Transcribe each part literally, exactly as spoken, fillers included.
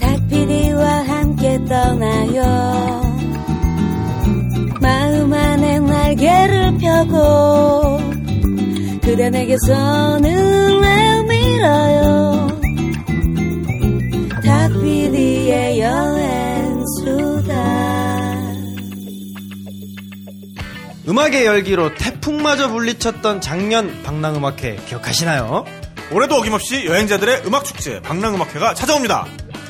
탁피디와 함께 떠나요. 마음 안에 날개를 펴고 그대 내게 손을 내밀어요. 탁피디의 여행수다. 음악의 열기로 태풍마저 물리쳤던 작년 방랑음악회 기억하시나요? 올해도 어김없이 여행자들의 음악축제 방랑음악회가 찾아옵니다.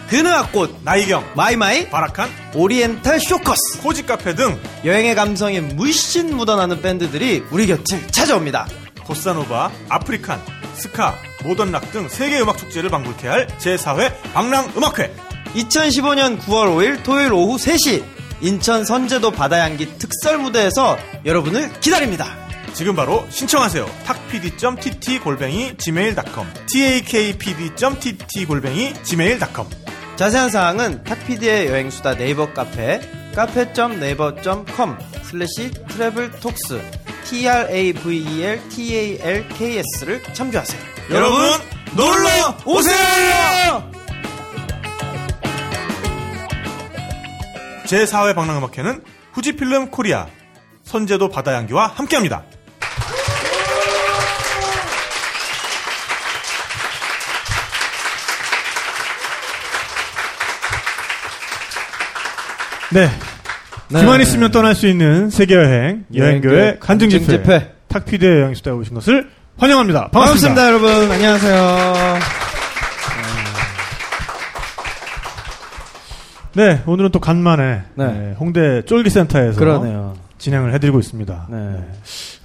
그늘학꽃, 나이경, 마이마이, 바라칸, 오리엔탈 쇼커스, 코지카페 등 여행의 감성이 물씬 묻어나는 밴드들이 우리 곁을 찾아옵니다. 보사노바, 아프리칸, 스카, 모던락 등 세계 음악축제를 방불케 할 제사 회 방랑음악회, 이천십오 년 구월 오일 토요일 오후 세 시 인천 선재도 바다향기 특설 무대에서 여러분을 기다립니다. 지금 바로 신청하세요. 탁피디 닷 티티 골뱅이 지메일 닷컴 탁피디 닷 티티 골뱅이 지메일 닷컴. 자세한 사항은 탁피디의 여행수다 네이버 카페 카페 닷 네이버 닷컴 슬래시 트래블톡스 트래블 톡스를 참조하세요. 여러분, 여러분 놀러 오세요! 오세요! 제사 회 방랑음악회는 후지필름 코리아, 선재도 바다향기와 함께합니다. 네, 네. 기만 있으면 떠날 수 있는 세계여행, 여행교의 간증집회, 탁피디의 여행수다에 오신 것을 환영합니다. 반갑습니다. 반갑습니다, 여러분. 안녕하세요. 네, 오늘은 또 간만에 네. 네, 홍대 쫄기센터에서 그러네요. 진행을 해드리고 있습니다. 네. 네.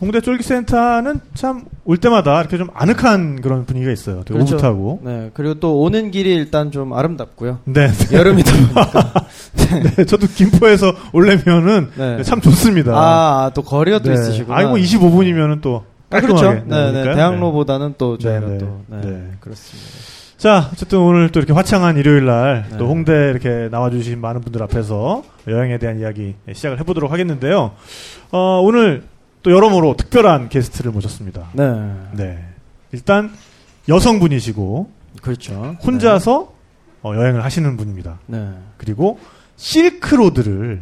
홍대 쫄기센터는 참 올 때마다 이렇게 좀 아늑한 그런 분위기가 있어요. 되게 그렇죠. 오붓하고. 네, 그리고 또 오는 길이 일단 좀 아름답고요. 네, 네. 여름이다 보니까. 네. 네, 저도 김포에서 오려면은 네. 참 좋습니다. 아, 또 거리가 또 네. 있으시구나. 아니, 뭐 이십오 분이면은 또 깔끔하게. 아, 그렇죠. 네, 네. 대학로보다는 또 저희가 네, 네. 또. 네, 네. 그렇습니다. 자, 어쨌든 오늘 또 이렇게 화창한 일요일날 네. 또 홍대 이렇게 나와주신 많은 분들 앞에서 여행에 대한 이야기 시작을 해보도록 하겠는데요. 어, 오늘 또 여러모로 특별한 게스트를 모셨습니다. 네. 네. 일단 여성분이시고. 그렇죠. 혼자서 네. 어, 여행을 하시는 분입니다. 네. 그리고 실크로드를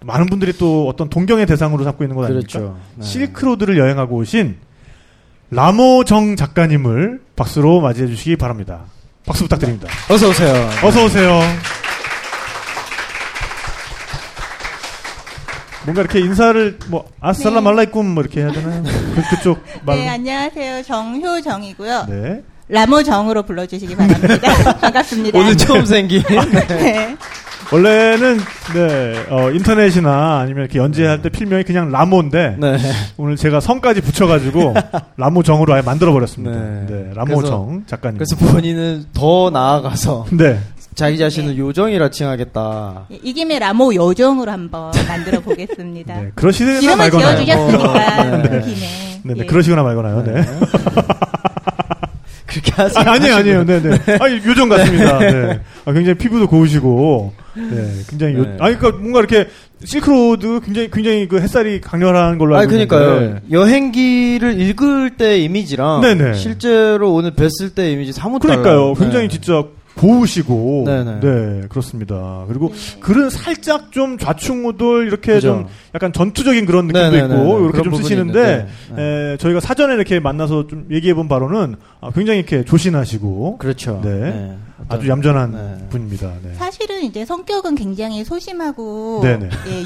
많은 분들이 또 어떤 동경의 대상으로 삼고 있는 것 아닙니까? 그렇죠. 네. 실크로드를 여행하고 오신 라모정 작가님을 박수로 맞이해 주시기 바랍니다. 박수 부탁드립니다. 어서 오세요. 어서 오세요. 뭔가 이렇게 인사를 뭐 아살라말라이쿰 뭐 이렇게 해야 되나요? 그쪽 말. 네, 안녕하세요. 정효정이고요. 네. 라모정으로 불러주시기 바랍니다. 반갑습니다. 오늘 처음 생긴. 네. 네. 원래는 네, 어, 인터넷이나 아니면 이렇게 연재할 때 필명이 그냥 라모인데 네. 오늘 제가 성까지 붙여가지고 라모정으로 아예 만들어버렸습니다. 네. 네, 라모정 그래서, 작가님. 그래서 본인은 더 나아가서 네. 자기 자신을 네. 요정이라 칭하겠다. 이 김에 라모 요정으로 한번 만들어 보겠습니다. 네, 그러시거나 말거나요. 지어주셨으니까 네. 김에. 네, 네, 예. 그러시거나 말거나요. 네. 네. 그렇게 하세요. 아, 아니에요, 아니에요. 네네. 아, 요정 같습니다. 네. 네. 아, 굉장히 피부도 고우시고. 네, 굉장히. 네. 요... 아니, 그러니까 뭔가 이렇게 실크로드 굉장히, 굉장히 그 햇살이 강렬한 걸로 알고 있는데. 아, 그러니까요. 여행기를 읽을 때 이미지랑. 네네. 실제로 오늘 뵀을 때 이미지 사뭇 달라요. 그러니까요. 굉장히 네. 진짜 고우시고. 네네. 네, 그렇습니다. 그리고 네. 글은 살짝 좀 좌충우돌 이렇게 그죠. 좀 약간 전투적인 그런 느낌도 네네네. 있고 이렇게 좀 쓰시는데 네. 에, 저희가 사전에 이렇게 만나서 좀 얘기해본 바로는 아, 굉장히 이렇게 조신하시고 그렇죠. 네. 네. 아주 얌전한 네. 분입니다. 네. 사실은 이제 성격은 굉장히 소심하고 예,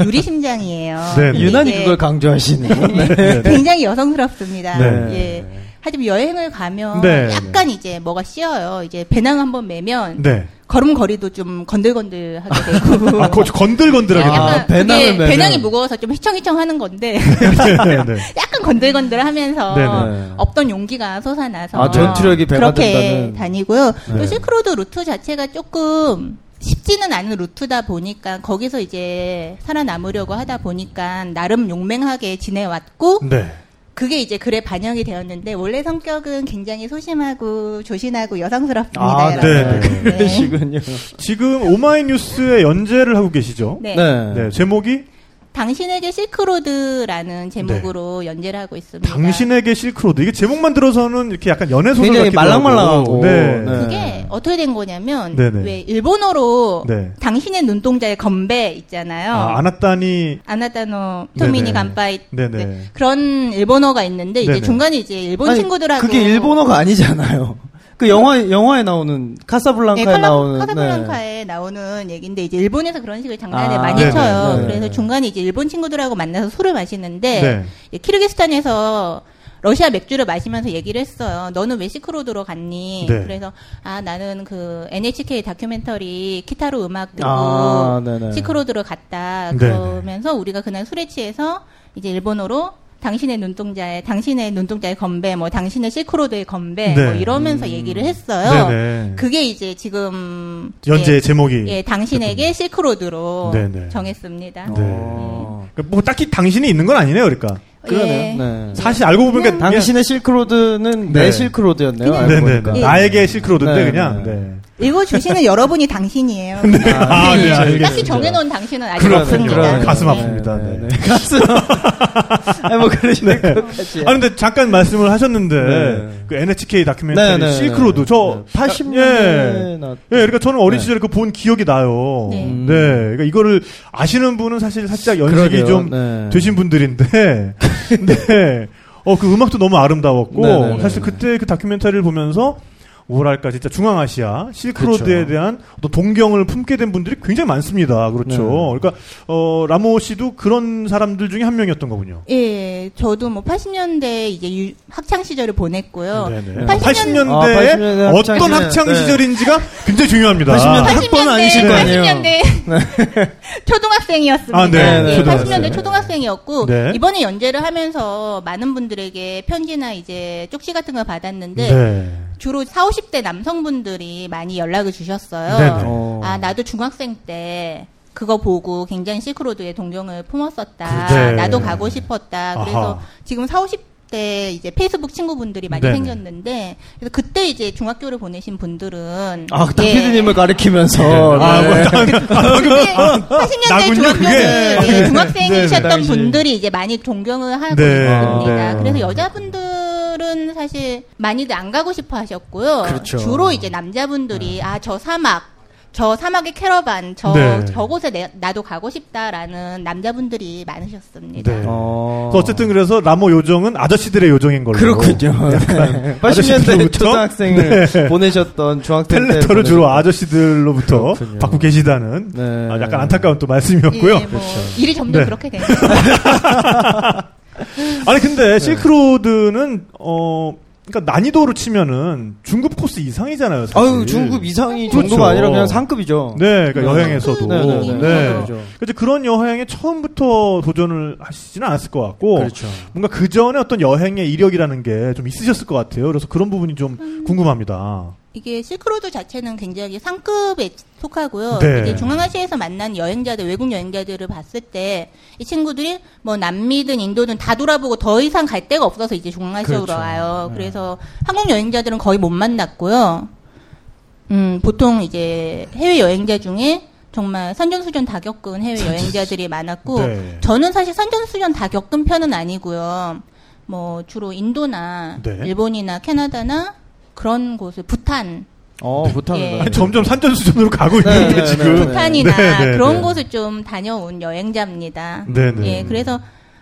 유리심장이에요. 유난히 그걸 강조하시는. 네. 네. 굉장히 여성스럽습니다. 네. 예. 하지만 여행을 가면 네, 약간 네. 이제 뭐가 씌어요. 이제 배낭 한번 매면 네. 걸음걸이도 좀 건들건들하게 되고. 아, 건들건들하게 되고. 아, 배낭을 매면. 배낭이 무거워서 좀 휘청휘청하는 건데. 네, 네. 약간 건들건들하면서 네, 네. 없던 용기가 솟아나서. 아, 전투력이 배가 된다는. 그렇게 다니고요. 네. 또 실크로드 루트 자체가 조금. 쉽지는 않은 루트다 보니까 거기서 이제 살아남으려고 하다 보니까 나름 용맹하게 지내왔고 네. 그게 이제 글에 반영이 되었는데 원래 성격은 굉장히 소심하고 조신하고 여성스럽습니다. 아, 네, 그러시군요. 지금 오마이뉴스에 연재를 하고 계시죠? 네. 네. 네. 제목이 당신에게 실크로드라는 제목으로 네. 연재를 하고 있습니다. 당신에게 실크로드. 이게 제목만 들어서는 이렇게 약간 연애소설 같기도 하고. 말랑말랑하고. 네. 네. 그게 어떻게 된 거냐면 네네. 왜 일본어로 네. 당신의 눈동자에 건배 있잖아요. 아, 아나타니. 아나타노 토미니 간빠이. 네. 그런 일본어가 있는데 이제 네네. 중간에 이제 일본 아니, 친구들하고. 그게 일본어가 아니잖아요. 그 영화 영화에 나오는 카사블랑카에 네, 칼라, 나오는 카사블랑카에 네. 나오는 얘기인데 이제 일본에서 그런 식의 장난을 아, 많이 네네, 쳐요. 네네. 그래서 중간에 이제 일본 친구들하고 만나서 술을 마시는데 네. 키르기스탄에서 러시아 맥주를 마시면서 얘기를 했어요. 너는 왜 시크로드로 갔니? 네. 그래서 아 나는 그 엔에이치케이 다큐멘터리 키타로 음악 듣고 아, 시크로드로 갔다. 그러면서 네네. 우리가 그날 술에 취해서 이제 일본어로 당신의 눈동자에, 당신의 눈동자의 건배, 뭐, 당신의 실크로드의 건배, 네. 뭐, 이러면서 음. 얘기를 했어요. 네네. 그게 이제 지금. 연재 예, 제목이. 예, 당신에게 실크로드로 네네. 정했습니다. 네. 어. 네. 뭐, 딱히 당신이 있는 건 아니네요, 그러니까. 그러네요. 예. 네. 사실 알고 보니까. 그냥... 당신의 실크로드는 네. 내 실크로드였네요. 네네. 네. 나에게 실크로드인데, 네. 그냥. 네. 네. 읽어주시는 여러분이 당신이에요. 네. 아, 네. 아, 네. 딱히 정해놓은 당신은 아직 없습니다. 가슴 아픕니다. 네. 네. 네. 가슴. 아니, 뭐, 그러시네. 네. 아, 근데 잠깐 말씀을 하셨는데, 네. 그 엔에이치케이 다큐멘터리 네, 네, 실크로드. 네. 저, 네. 팔십 년대. 예. 네. 예, 그러니까 저는 어린 네. 시절에 그 본 기억이 나요. 네. 음. 네. 그러니까 이거를 아시는 분은 사실 살짝 연식이 좀 네. 되신 분들인데, 네. 어, 그 음악도 너무 아름다웠고, 네, 네, 사실 네. 그때 그 다큐멘터리를 보면서, 뭐랄까 진짜 중앙아시아 실크로드에 그쵸. 대한 또 동경을 품게 된 분들이 굉장히 많습니다. 그렇죠. 네. 그러니까 어, 라모 씨도 그런 사람들 중에 한 명이었던 거군요. 예, 저도 뭐 팔십 년대 이제 유, 학창 시절을 보냈고요. 네네. 팔십 년대에 아, 어떤 학창 네. 시절인지가 굉장히 중요합니다. 팔십 년대 학번 아니실 거 아니에요. 팔십 년대 초등학생이었습니다. 아, 네. 네. 예, 초등학생. 팔십 년대 초등학생이었고 네. 이번에 연재를 하면서 많은 분들에게 편지나 이제 쪽지 같은 걸 받았는데. 네. 주로 사오십 대 남성분들이 많이 연락을 주셨어요. 아, 나도 중학생 때 그거 보고 굉장히 실크로드에 동경을 품었었다. 그래. 나도 가고 싶었다. 그래서 아하. 지금 사오십 대 이제 페이스북 친구분들이 많이 네네. 생겼는데 그래서 그때 이제 중학교를 보내신 분들은 아, 탁피디님을 예. 가리키면서 네. 아, 네. 팔십 년대 중학교를 예, 중학생이셨던 네, 분들이 이제 많이 동경을 하고 네. 있습니다. 네. 그래서 여자분들 은 사실 많이들 안 가고 싶어 하셨고요. 그렇죠. 주로 이제 남자분들이 아, 저 사막, 저 사막의 캐러반, 저 네. 저곳에 내, 나도 가고 싶다라는 남자분들이 많으셨습니다. 네. 어... 어쨌든 그래서 라모 요정은 아저씨들의 요정인 걸로. 그렇군요. 네. 팔십 년대 초등학생을 네. 보내셨던 중학생 때 텔레토를 주로 아저씨들로부터 그렇군요. 받고 계시다는 네. 아, 약간 안타까운 또 말씀이었고요. 예, 뭐 그렇죠. 일이 점점 네. 그렇게 되네요. 아니 근데 실크로드는 어 그러니까 난이도로 치면은 중급 코스 이상이잖아요. 사실. 아유 중급 이상이 그렇죠. 정도가 아니라 그냥 상급이죠. 네, 그러니까 여행에서도. 네네. 네. 네. 그래서 그런 여행에 처음부터 도전을 하시지는 않았을 것 같고, 그렇죠. 뭔가 그 전에 어떤 여행의 이력이라는 게 좀 있으셨을 것 같아요. 그래서 그런 부분이 좀 음. 궁금합니다. 이게 실크로드 자체는 굉장히 상급에 속하고요. 네. 이제 중앙아시아에서 만난 여행자들, 외국 여행자들을 봤을 때 이 친구들이 뭐 남미든 인도든 다 돌아보고 더 이상 갈 데가 없어서 이제 중앙아시아로 그렇죠. 와요. 네. 그래서 한국 여행자들은 거의 못 만났고요. 음, 보통 이제 해외 여행자 중에 정말 산전수전 다 겪은 해외 여행자들이 많았고 네. 저는 사실 산전수전 다 겪은 편은 아니고요. 뭐 주로 인도나 네. 일본이나 캐나다나 그런 곳을 부탄. 어, 부탄. 예. 아니, 점점 산전수전으로 가고 네, 있는데 네, 지금. 네, 네, 부탄이나 네, 네, 그런 네. 곳을 좀 다녀온 여행자입니다. 네, 네. 예, 그래서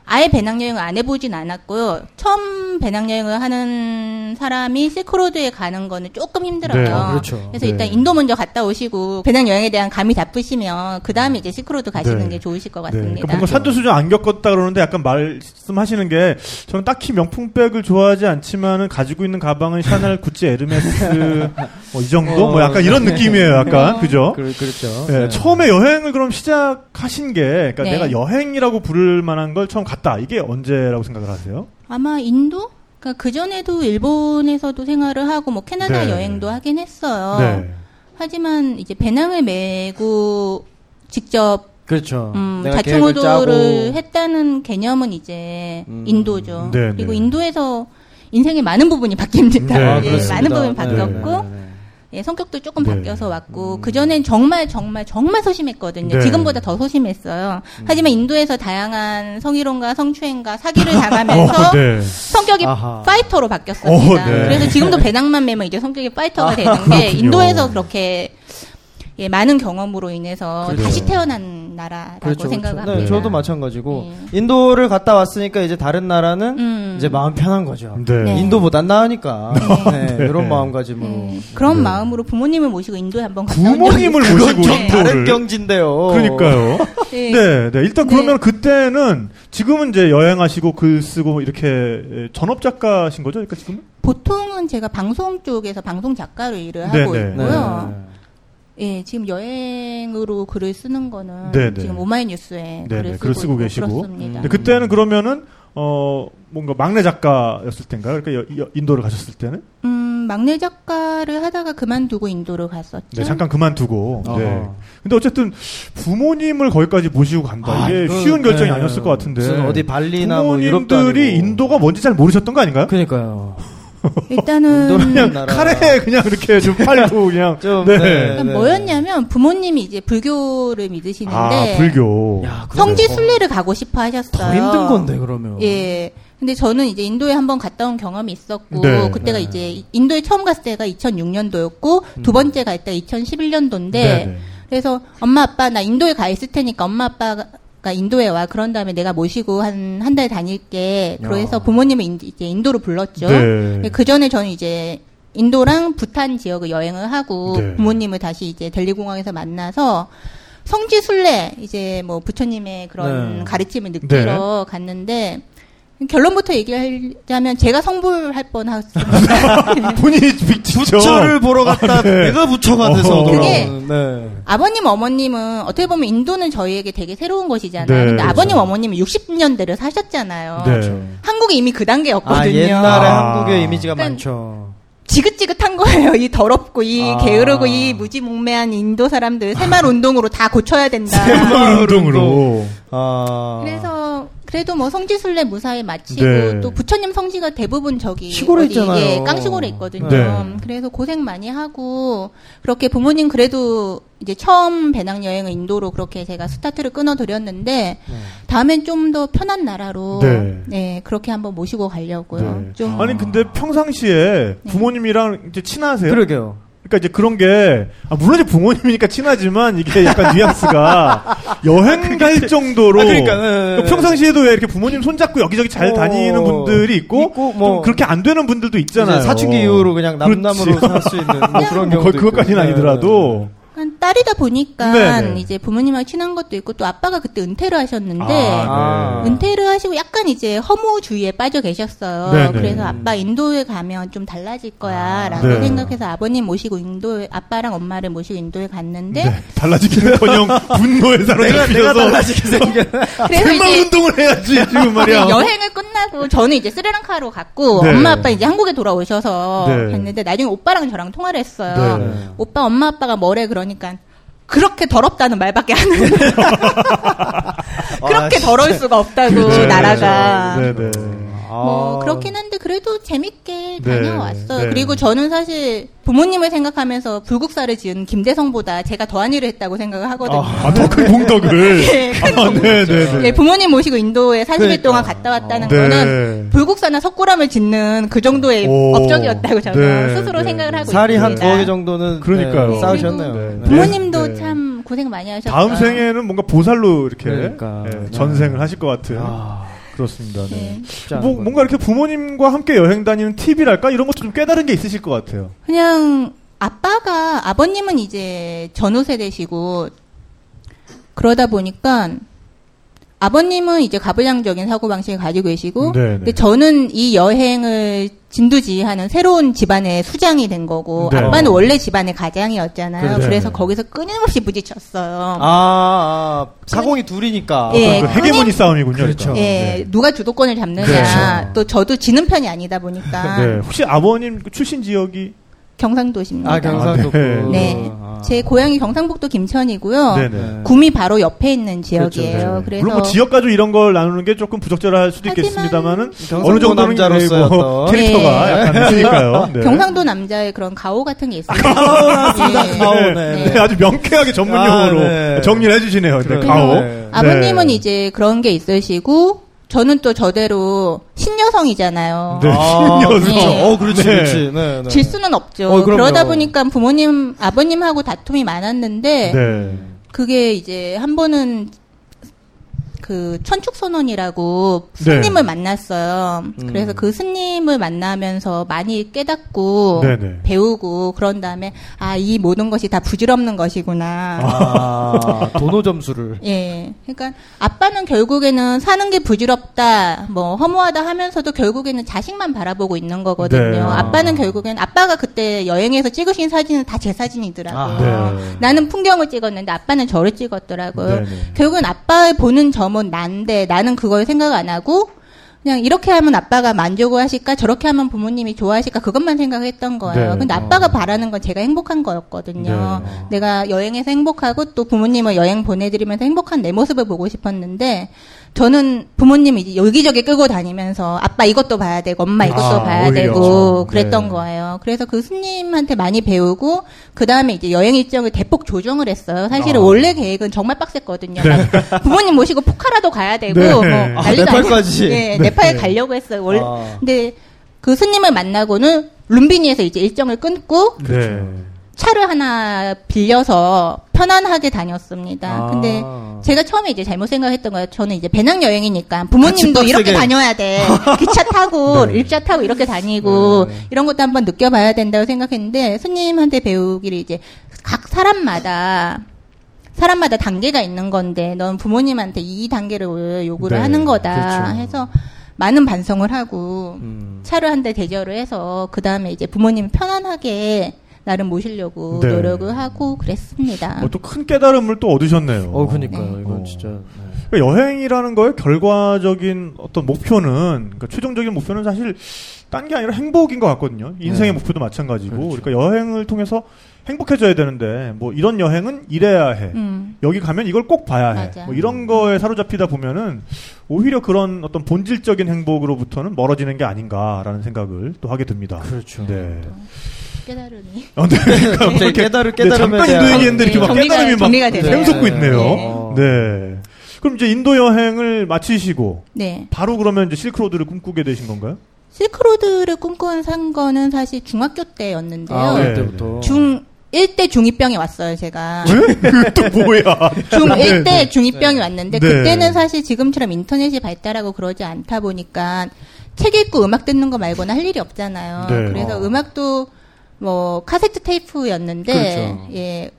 아예 배낭여행을 안 해보진 않았고요. 처음 배낭여행을 하는 사람이 실크로드에 가는 거는 조금 힘들어요. 네, 그렇죠. 그래서 네. 일단 인도 먼저 갔다 오시고 배낭여행에 대한 감이 잡히시면 그 다음에 이제 실크로드 가시는 네. 게 좋으실 것 같습니다. 네. 그러니까 뭔가 산전수전 안 겪었다 그러는데 약간 말씀하시는 게 저는 딱히 명품백을 좋아하지 않지만은 가지고 있는 가방은 샤넬, 구찌, 에르메스 뭐 이 정도? 어, 뭐 약간 이런 느낌이에요. 약간. 어, 그죠? 그, 그렇죠. 네. 네. 처음에 여행을 그럼 시작하신 게 그러니까 네. 내가 여행이라고 부를 만한 걸 처음 갔다. 이게 언제라고 생각을 하세요? 아마 인도? 그러니까 그전에도 일본에서도 생활을 하고 뭐 캐나다 네. 여행도 하긴 했어요. 네. 하지만 이제 배낭을 메고 직접 그렇죠. 음, 자충우도를 했다는 개념은 이제 음. 인도죠. 네, 그리고 네. 인도에서 인생의 많은 부분이 바뀝니다. 네, 네, 많은 부분이 바뀌었고 네, 네, 네. 예, 성격도 조금 네. 바뀌어서 왔고 음. 그전엔 정말 정말 정말 소심했거든요. 네. 지금보다 더 소심했어요. 음. 하지만 인도에서 다양한 성희롱과 성추행과 사기를 당하면서 어, 네. 성격이 아하. 파이터로 바뀌었습니다. 어, 네. 그래서 지금도 배낭만 메면 이제 성격이 파이터가 아, 되는 게 그렇군요. 인도에서 그렇게 예, 많은 경험으로 인해서 그래요. 다시 태어난 나라라고 그렇죠, 생각을 그렇죠. 합니다. 네, 저도 마찬가지고 네. 인도를 갔다 왔으니까 이제 다른 나라는 음. 이제 마음 편한 거죠. 네. 네. 인도보단 나으니까 네. 네. 네. 이런 마음가짐으로 네. 그런 네. 마음으로 부모님을 모시고 인도에 한번 갔다 부모님을 모시고 네. 다른 경지인데요. 그러니까요. 네. 네. 네, 일단 그러면 네. 그때는 지금은 이제 여행하시고 글 쓰고 이렇게 전업 작가신 거죠? 그러니까 지금 보통은 제가 방송 쪽에서 방송 작가로 일을 네. 하고 네. 있고요. 네. 예, 지금 여행으로 글을 쓰는 거는 네네. 지금 오마이뉴스에 글을 네네, 쓰고, 글을 쓰고 계시고. 그렇습니다. 음. 그때는 그러면은 어 뭔가 막내 작가였을 때인가요? 그러니까 여, 여, 인도를 가셨을 때는? 음, 막내 작가를 하다가 그만두고 인도를 갔었죠. 네, 잠깐 그만두고. 어. 네. 근데 어쨌든 부모님을 거기까지 모시고 간다. 아, 이게 그건, 쉬운 결정이 네. 아니었을 것 같은데. 무슨 어디 발리나 뭐 유럽도 아니고. 부모님들이 인도가 뭔지 잘 모르셨던 거 아닌가요? 그러니까요. 일단은 그냥 나라. 카레 그냥 이렇게 좀 팔고 그냥 좀 네. 그러니까 네. 뭐였냐면 부모님이 이제 불교를 믿으시는데 아, 불교. 야, 성지 순례를 가고 싶어 하셨어요. 더 힘든 건데 그러면. 예. 근데 저는 이제 인도에 한번 갔다 온 경험이 있었고 네. 그때가 네. 이제 인도에 처음 갔을 때가 이천육 년도였고 음. 두 번째 갈 때가 이천십일 년도인데 네네. 그래서 엄마 아빠 나 인도에 가 있을 테니까 엄마 아빠가 인도에 와. 그런 다음에 내가 모시고 한, 한 달 다닐게. 그래서 부모님을 인, 이제 인도로 불렀죠. 네. 그 전에 저는 이제 인도랑 부탄 지역을 여행을 하고 네. 부모님을 다시 이제 델리공항에서 만나서 성지순례, 이제 뭐 부처님의 그런 네. 가르침을 느끼러 네. 갔는데 결론부터 얘기하자면 제가 성불할 뻔했습니다. 본인이 부처를 보러 갔다 아, 네. 내가 부처가 돼서 그게 네. 아버님 어머님은 어떻게 보면 인도는 저희에게 되게 새로운 것이잖아요. 네, 근데 그렇죠. 아버님 어머님은 육십 년대를 사셨잖아요. 네. 한국이 이미 그 단계였거든요. 아, 옛날에 아. 한국의 이미지가 그러니까 많죠. 지긋지긋한 거예요. 이 더럽고 이 아. 게으르고 이 무지몽매한 인도 사람들 새마을운동으로 다 고쳐야 된다. 새마을운동으로. 아. 그래서 그래도 뭐 성지순례 무사히 마치고 네. 또 부처님 성지가 대부분 저기 시골에 있잖아요. 예, 깡시골에 있거든요. 네. 그래서 고생 많이 하고 그렇게 부모님 그래도 이제 처음 배낭여행을 인도로 그렇게 제가 스타트를 끊어드렸는데 네. 다음엔 좀 더 편한 나라로 네. 네, 그렇게 한번 모시고 가려고요. 네. 좀 아니 근데 평상시에 부모님이랑 이제 친하세요? 그러게요. 그러니까 이제 그런 게 아 물론 이제 부모님이니까 친하지만 이게 약간 뉘앙스가 여행 갈 정도로 아 그러니까, 네, 네. 평상시에도 왜 이렇게 부모님 손잡고 여기저기 잘 어, 다니는 분들이 있고, 있고 뭐, 좀 그렇게 안 되는 분들도 있잖아요. 사춘기 이후로 그냥 남남으로 살 수 있는 뭐 그런 경우도 그것까지는 있고. 아니더라도 딸이다 보니까 네네. 이제 부모님하고 친한 것도 있고 또 아빠가 그때 은퇴를 하셨는데 아, 네. 은퇴를 하시고 약간 이제 허무주의에 빠져 계셨어요. 네네. 그래서 아빠 인도에 가면 좀 달라질 거야 아, 라고 네. 생각해서 아버님 모시고 인도에 아빠랑 엄마를 모시고 인도에 갔는데 네. 달라지기는커녕 분노에 사로잡혀서 내가, 내가 달라지게 생겨 설마 운동을 해야지 지금 말이야. 여행을 끝나고 저는 이제 스리랑카로 갔고 네. 엄마 아빠 이제 한국에 돌아오셔서 네. 했는데 나중에 오빠랑 저랑 통화를 했어요. 네. 오빠 엄마 아빠가 뭐래 그런 그러니까 그렇게 더럽다는 말밖에 안 해요. 그렇게 더러울 수가 없다고 그렇죠, 나라가. 네, 네. 뭐 그렇긴 한데 그래도 재밌게 네, 다녀왔어요. 네. 그리고 저는 사실 부모님을 생각하면서 불국사를 지은 김대성보다 제가 더한 일을 했다고 생각을 하거든요. 아, 더 큰 공덕을. 네, 큰 아, 네, 네, 네. 부모님 모시고 인도에 삼십 일 그러니까. 동안 갔다 왔다는 네. 거는 불국사나 석굴암을 짓는 그 정도의 오, 업적이었다고 저는 네, 스스로 네. 생각을 하고 있습니다. 살이 한 두어 개 정도는 그러니까요. 네, 싸우셨네요. 네, 부모님도 네. 참 고생 많이 하셨어요. 다음 생에는 뭔가 보살로 이렇게 그러니까, 네, 네. 전생을 하실 것 같은. 아. 그렇습니다. 네. 네. 뭐, 뭔가 이렇게 부모님과 함께 여행 다니는 팁이랄까? 이런 것도 좀 깨달은 게 있으실 것 같아요. 그냥 아빠가, 아버님은 이제 전후세대시고 그러다 보니까 아버님은 이제 가불량적인 사고방식을 가지고 계시고 네네. 근데 저는 이 여행을 진두지휘하는 새로운 집안의 수장이 된 거고 네. 아빠는 원래 집안의 가장이었잖아요. 그래. 그래서 거기서 끊임없이 부딪혔어요. 아, 아 사공이 그, 둘이니까 예, 그 헤게모니 싸움이군요. 그렇죠. 예, 네. 누가 주도권을 잡느냐. 그렇죠. 또 저도 지는 편이 아니다 보니까 네. 혹시 아버님 출신 지역이 경상도십니다. 아 경상도. 아, 네. 네. 아. 아. 제 고향이 경상북도 김천이고요. 네네. 구미 바로 옆에 있는 지역이에요. 그렇죠. 그래서 물론 뭐 지역 가지고 이런 걸 나누는 게 조금 부적절할 수도 있겠습니다만은 어느 정도 남자로서 뭐 캐릭터가 네. 약간 있으니까요. 네. 경상도 남자의 그런 가오 같은 게 있어요. 네. 가오네. 네. 네. 아주 명쾌하게 전문 용어로 아, 네. 정리를 해주시네요. 네. 가오. 네. 아버님은 네. 이제 그런 게 있으시고. 저는 또 저대로 신여성이잖아요. 네, 아, 신여성. 네. 어, 그렇지, 네. 그렇지. 네, 네. 질 수는 없죠. 어, 그러다 보니까 부모님, 아버님하고 다툼이 많았는데, 네. 그게 이제 한 번은 그 천축선원이라고 스님을 네. 만났어요. 음. 그래서 그 스님을 만나면서 많이 깨닫고 네네. 배우고 그런 다음에 아, 이 모든 것이 다 부질없는 것이구나. 아, 도노 점수를. 예. 그러니까 아빠는 결국에는 사는 게 부질없다, 뭐 허무하다 하면서도 결국에는 자식만 바라보고 있는 거거든요. 네. 아빠는 결국엔 아빠가 그때 여행에서 찍으신 사진은 다 제 사진이더라고요. 아, 네. 나는 풍경을 찍었는데 아빠는 저를 찍었더라고요. 네네. 결국은 아빠의 보는 점은 난데 나는 그걸 생각 안 하고 그냥 이렇게 하면 아빠가 만족을 하실까 저렇게 하면 부모님이 좋아하실까 그것만 생각했던 거예요. 네. 근데 아빠가 어. 바라는 건 제가 행복한 거였거든요. 네. 내가 여행에서 행복하고 또 부모님을 여행 보내드리면서 행복한 내 모습을 보고 싶었는데 저는 부모님이 이제 여기저기 끌고 다니면서 아빠 이것도 봐야 되고 엄마 이것도 아, 봐야 오히려. 되고 그랬던 네. 거예요. 그래서 그 스님한테 많이 배우고 그 다음에 이제 여행 일정을 대폭 조정을 했어요. 사실은 아. 원래 계획은 정말 빡셌거든요. 네. 부모님 모시고 포카라도 가야 되고 네. 뭐 아, 네팔까지. 네, 네. 네팔 네. 가려고 했어요. 원래. 아. 근데 그 스님을 만나고는 룸비니에서 이제 일정을 끊고 네. 차를 하나 빌려서 편안하게 다녔습니다. 아. 근데 제가 처음에 이제 잘못 생각했던 거예요. 저는 이제 배낭여행이니까 부모님도 이렇게 다녀야 돼. 기차 타고, 네. 일차 타고 이렇게 다니고, 네. 이런 것도 한번 느껴봐야 된다고 생각했는데, 스님한테 배우기를 이제 각 사람마다, 사람마다 단계가 있는 건데, 넌 부모님한테 이 단계를 요구를 네. 하는 거다. 그렇죠. 해서, 많은 반성을 하고, 음. 차를 한 대 대절을 해서, 그 다음에 이제 부모님 편안하게, 나름 모시려고 네. 노력을 하고 그랬습니다. 어, 또 큰 깨달음을 또 얻으셨네요. 어, 그러니까요. 네. 이건 진짜 네. 그러니까 여행이라는 거의 결과적인 어떤 목표는 그러니까 최종적인 목표는 사실 딴 게 아니라 행복인 것 같거든요. 인생의 네. 목표도 마찬가지고 그렇죠. 그러니까 여행을 통해서 행복해져야 되는데 뭐 이런 여행은 이래야 해. 음. 여기 가면 이걸 꼭 봐야 맞아. 해. 뭐 이런 거에 사로잡히다 보면은 오히려 그런 어떤 본질적인 행복으로부터는 멀어지는 게 아닌가라는 생각을 또 하게 됩니다. 그렇죠. 네. 또. 깨달음이. 아, 네. 그러니까 깨달음, 깨달음에 잠깐 인도 얘기했는데 이렇게 막 깨달음이 막 샘솟고 있네요. 네. 네. 그럼 이제 인도 여행을 마치시고 네. 바로 그러면 이제 실크로드를 꿈꾸게 되신 건가요? 실크로드를 꿈꾼 산 거는 사실 중학교 때였는데요. 아, 네. 때부터. 중 일 대 중이병이 왔어요, 제가. 네? 또 뭐야? 중 일 때 네. 중이병이 왔는데 네. 그때는 사실 지금처럼 인터넷이 발달하고 그러지 않다 보니까 책 읽고 음악 듣는 거 말고는 할 일이 없잖아요. 네. 그래서 어. 음악도 뭐 카세트 테이프였는데 그렇죠. 예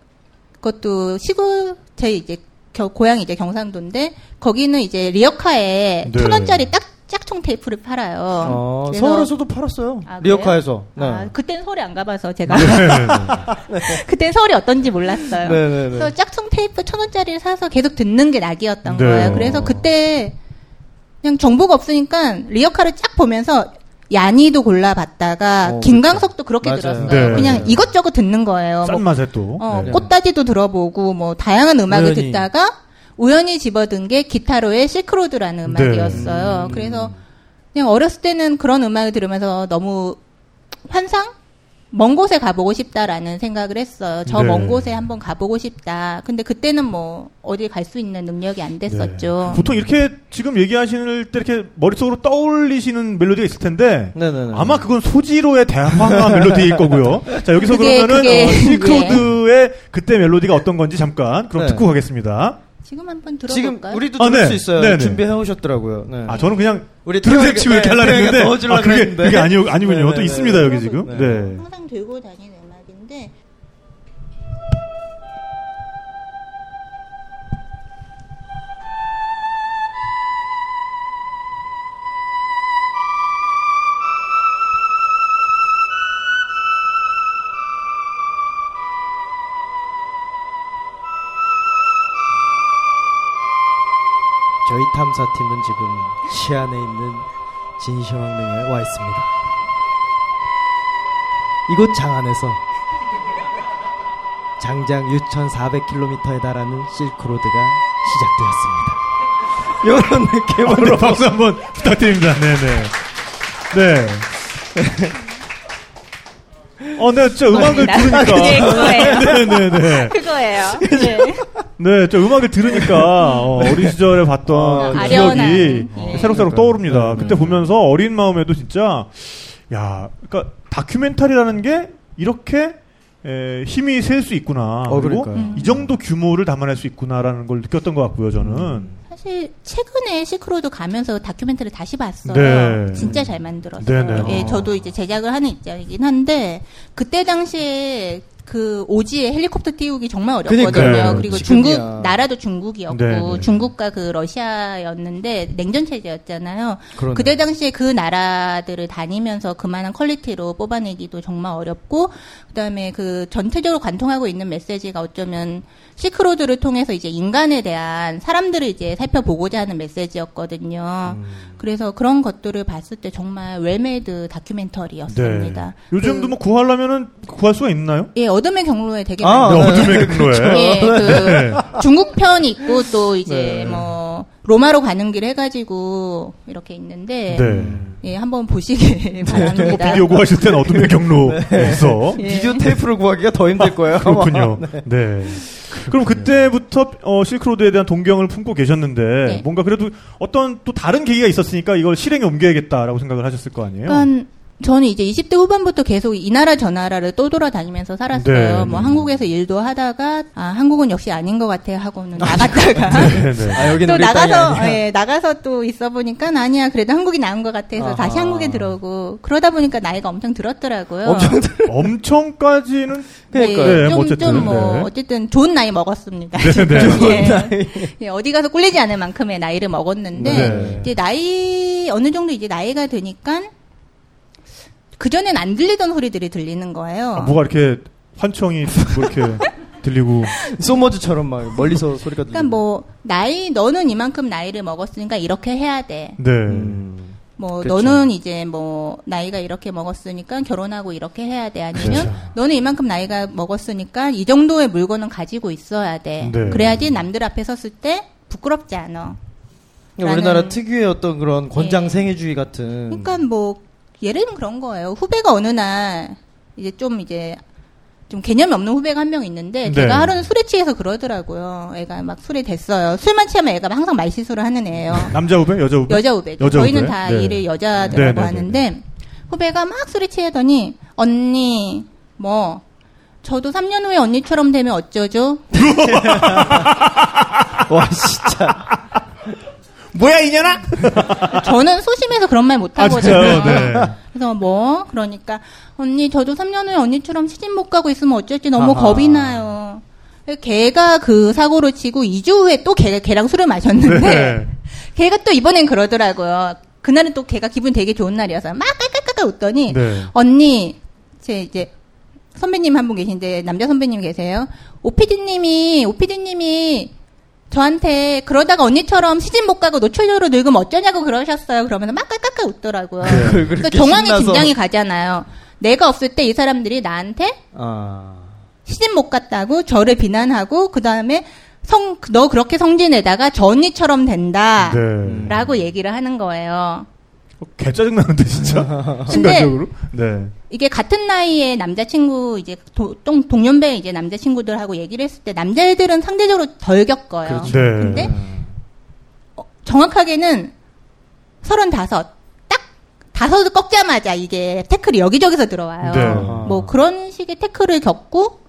그것도 시골 제 이제 겨, 고향이 이제 경상도인데 거기는 이제 리어카에 네. 천 원짜리 딱 짝퉁 테이프를 팔아요. 아, 그래서, 서울에서도 팔았어요. 아, 리어카에서. 네. 아, 그때는 서울에 안 가봐서 제가. 네. 그때는 서울이 어떤지 몰랐어요. 네, 네, 네. 그래서 짝퉁 테이프 천 원짜리를 사서 계속 듣는 게 낙이었던 네. 거예요. 그래서 그때 그냥 정보가 없으니까 리어카를 쫙 보면서. 야니도 골라봤다가 어, 김광석도 그렇죠. 그렇게 맞아요. 들었어요. 네. 그냥 이것저것 듣는 거예요. 싼 맛에 뭐, 또 어, 네. 꽃다지도 들어보고 뭐 다양한 음악을 우연히. 듣다가 우연히 집어든 게 키타로의 실크로드라는 음악이었어요. 네. 음. 그래서 그냥 어렸을 때는 그런 음악을 들으면서 너무 환상? 먼 곳에 가보고 싶다라는 생각을 했어요. 저 먼 네. 곳에 한번 가보고 싶다. 근데 그때는 뭐 어디 갈 수 있는 능력이 안 됐었죠. 네. 보통 이렇게 지금 얘기하실 때 이렇게 머릿속으로 떠올리시는 멜로디가 있을 텐데 네, 네, 네. 아마 그건 소지로의 대화가 멜로디일 거고요. 자 여기서 그게, 그러면은 그게, 어, 실크로드의 네. 그때 멜로디가 어떤 건지 잠깐 그럼 네. 듣고 가겠습니다. 지금 한번 들어볼까요? 지금 우리도 들을 아, 네. 수 있어요. 네네. 준비해 오셨더라고요. 네. 아 저는 그냥 우리 들은 셈 치고 이렇게 하려고 했는데 아, 그게, 했는데. 그게 아니, 아니군요. 네네네. 또 있습니다 여기 지금. 네. 네. 항상 들고 다니는 음악인데 저희 탐사팀은 지금 시안에 있는 진시황릉에 와 있습니다. 이곳 장안에서 장장 육천사백 킬로미터에 달하는 실크로드가 시작되었습니다. 이런 느낌으로 아, 박수 한번 부탁드립니다. 네네. 네. 어, 네, 진짜 음악을 아니, 들으니까. 그거예요. 네네네. 그거예요. 네. 네, 저 음악을 들으니까 어, 어린 시절에 봤던 어, 기억이 어, 새록새록 어, 떠오릅니다. 네, 네. 그때 보면서 어린 마음에도 진짜, 야, 그러니까 다큐멘터리라는 게 이렇게 에, 힘이 셀 수 있구나. 어, 그리고 그러니까요. 이 정도 규모를 담아낼 수 있구나라는 걸 느꼈던 것 같고요, 저는. 음. 사실 최근에 실크로드 가면서 다큐멘터리를 다시 봤어요. 네. 진짜 잘 만들었어요. 예, 저도 이제 제작을 하는 입장이긴 한데 그때 당시에 그 오지에 헬리콥터 띄우기 정말 어렵거든요. 그러니까요. 그리고 지금이야. 중국 나라도 중국이었고 네네. 중국과 그 러시아였는데 냉전 체제였잖아요. 그러네. 그때 당시에 그 나라들을 다니면서 그만한 퀄리티로 뽑아내기도 정말 어렵고 그다음에 그 전체적으로 관통하고 있는 메시지가 어쩌면 실크로드를 통해서 이제 인간에 대한 사람들을 이제 살펴보고자 하는 메시지였거든요. 음. 그래서 그런 것들을 봤을 때 정말 웰메이드 다큐멘터리였습니다. 네. 요즘도 그, 뭐 구하려면은 구할 수가 있나요? 예. 어둠의 경로에 되게 아, 많아요. 어둠의 경로에. 예, 그 중국 편이 있고 또 이제 네. 뭐 로마로 가는 길 해가지고 이렇게 있는데 네. 예, 한번 보시길 바랍니다. 뭐 비디오 구하실 때는 어둠의 경로에서 네. 예. 비디오 테이프를 구하기가 더 힘들 거예요. 아, 그렇군요. 네. 네. 그럼 그때부터 어, 실크로드에 대한 동경을 품고 계셨는데 네. 뭔가 그래도 어떤 또 다른 계기가 있었으니까 이걸 실행에 옮겨야겠다라고 생각을 하셨을 거 아니에요? 그러니까 저는 이제 이십 대 후반부터 계속 이 나라 저 나라를 떠돌아다니면서 살았어요. 네, 뭐 네. 한국에서 일도 하다가 아 한국은 역시 아닌 것 같아 하고는 나갔다가 네, 네. 아, 또 나가서 예, 나가서 또 있어 보니까 아니야 그래도 한국이 나은 것 같아서 아하. 다시 한국에 들어오고 그러다 보니까 나이가 엄청 들었더라고요. 엄청 엄청까지는 그러니까 네, 좀 좀 뭐 어쨌든 좋은 나이 먹었습니다. 네, 네. 예, 나이. 예, 어디 가서 꿀리지 않을 만큼의 나이를 먹었는데 네. 이제 나이 어느 정도 이제 나이가 되니까. 그전엔 안 들리던 소리들이 들리는 거예요. 아, 뭐가 이렇게 환청이 뭐 이렇게 들리고 소머즈처럼 막 멀리서 소리가 들리고 그러니까 뭐 나이 너는 이만큼 나이를 먹었으니까 이렇게 해야 돼. 네. 음. 뭐 그쵸. 너는 이제 뭐 나이가 이렇게 먹었으니까 결혼하고 이렇게 해야 돼. 아니면 그쵸. 너는 이만큼 나이가 먹었으니까 이 정도의 물건은 가지고 있어야 돼. 네. 그래야지 남들 앞에 섰을 때 부끄럽지 않아. 그러니까 우리나라 특유의 어떤 그런 권장생애주의 네. 같은. 그러니까 뭐 예를 들면 그런 거예요. 후배가 어느 날, 이제 좀 이제, 좀 개념이 없는 후배가 한 명 있는데, 제가 네. 하루는 술에 취해서 그러더라고요. 애가 막 술에 댔어요. 술만 취하면 애가 항상 말실수를 하는 애예요. 남자 후배? 여자 후배? 여자 후배. 여자 저희는 후배? 다 네. 일을 여자들하고 네. 하는데, 후배가 막 술에 취하더니, 언니, 뭐, 저도 삼 년 후에 언니처럼 되면 어쩌죠? 와, 진짜. 뭐야 이년아? 저는 소심해서 그런 말 못하거든요. 아, 네. 그래서 뭐 그러니까 언니 저도 삼 년 후에 언니처럼 시집 못 가고 있으면 어쩔지 너무 아하. 겁이 나요. 걔가 그 사고를 치고 이 주 후에 또 걔, 걔랑 술을 마셨는데 네. 걔가 또 이번엔 그러더라고요. 그날은 또 걔가 기분 되게 좋은 날이어서 막 깔깔깔깔 웃더니 네. 언니 제 이제 선배님 한 분 계신데 남자 선배님 계세요. 오피디님이 오피디님이 저한테 그러다가 언니처럼 시집 못 가고 노처녀로 늙으면 어쩌냐고 그러셨어요. 그러면서 막 깔깔깔 웃더라고요. 그러니까 정황이 긴장이 가잖아요. 내가 없을 때 이 사람들이 나한테 아... 시집 못 갔다고 저를 비난하고 그 다음에 성 너 그렇게 성진에다가 저 언니처럼 된다라고 네. 얘기를 하는 거예요. 개 짜증나는데 진짜 순간적으로. 네. 이게 같은 나이에 남자친구 이제 도, 동, 동년배 이제 남자친구들하고 얘기를 했을 때 남자애들은 상대적으로 덜 겪어요. 그렇죠. 네. 근데 어, 정확하게는 서른다섯 딱 다섯을 꺾자마자 이게 태클이 여기저기서 들어와요. 네. 뭐 그런 식의 태클을 겪고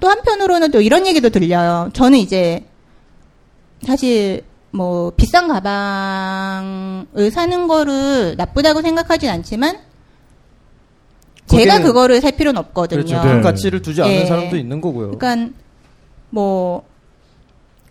또 한편으로는 또 이런 얘기도 들려요. 저는 이제 사실. 뭐 비싼 가방을 사는 거를 나쁘다고 생각하진 않지만 제가 그거를 살 필요는 없거든요. 그렇죠. 네. 가치를 두지 않는 네. 사람도 있는 거고요. 그러니까 뭐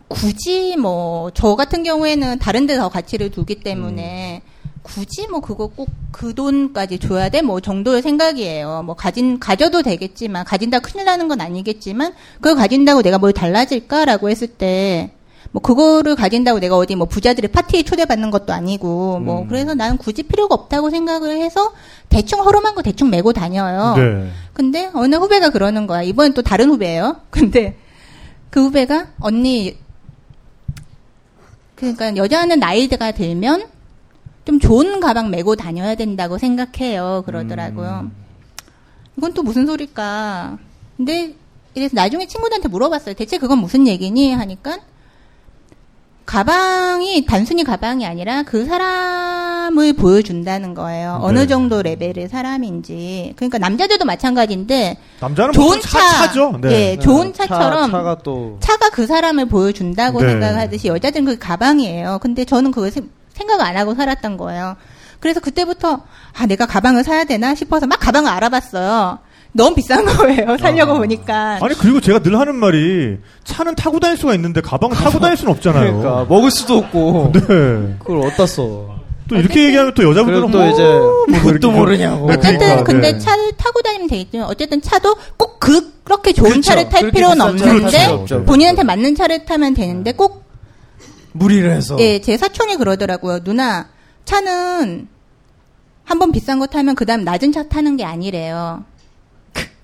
굳이 뭐 저 같은 경우에는 다른 데서 가치를 두기 때문에 음. 굳이 뭐 그거 꼭 그 돈까지 줘야 돼? 뭐 정도의 생각이에요. 뭐 가진 가져도 되겠지만 가진다 큰일 나는 건 아니겠지만 그걸 가진다고 내가 뭘 달라질까라고 했을 때 뭐 그거를 가진다고 내가 어디 뭐 부자들의 파티에 초대받는 것도 아니고 뭐 음. 그래서 나는 굳이 필요가 없다고 생각을 해서 대충 허름한 거 대충 메고 다녀요. 네. 근데 어느 후배가 그러는 거야. 이번엔 또 다른 후배예요. 근데 그 후배가 언니 그러니까 여자는 나이대가 들면 좀 좋은 가방 메고 다녀야 된다고 생각해요. 그러더라고요. 음. 이건 또 무슨 소릴까. 근데 이래서 나중에 친구들한테 물어봤어요. 대체 그건 무슨 얘기니? 하니까 가방이 단순히 가방이 아니라 그 사람을 보여준다는 거예요. 네. 어느 정도 레벨의 사람인지. 그러니까 남자들도 마찬가지인데 남자는 좋은 차, 차죠. 네. 예, 네. 좋은 차처럼 차, 차가, 또... 차가 그 사람을 보여준다고 네. 생각하듯이 여자들은 그게 가방이에요. 근데 저는 그걸 생각 안 하고 살았던 거예요. 그래서 그때부터 아 내가 가방을 사야 되나 싶어서 막 가방을 알아봤어요. 너무 비싼 거예요. 살려고 아. 보니까. 아니 그리고 제가 늘 하는 말이 차는 타고 다닐 수가 있는데 가방은 타고 다닐 수는 없잖아요. 그러니까 먹을 수도 없고. 네. 그걸 어디다 써. 또 이렇게 얘기하면 또 여자분들은 또 이제 그것도 모르냐고. 어쨌든 그러니까, 근데 네. 차를 타고 다니면 되겠지만 어쨌든 차도 꼭 그, 그렇게 좋은 그렇죠. 차를 탈 필요는 없는데 그렇죠. 본인한테 맞는 차를 타면 되는데 꼭 무리를 해서. 예, 제 사촌이 그러더라고요. 누나 차는 한번 비싼 거 타면 그 다음 낮은 차 타는 게 아니래요.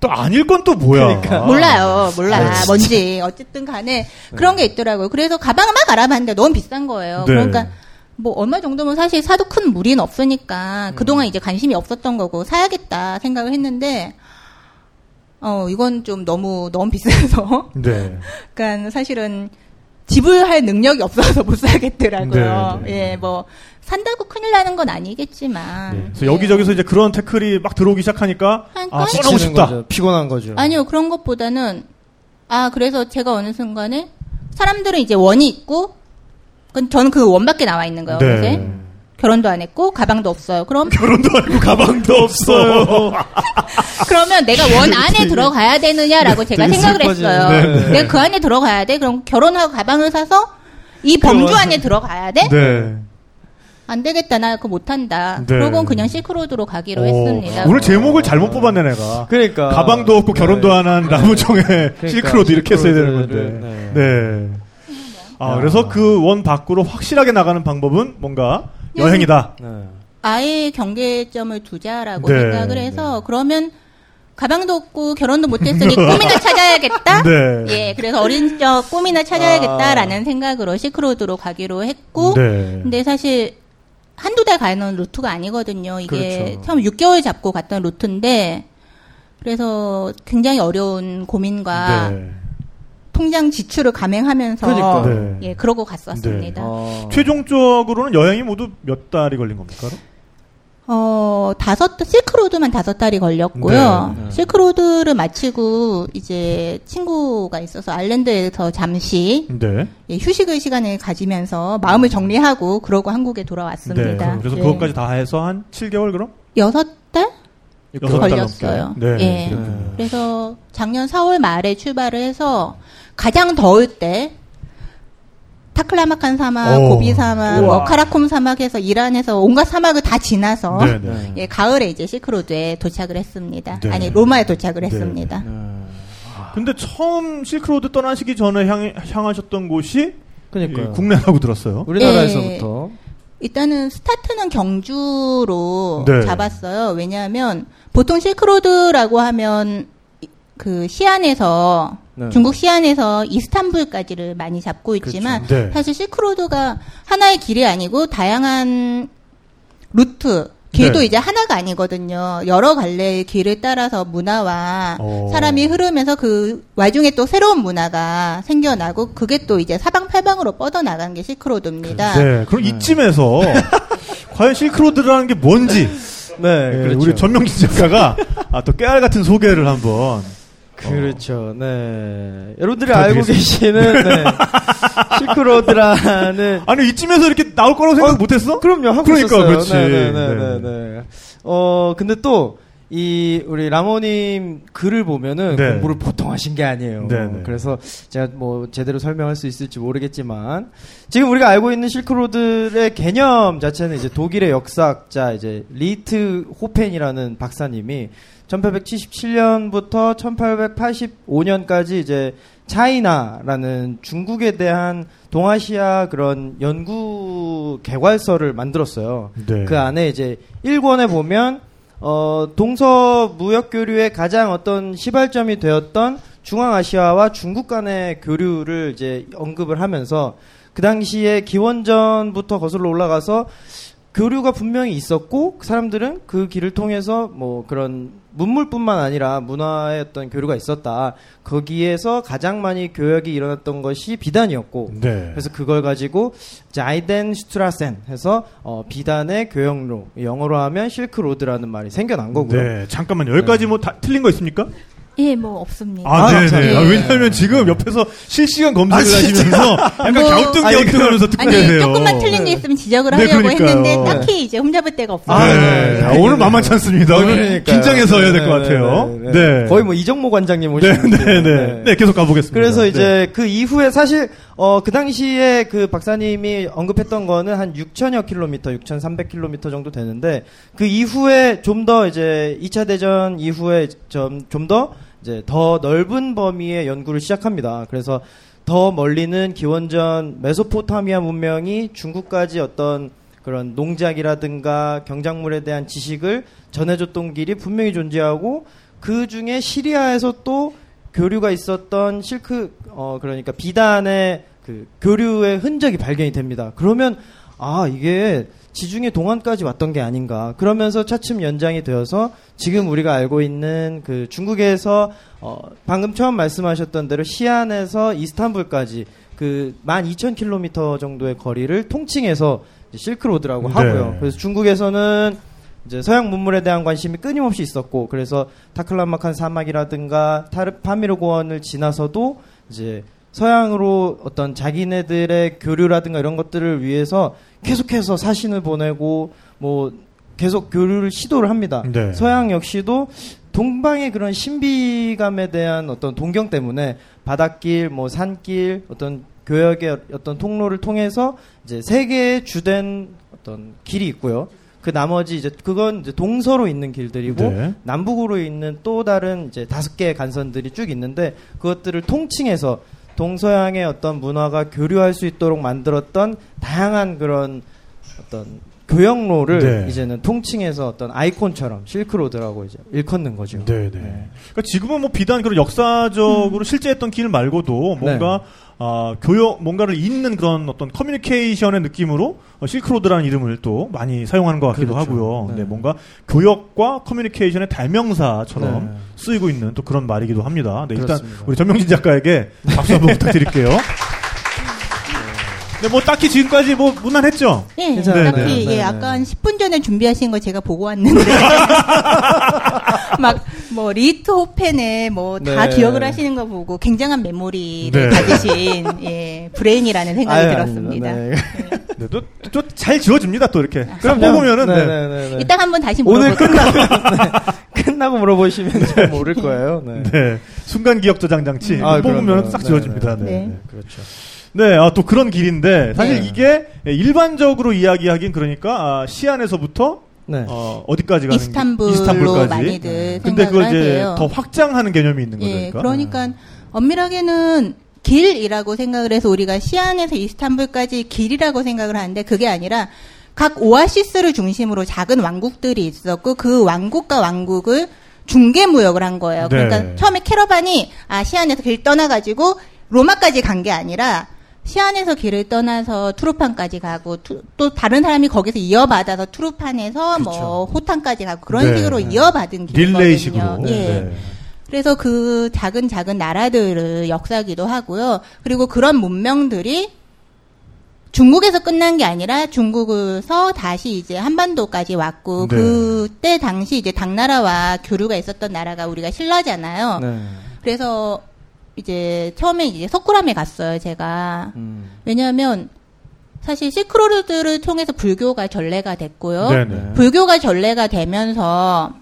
또 아닐 건 또 뭐야. 그러니까. 몰라요. 몰라. 아, 뭔지. 어쨌든 간에 그런 네. 게 있더라고요. 그래서 가방을 막 알아봤는데 너무 비싼 거예요. 네. 그러니까 뭐 얼마 정도면 사실 사도 큰 무리는 없으니까 음. 그동안 이제 관심이 없었던 거고 사야겠다 생각을 했는데 어 이건 좀 너무 너무 비싸서 네. 그러니까 사실은 지불할 능력이 없어서 못 사겠더라고요. 네, 네. 예, 뭐 산다고 큰일 나는 건 아니겠지만. 네. 그래서 예. 여기저기서 이제 그런 태클이 막 들어오기 시작하니까 아, 떠나고 싶다. 거죠. 피곤한 거죠. 아니요, 그런 것보다는 아 그래서 제가 어느 순간에 사람들은 이제 원이 있고, 저는 그 원밖에 나와 있는 거예요. 네. 이제 결혼도 안 했고 가방도 없어요. 그럼 결혼도 안 했고 가방도 없어요. 그러면 내가 원 안에 들어가야 되느냐라고 네, 제가 생각을 슬퍼지. 했어요. 네, 네. 내가 그 안에 들어가야 돼? 그럼 결혼하고 가방을 사서 이 범주 안에 들어가야 돼? 네. 안 되겠다. 나 그거 못한다. 네. 그러고 그냥 실크로드로 가기로 오, 했습니다. 오늘 제목을 잘못 뽑았네 내가. 그러니까. 가방도 없고 결혼도 네. 안 한 라무정의 그러니까, 실크로드 이렇게 했어야 되는 건데. 네. 네. 아, 그래서 그 원 밖으로 확실하게 나가는 방법은 뭔가 여행이다. 네. 아예 경계점을 두자라고 네. 생각을 해서 네. 그러면 가방도 없고 결혼도 못했으니 꿈이나 찾아야겠다. 네. 예, 그래서 어린 적 꿈이나 찾아야겠다라는 아... 생각으로 실크로드로 가기로 했고, 네. 근데 사실 한두 달 가는 루트가 아니거든요. 이게 그렇죠. 처음 육 개월 잡고 갔던 루트인데, 그래서 굉장히 어려운 고민과 네. 통장 지출을 감행하면서 그러니까. 네. 예, 그러고 갔었습니다. 네. 아... 최종적으로는 여행이 모두 몇 달이 걸린 겁니까? 어, 다섯, 실크로드만 다섯 달이 걸렸고요. 네, 네. 실크로드를 마치고, 이제, 친구가 있어서, 아일랜드에서 잠시, 네. 예, 휴식의 시간을 가지면서, 마음을 정리하고, 그러고 한국에 돌아왔습니다. 네, 그래서 네. 그것까지 다 해서 한 칠 개월 그럼? 여섯 달? 여섯 달 걸렸어요. 네. 예. 네. 그래서, 작년 사월 말에 출발을 해서, 가장 더울 때, 타클라마칸 사막, 오, 고비 사막, 뭐 카라콤 사막에서 이란에서 온갖 사막을 다 지나서 네네. 예, 가을에 이제 실크로드에 도착을 했습니다. 네. 아니 로마에 도착을 네네. 했습니다. 네. 근데 처음 실크로드 떠나시기 전에 향, 향하셨던 곳이 그러니까 예, 국내라고 들었어요. 우리나라에서부터 예, 일단은 스타트는 경주로 네. 잡았어요. 왜냐하면 보통 실크로드라고 하면 그 시안에서 네. 중국 시안에서 이스탄불까지를 많이 잡고 있지만 그렇죠. 네. 사실 실크로드가 하나의 길이 아니고 다양한 루트 길도 네. 이제 하나가 아니거든요. 여러 갈래의 길을 따라서 문화와 오. 사람이 흐르면서 그 와중에 또 새로운 문화가 생겨나고 그게 또 이제 사방팔방으로 뻗어나간 게 실크로드입니다. 네. 그럼 네. 이쯤에서 과연 실크로드라는 게 뭔지 네, 네 그렇죠. 우리 전명진 작가가 아, 또 깨알 같은 소개를 한번 그렇죠. 네. 여러분들이 알고 계시는 네. 실크로드라는 아니 이쯤에서 이렇게 나올 거라고 생각 어, 못했어? 그럼요. 하고 그러니까, 있었어요. 그러니까 그렇지. 네네네. 네. 네. 어 근데 또 이 우리 라모님 글을 보면은 네. 공부를 보통 하신 게 아니에요. 네네. 그래서 제가 뭐 제대로 설명할 수 있을지 모르겠지만 지금 우리가 알고 있는 실크로드의 개념 자체는 이제 독일의 역사학자 이제 리트 호펜이라는 박사님이 천팔백칠십칠 년부터 천팔백팔십오 년까지 이제 차이나라는 중국에 대한 동아시아 그런 연구 개괄서를 만들었어요. 네. 그 안에 이제 일 권에 보면 어 동서 무역 교류의 가장 어떤 시발점이 되었던 중앙아시아와 중국 간의 교류를 이제 언급을 하면서 그 당시에 기원전부터 거슬러 올라가서 교류가 분명히 있었고 사람들은 그 길을 통해서 뭐 그런 문물뿐만 아니라 문화의 어떤 교류가 있었다. 거기에서 가장 많이 교역이 일어났던 것이 비단이었고 네. 그래서 그걸 가지고 자이덴 슈트라센 해서 어, 비단의 교역로 영어로 하면 실크로드라는 말이 생겨난 거고요. 네. 잠깐만 여기까지 네. 뭐 다 틀린 거 있습니까? 예, 뭐 없습니다. 아, 아 네네. 예. 아, 왜냐하면 지금 옆에서 실시간 검색을 아, 하시면서 약간 뭐, 갸우뚱갸우뚱하면서 듣고 아니, 계세요. 조금만 틀린 게 있으면 지적을 네, 하려고 그러니까요. 했는데 딱히 이제 혼잡을 데가 없어요. 아, 네. 네. 아, 오늘 만만치 않습니다. 오늘 긴장해서 해야 될 것 같아요. 네, 네, 네. 네. 거의 뭐 이정모 관장님 오시는. 네네네. 네, 네. 네. 네, 계속 가보겠습니다. 그래서 이제 네. 그 이후에 사실 어, 그 당시에 그 박사님이 언급했던 거는 한 육천여 킬로미터, 육천삼백 킬로미터 정도 되는데 그 이후에 좀 더 이제 이 차 대전 이후에 좀 좀 더 이제 더 넓은 범위의 연구를 시작합니다. 그래서 더 멀리는 기원전 메소포타미아 문명이 중국까지 어떤 그런 농작이라든가 경작물에 대한 지식을 전해줬던 길이 분명히 존재하고 그 중에 시리아에서 또 교류가 있었던 실크 어 그러니까 비단의 그 교류의 흔적이 발견이 됩니다. 그러면 아 이게 지중해 동안까지 왔던 게 아닌가. 그러면서 차츰 연장이 되어서 지금 우리가 알고 있는 그 중국에서 어 방금 처음 말씀하셨던 대로 시안에서 이스탄불까지 그 만 이천 킬로미터 정도의 거리를 통칭해서 실크로드라고 네. 하고요. 그래서 중국에서는 이제 서양 문물에 대한 관심이 끊임없이 있었고 그래서 타클라마칸 사막이라든가 타르 파미르 고원을 지나서도 이제 서양으로 어떤 자기네들의 교류라든가 이런 것들을 위해서 계속해서 사신을 보내고 뭐 계속 교류를 시도를 합니다. 네. 서양 역시도 동방의 그런 신비감에 대한 어떤 동경 때문에 바닷길, 뭐 산길, 어떤 교역의 어떤 통로를 통해서 이제 세계에 주된 어떤 길이 있고요. 그 나머지 이제 그건 이제 동서로 있는 길들이고 네. 남북으로 있는 또 다른 이제 다섯 개의 간선들이 쭉 있는데 그것들을 통칭해서 동서양의 어떤 문화가 교류할 수 있도록 만들었던 다양한 그런 어떤 교역로를 네. 이제는 통칭해서 어떤 아이콘처럼 실크로드라고 이제 일컫는 거죠. 네네. 네. 그러니까 지금은 뭐 비단 그런 역사적으로 음. 실제했던 길 말고도 뭔가 네. 아, 교역 뭔가를 잇는 그런 어떤 커뮤니케이션의 느낌으로 어, 실크로드라는 이름을 또 많이 사용하는 것 같기도 그렇죠. 하고요. 네. 네, 뭔가 교역과 커뮤니케이션의 대명사처럼 네. 쓰이고 있는 또 그런 말이기도 합니다. 네, 일단 그렇습니다. 우리 전명진 작가에게 박수 한번 부탁드릴게요. 네, 뭐 딱히 지금까지 뭐 무난했죠? 예, 네, 딱히 네, 예, 아까 한 십 분 전에 준비하신 거 제가 보고 왔는데 막 뭐 리트 호펜에 뭐 다 네. 기억을 하시는 거 보고 굉장한 메모리를 네. 가지신 예, 브레인이라는 생각이 아유, 들었습니다. 네. 네, 또, 또 잘 지워집니다, 또 이렇게. 아, 그럼 뽑으면은 네. 네, 네, 네. 이따 한번 다시 물어보세요. 오늘 끝나고 네. 끝나고 물어보시면 네. 잘 모를 거예요. 네. 네. 순간 기억 저장 장치 아, 뽑으면은 싹 지워집니다. 네. 네. 네. 네. 그렇죠. 네, 아, 또 그런 길인데, 사실 네. 이게 일반적으로 이야기하긴 그러니까, 아, 시안에서부터, 네. 어, 어디까지 가는 이스탄불로 이스탄불까지. 많이들 근데 그걸 이제 하세요. 더 확장하는 개념이 있는 거죠. 예, 그러니까 네. 엄밀하게는 길이라고 생각을 해서 우리가 시안에서 이스탄불까지 길이라고 생각을 하는데, 그게 아니라, 각 오아시스를 중심으로 작은 왕국들이 있었고, 그 왕국과 왕국을 중개 무역을 한 거예요. 네. 그러니까 처음에 캐러반이, 아, 시안에서 길 떠나가지고, 로마까지 간 게 아니라, 시안에서 길을 떠나서 투르판까지 가고 투, 또 다른 사람이 거기서 이어받아서 투르판에서 그쵸. 뭐 호탄까지 가고 그런 네. 식으로 이어받은 길이거든요. 릴레이식으로. 예. 네. 그래서 그 작은 작은 나라들을 역사기도 하고요. 그리고 그런 문명들이 중국에서 끝난 게 아니라 중국에서 다시 이제 한반도까지 왔고 네. 그때 당시 이제 당나라와 교류가 있었던 나라가 우리가 신라잖아요. 네. 그래서 이제 처음에 이제 석굴암에 갔어요, 제가. 음. 왜냐하면 사실 실크로드를 통해서 불교가 전래가 됐고요. 네네. 불교가 전래가 되면서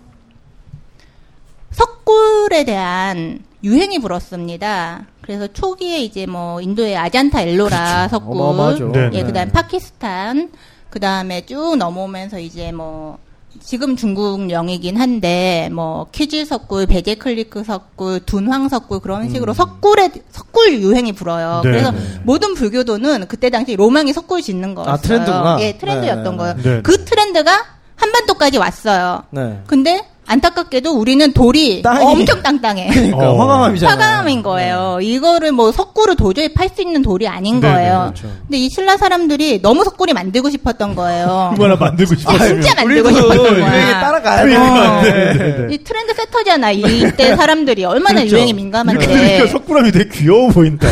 석굴에 대한 유행이 불었습니다. 그래서 초기에 이제 뭐 인도의 아잔타 엘로라 그렇죠. 석굴, 어마어마하죠. 예, 그다음 파키스탄, 그다음에 쭉 넘어오면서 이제 뭐 지금 중국 영이긴 한데 뭐 퀴즈 석굴, 베개 클리크 석굴, 둔황 석굴 그런 식으로 음. 석굴에 석굴 유행이 불어요. 네네. 그래서 모든 불교도는 그때 당시 로망이 석굴 짓는 거였어요. 아, 트렌드구나. 예, 트렌드였던 네네. 거예요. 네네. 그 트렌드가 한반도까지 왔어요. 네. 근데 안타깝게도 우리는 돌이 땅이... 엄청 땅땅해. 그러니까 어. 화강암이잖아요. 화강암인 거예요. 네. 이거를 뭐 석굴을 도저히 팔 수 있는 돌이 아닌 거예요. 네네, 그렇죠. 근데 이 신라 사람들이 너무 석굴이 만들고 싶었던 거예요. 얼마나 만들고 싶었어요. 진짜 만들고 싶었던 거야. 유행에 따라가야 돼. 어. 이 트렌드 세터잖아. 이때 사람들이 얼마나 그렇죠. 유행에 민감한데. 그러니까 석굴함이 되게 귀여워 보인다.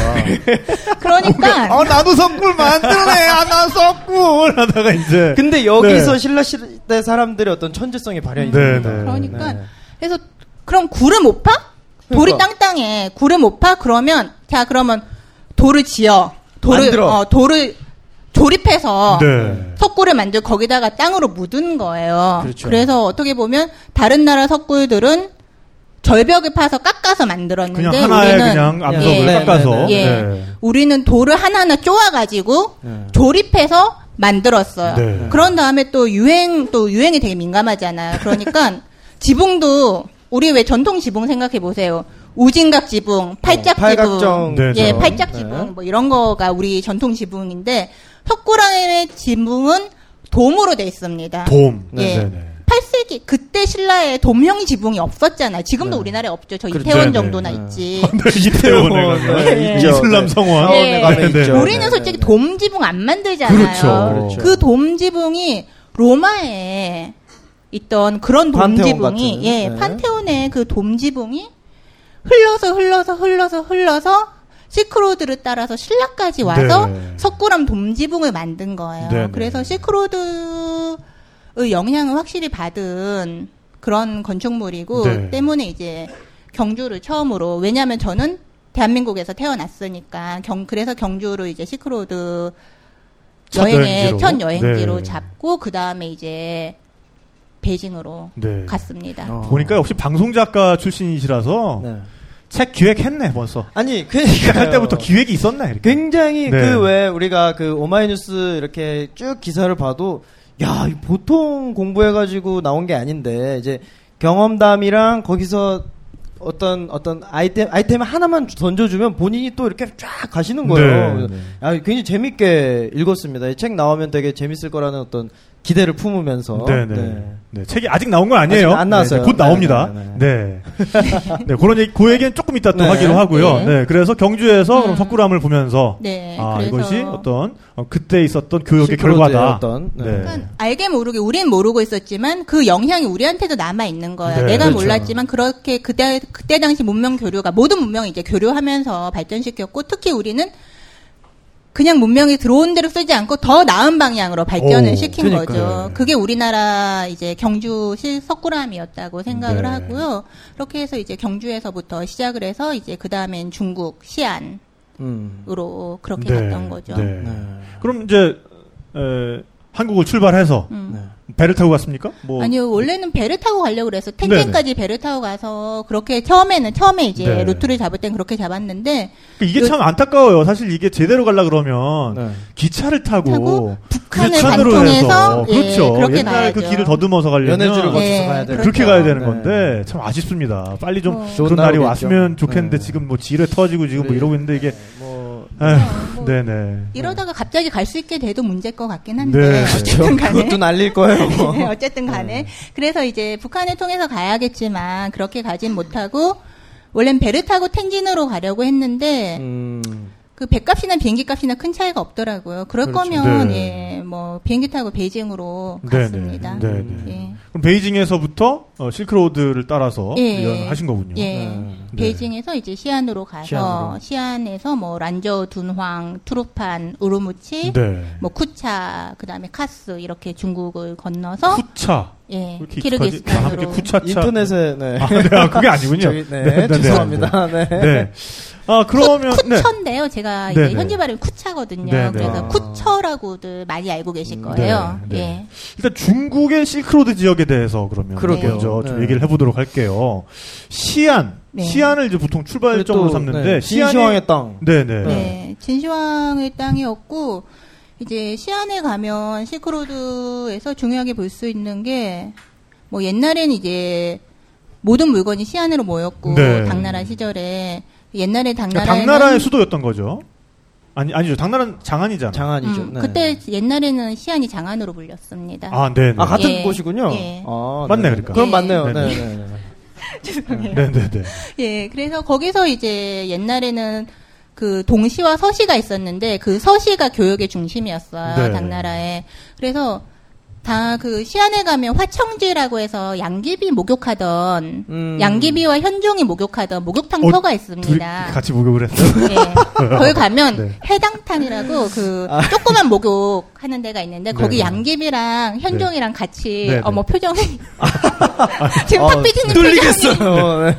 그러니까. 아, 나도 석굴 만들래. 아, 나 석굴 하다가 이제. 근데 여기서 네. 신라 시대 사람들의 어떤 천재성이 발현이 됩니다. 그러니까 네. 그래서 그럼 굴을 못 파? 돌이 그러니까. 땅땅해. 굴을 못 파? 그러면 자 그러면 돌을 지어 돌을 어, 돌을 조립해서 네. 석굴을 만들 거기다가 땅으로 묻은 거예요. 그렇죠. 그래서 어떻게 보면 다른 나라 석굴들은 절벽을 파서 깎아서 만들었는데 그냥 하나에 우리는 그냥 암석을 예, 깎아서 예, 네. 우리는 돌을 하나하나 쪼아가지고 네. 조립해서 만들었어요. 네. 그런 다음에 또 유행 또 유행이 되게 민감하잖아요. 그러니까 지붕도 우리 왜 전통 지붕 생각해 보세요. 우진각 지붕, 팔짝 어, 지붕, 네, 예, 팔짝 네. 지붕 뭐 이런 거가 우리 전통 지붕인데 석굴암의 지붕은 돔으로 돼 있습니다. 돔. 네. 예. 네네. 팔 세기 그때 신라에 돔형 지붕이 없었잖아요. 지금도 네. 우리나라에 없죠. 저 이태원 네, 정도나 네, 있지. 이태원에 이슬람 성원. 우리는 솔직히 돔 지붕 안 만들잖아요. 그렇죠. 그렇죠. 그 돔 지붕이 로마에 있던 그런 돔 지붕이 예, 네. 판테온의 그 돔 지붕이 흘러서 흘러서 흘러서 흘러서 실크로드를 따라서 신라까지 와서 네. 석굴암 돔 지붕을 만든 거예요. 네, 그래서 실크로드 영향을 확실히 받은 그런 건축물이고 네. 때문에 이제 경주를 처음으로 왜냐하면 저는 대한민국에서 태어났으니까 경, 그래서 경주를 이제 실크로드 여행의 첫 여행지로 네. 잡고 그 다음에 이제 베이징으로 네. 갔습니다. 어. 보니까 역시 방송 작가 출신이시라서. 네. 책 기획했네 벌써. 아니 그러니까 할 때부터 기획이 있었나 이렇게. 굉장히 네. 그 왜 우리가 그 오마이뉴스 이렇게 쭉 기사를 봐도. 야, 보통 공부해가지고 나온 게 아닌데, 이제 경험담이랑 거기서 어떤, 어떤 아이템, 아이템 하나만 던져주면 본인이 또 이렇게 쫙 가시는 거예요. 네, 네. 야, 굉장히 재밌게 읽었습니다. 이 책 나오면 되게 재밌을 거라는 어떤 기대를 품으면서. 네, 네. 네. 네. 책이 아직 나온 건 아니에요. 안 나왔어요. 네, 곧 나옵니다. 네. 네, 네. 네. 네 그런 얘기, 그 얘기는 조금 이따 또 네, 하기로 하고요. 네. 네. 그래서 경주에서 음. 그럼 석굴암을 보면서. 네. 아, 그래서... 이것이 어떤, 어, 그때 있었던 교육의 결과다. 어떤, 네. 네. 그러니까 알게 모르게, 우린 모르고 있었지만 그 영향이 우리한테도 남아있는 거예요. 네, 내가 그렇죠. 몰랐지만 그렇게 그때, 그때 당시 문명 교류가, 모든 문명이 이제 교류하면서 발전시켰고, 특히 우리는 그냥 문명이 들어온 대로 쓰지 않고 더 나은 방향으로 발전을 오, 시킨 그러니까요. 거죠. 그게 우리나라 이제 경주 석굴암이었다고 생각을 네. 하고요. 그렇게 해서 이제 경주에서부터 시작을 해서 이제 그 다음엔 중국 시안으로 음. 그렇게 네. 갔던 거죠. 네. 네. 그럼 이제 에, 한국을 출발해서 음. 배를 타고 갔습니까? 뭐. 아니요, 원래는 배를 타고 가려고 그래서 텐켄까지 배를 타고 가서 그렇게 처음에는 처음에 이제 네. 루트를 잡을 땐 그렇게 잡았는데 이게 요... 참 안타까워요. 사실 이게 제대로 가려고 그러면 네. 기차를 타고, 타고 북한을 관통해서 예, 그렇죠. 그렇게 옛날 가야죠. 그 길을 더듬어서 가려면 연해주를 거쳐서 예, 가야 되는 그렇게 가야 되는 네. 건데 참 아쉽습니다. 빨리 좀 어. 그런 날이 오겠죠. 왔으면 좋겠는데 네. 지금 뭐 지뢰 터지고 지금 그래. 뭐 이러고 있는데 이게 뭐. 에휴, 뭐 네네. 이러다가 갑자기 갈 수 있게 돼도 문제일 것 같긴 한데. 네. 어쨌든 간에. 그것도 날릴 거예요. 네, 어쨌든 간에. 네. 그래서 이제 북한을 통해서 가야겠지만 그렇게 가진 못하고 원래는 배를 타고 텐진으로 가려고 했는데 음. 그 배값이나 비행기 값이나 큰 차이가 없더라고요. 그럴 그렇죠. 거면 네. 예, 뭐 비행기 타고 베이징으로 네네. 갔습니다. 네네. 예. 그럼 베이징에서부터 어, 실크로드를 따라서 예. 하신 거군요. 예. 네. 네. 베이징에서 이제 시안으로 가서 시안으로. 시안에서 뭐 란저우, 둔황, 투르판, 우르무치, 네. 뭐 쿠차, 그다음에 카스 이렇게 중국을 건너서 쿠차, 예, 키르기스탄으로 아, 인터넷에 네. 아, 네, 아, 그게 아니군요. 저기, 네, 네, 네, 죄송합니다. 네. 네. 네. 아 그러면 쿠, 쿠천데요. 네. 제가 이제 현지 발음 쿠차거든요. 네네. 그래서 아. 쿠처라고들 많이 알고 계실 거예요. 네. 네. 예. 일단 중국의 실크로드 지역에 지역에 대해서 그러면 그러게요. 먼저 네. 좀 얘기를 해보도록 할게요. 시안, 네. 시안을 이제 보통 출발점으로 삼는데 네. 진시황의 땅. 네네. 네. 네. 진시황의 땅이었고 이제 시안에 가면 실크로드에서 중요하게 볼 수 있는 게 뭐 옛날엔 이제 모든 물건이 시안으로 모였고 네. 당나라 시절에 옛날에 당나라 그러니까 당나라의 수도였던 거죠. 아니 아니죠. 당나라는 장안이잖아요. 장안이죠. 음, 네. 그때 옛날에는 시안이 장안으로 불렸습니다. 아, 네. 아 같은 예, 곳이군요. 예. 아, 맞네, 그러니까. 그럼 맞네요. 네, 네. 죄송해요. 네, 네, 네. 예, 그래서 거기서 이제 옛날에는 그 동시와 서시가 있었는데 그 서시가 교역의 중심이었어요. 네. 당나라에. 그래서 다 그 시안에 가면 화청지라고 해서 양귀비 목욕하던 음. 양귀비와 현종이 목욕하던 목욕탕터가 어, 있습니다. 같이 목욕을 했어요? 네. 거기 가면 네. 해당탕이라고 그 아. 조그만 목욕하는 데가 있는데 네네. 거기 양귀비랑 현종이랑 네네. 같이 어머 표정이 지금 탁피디님 뚫리겠어요.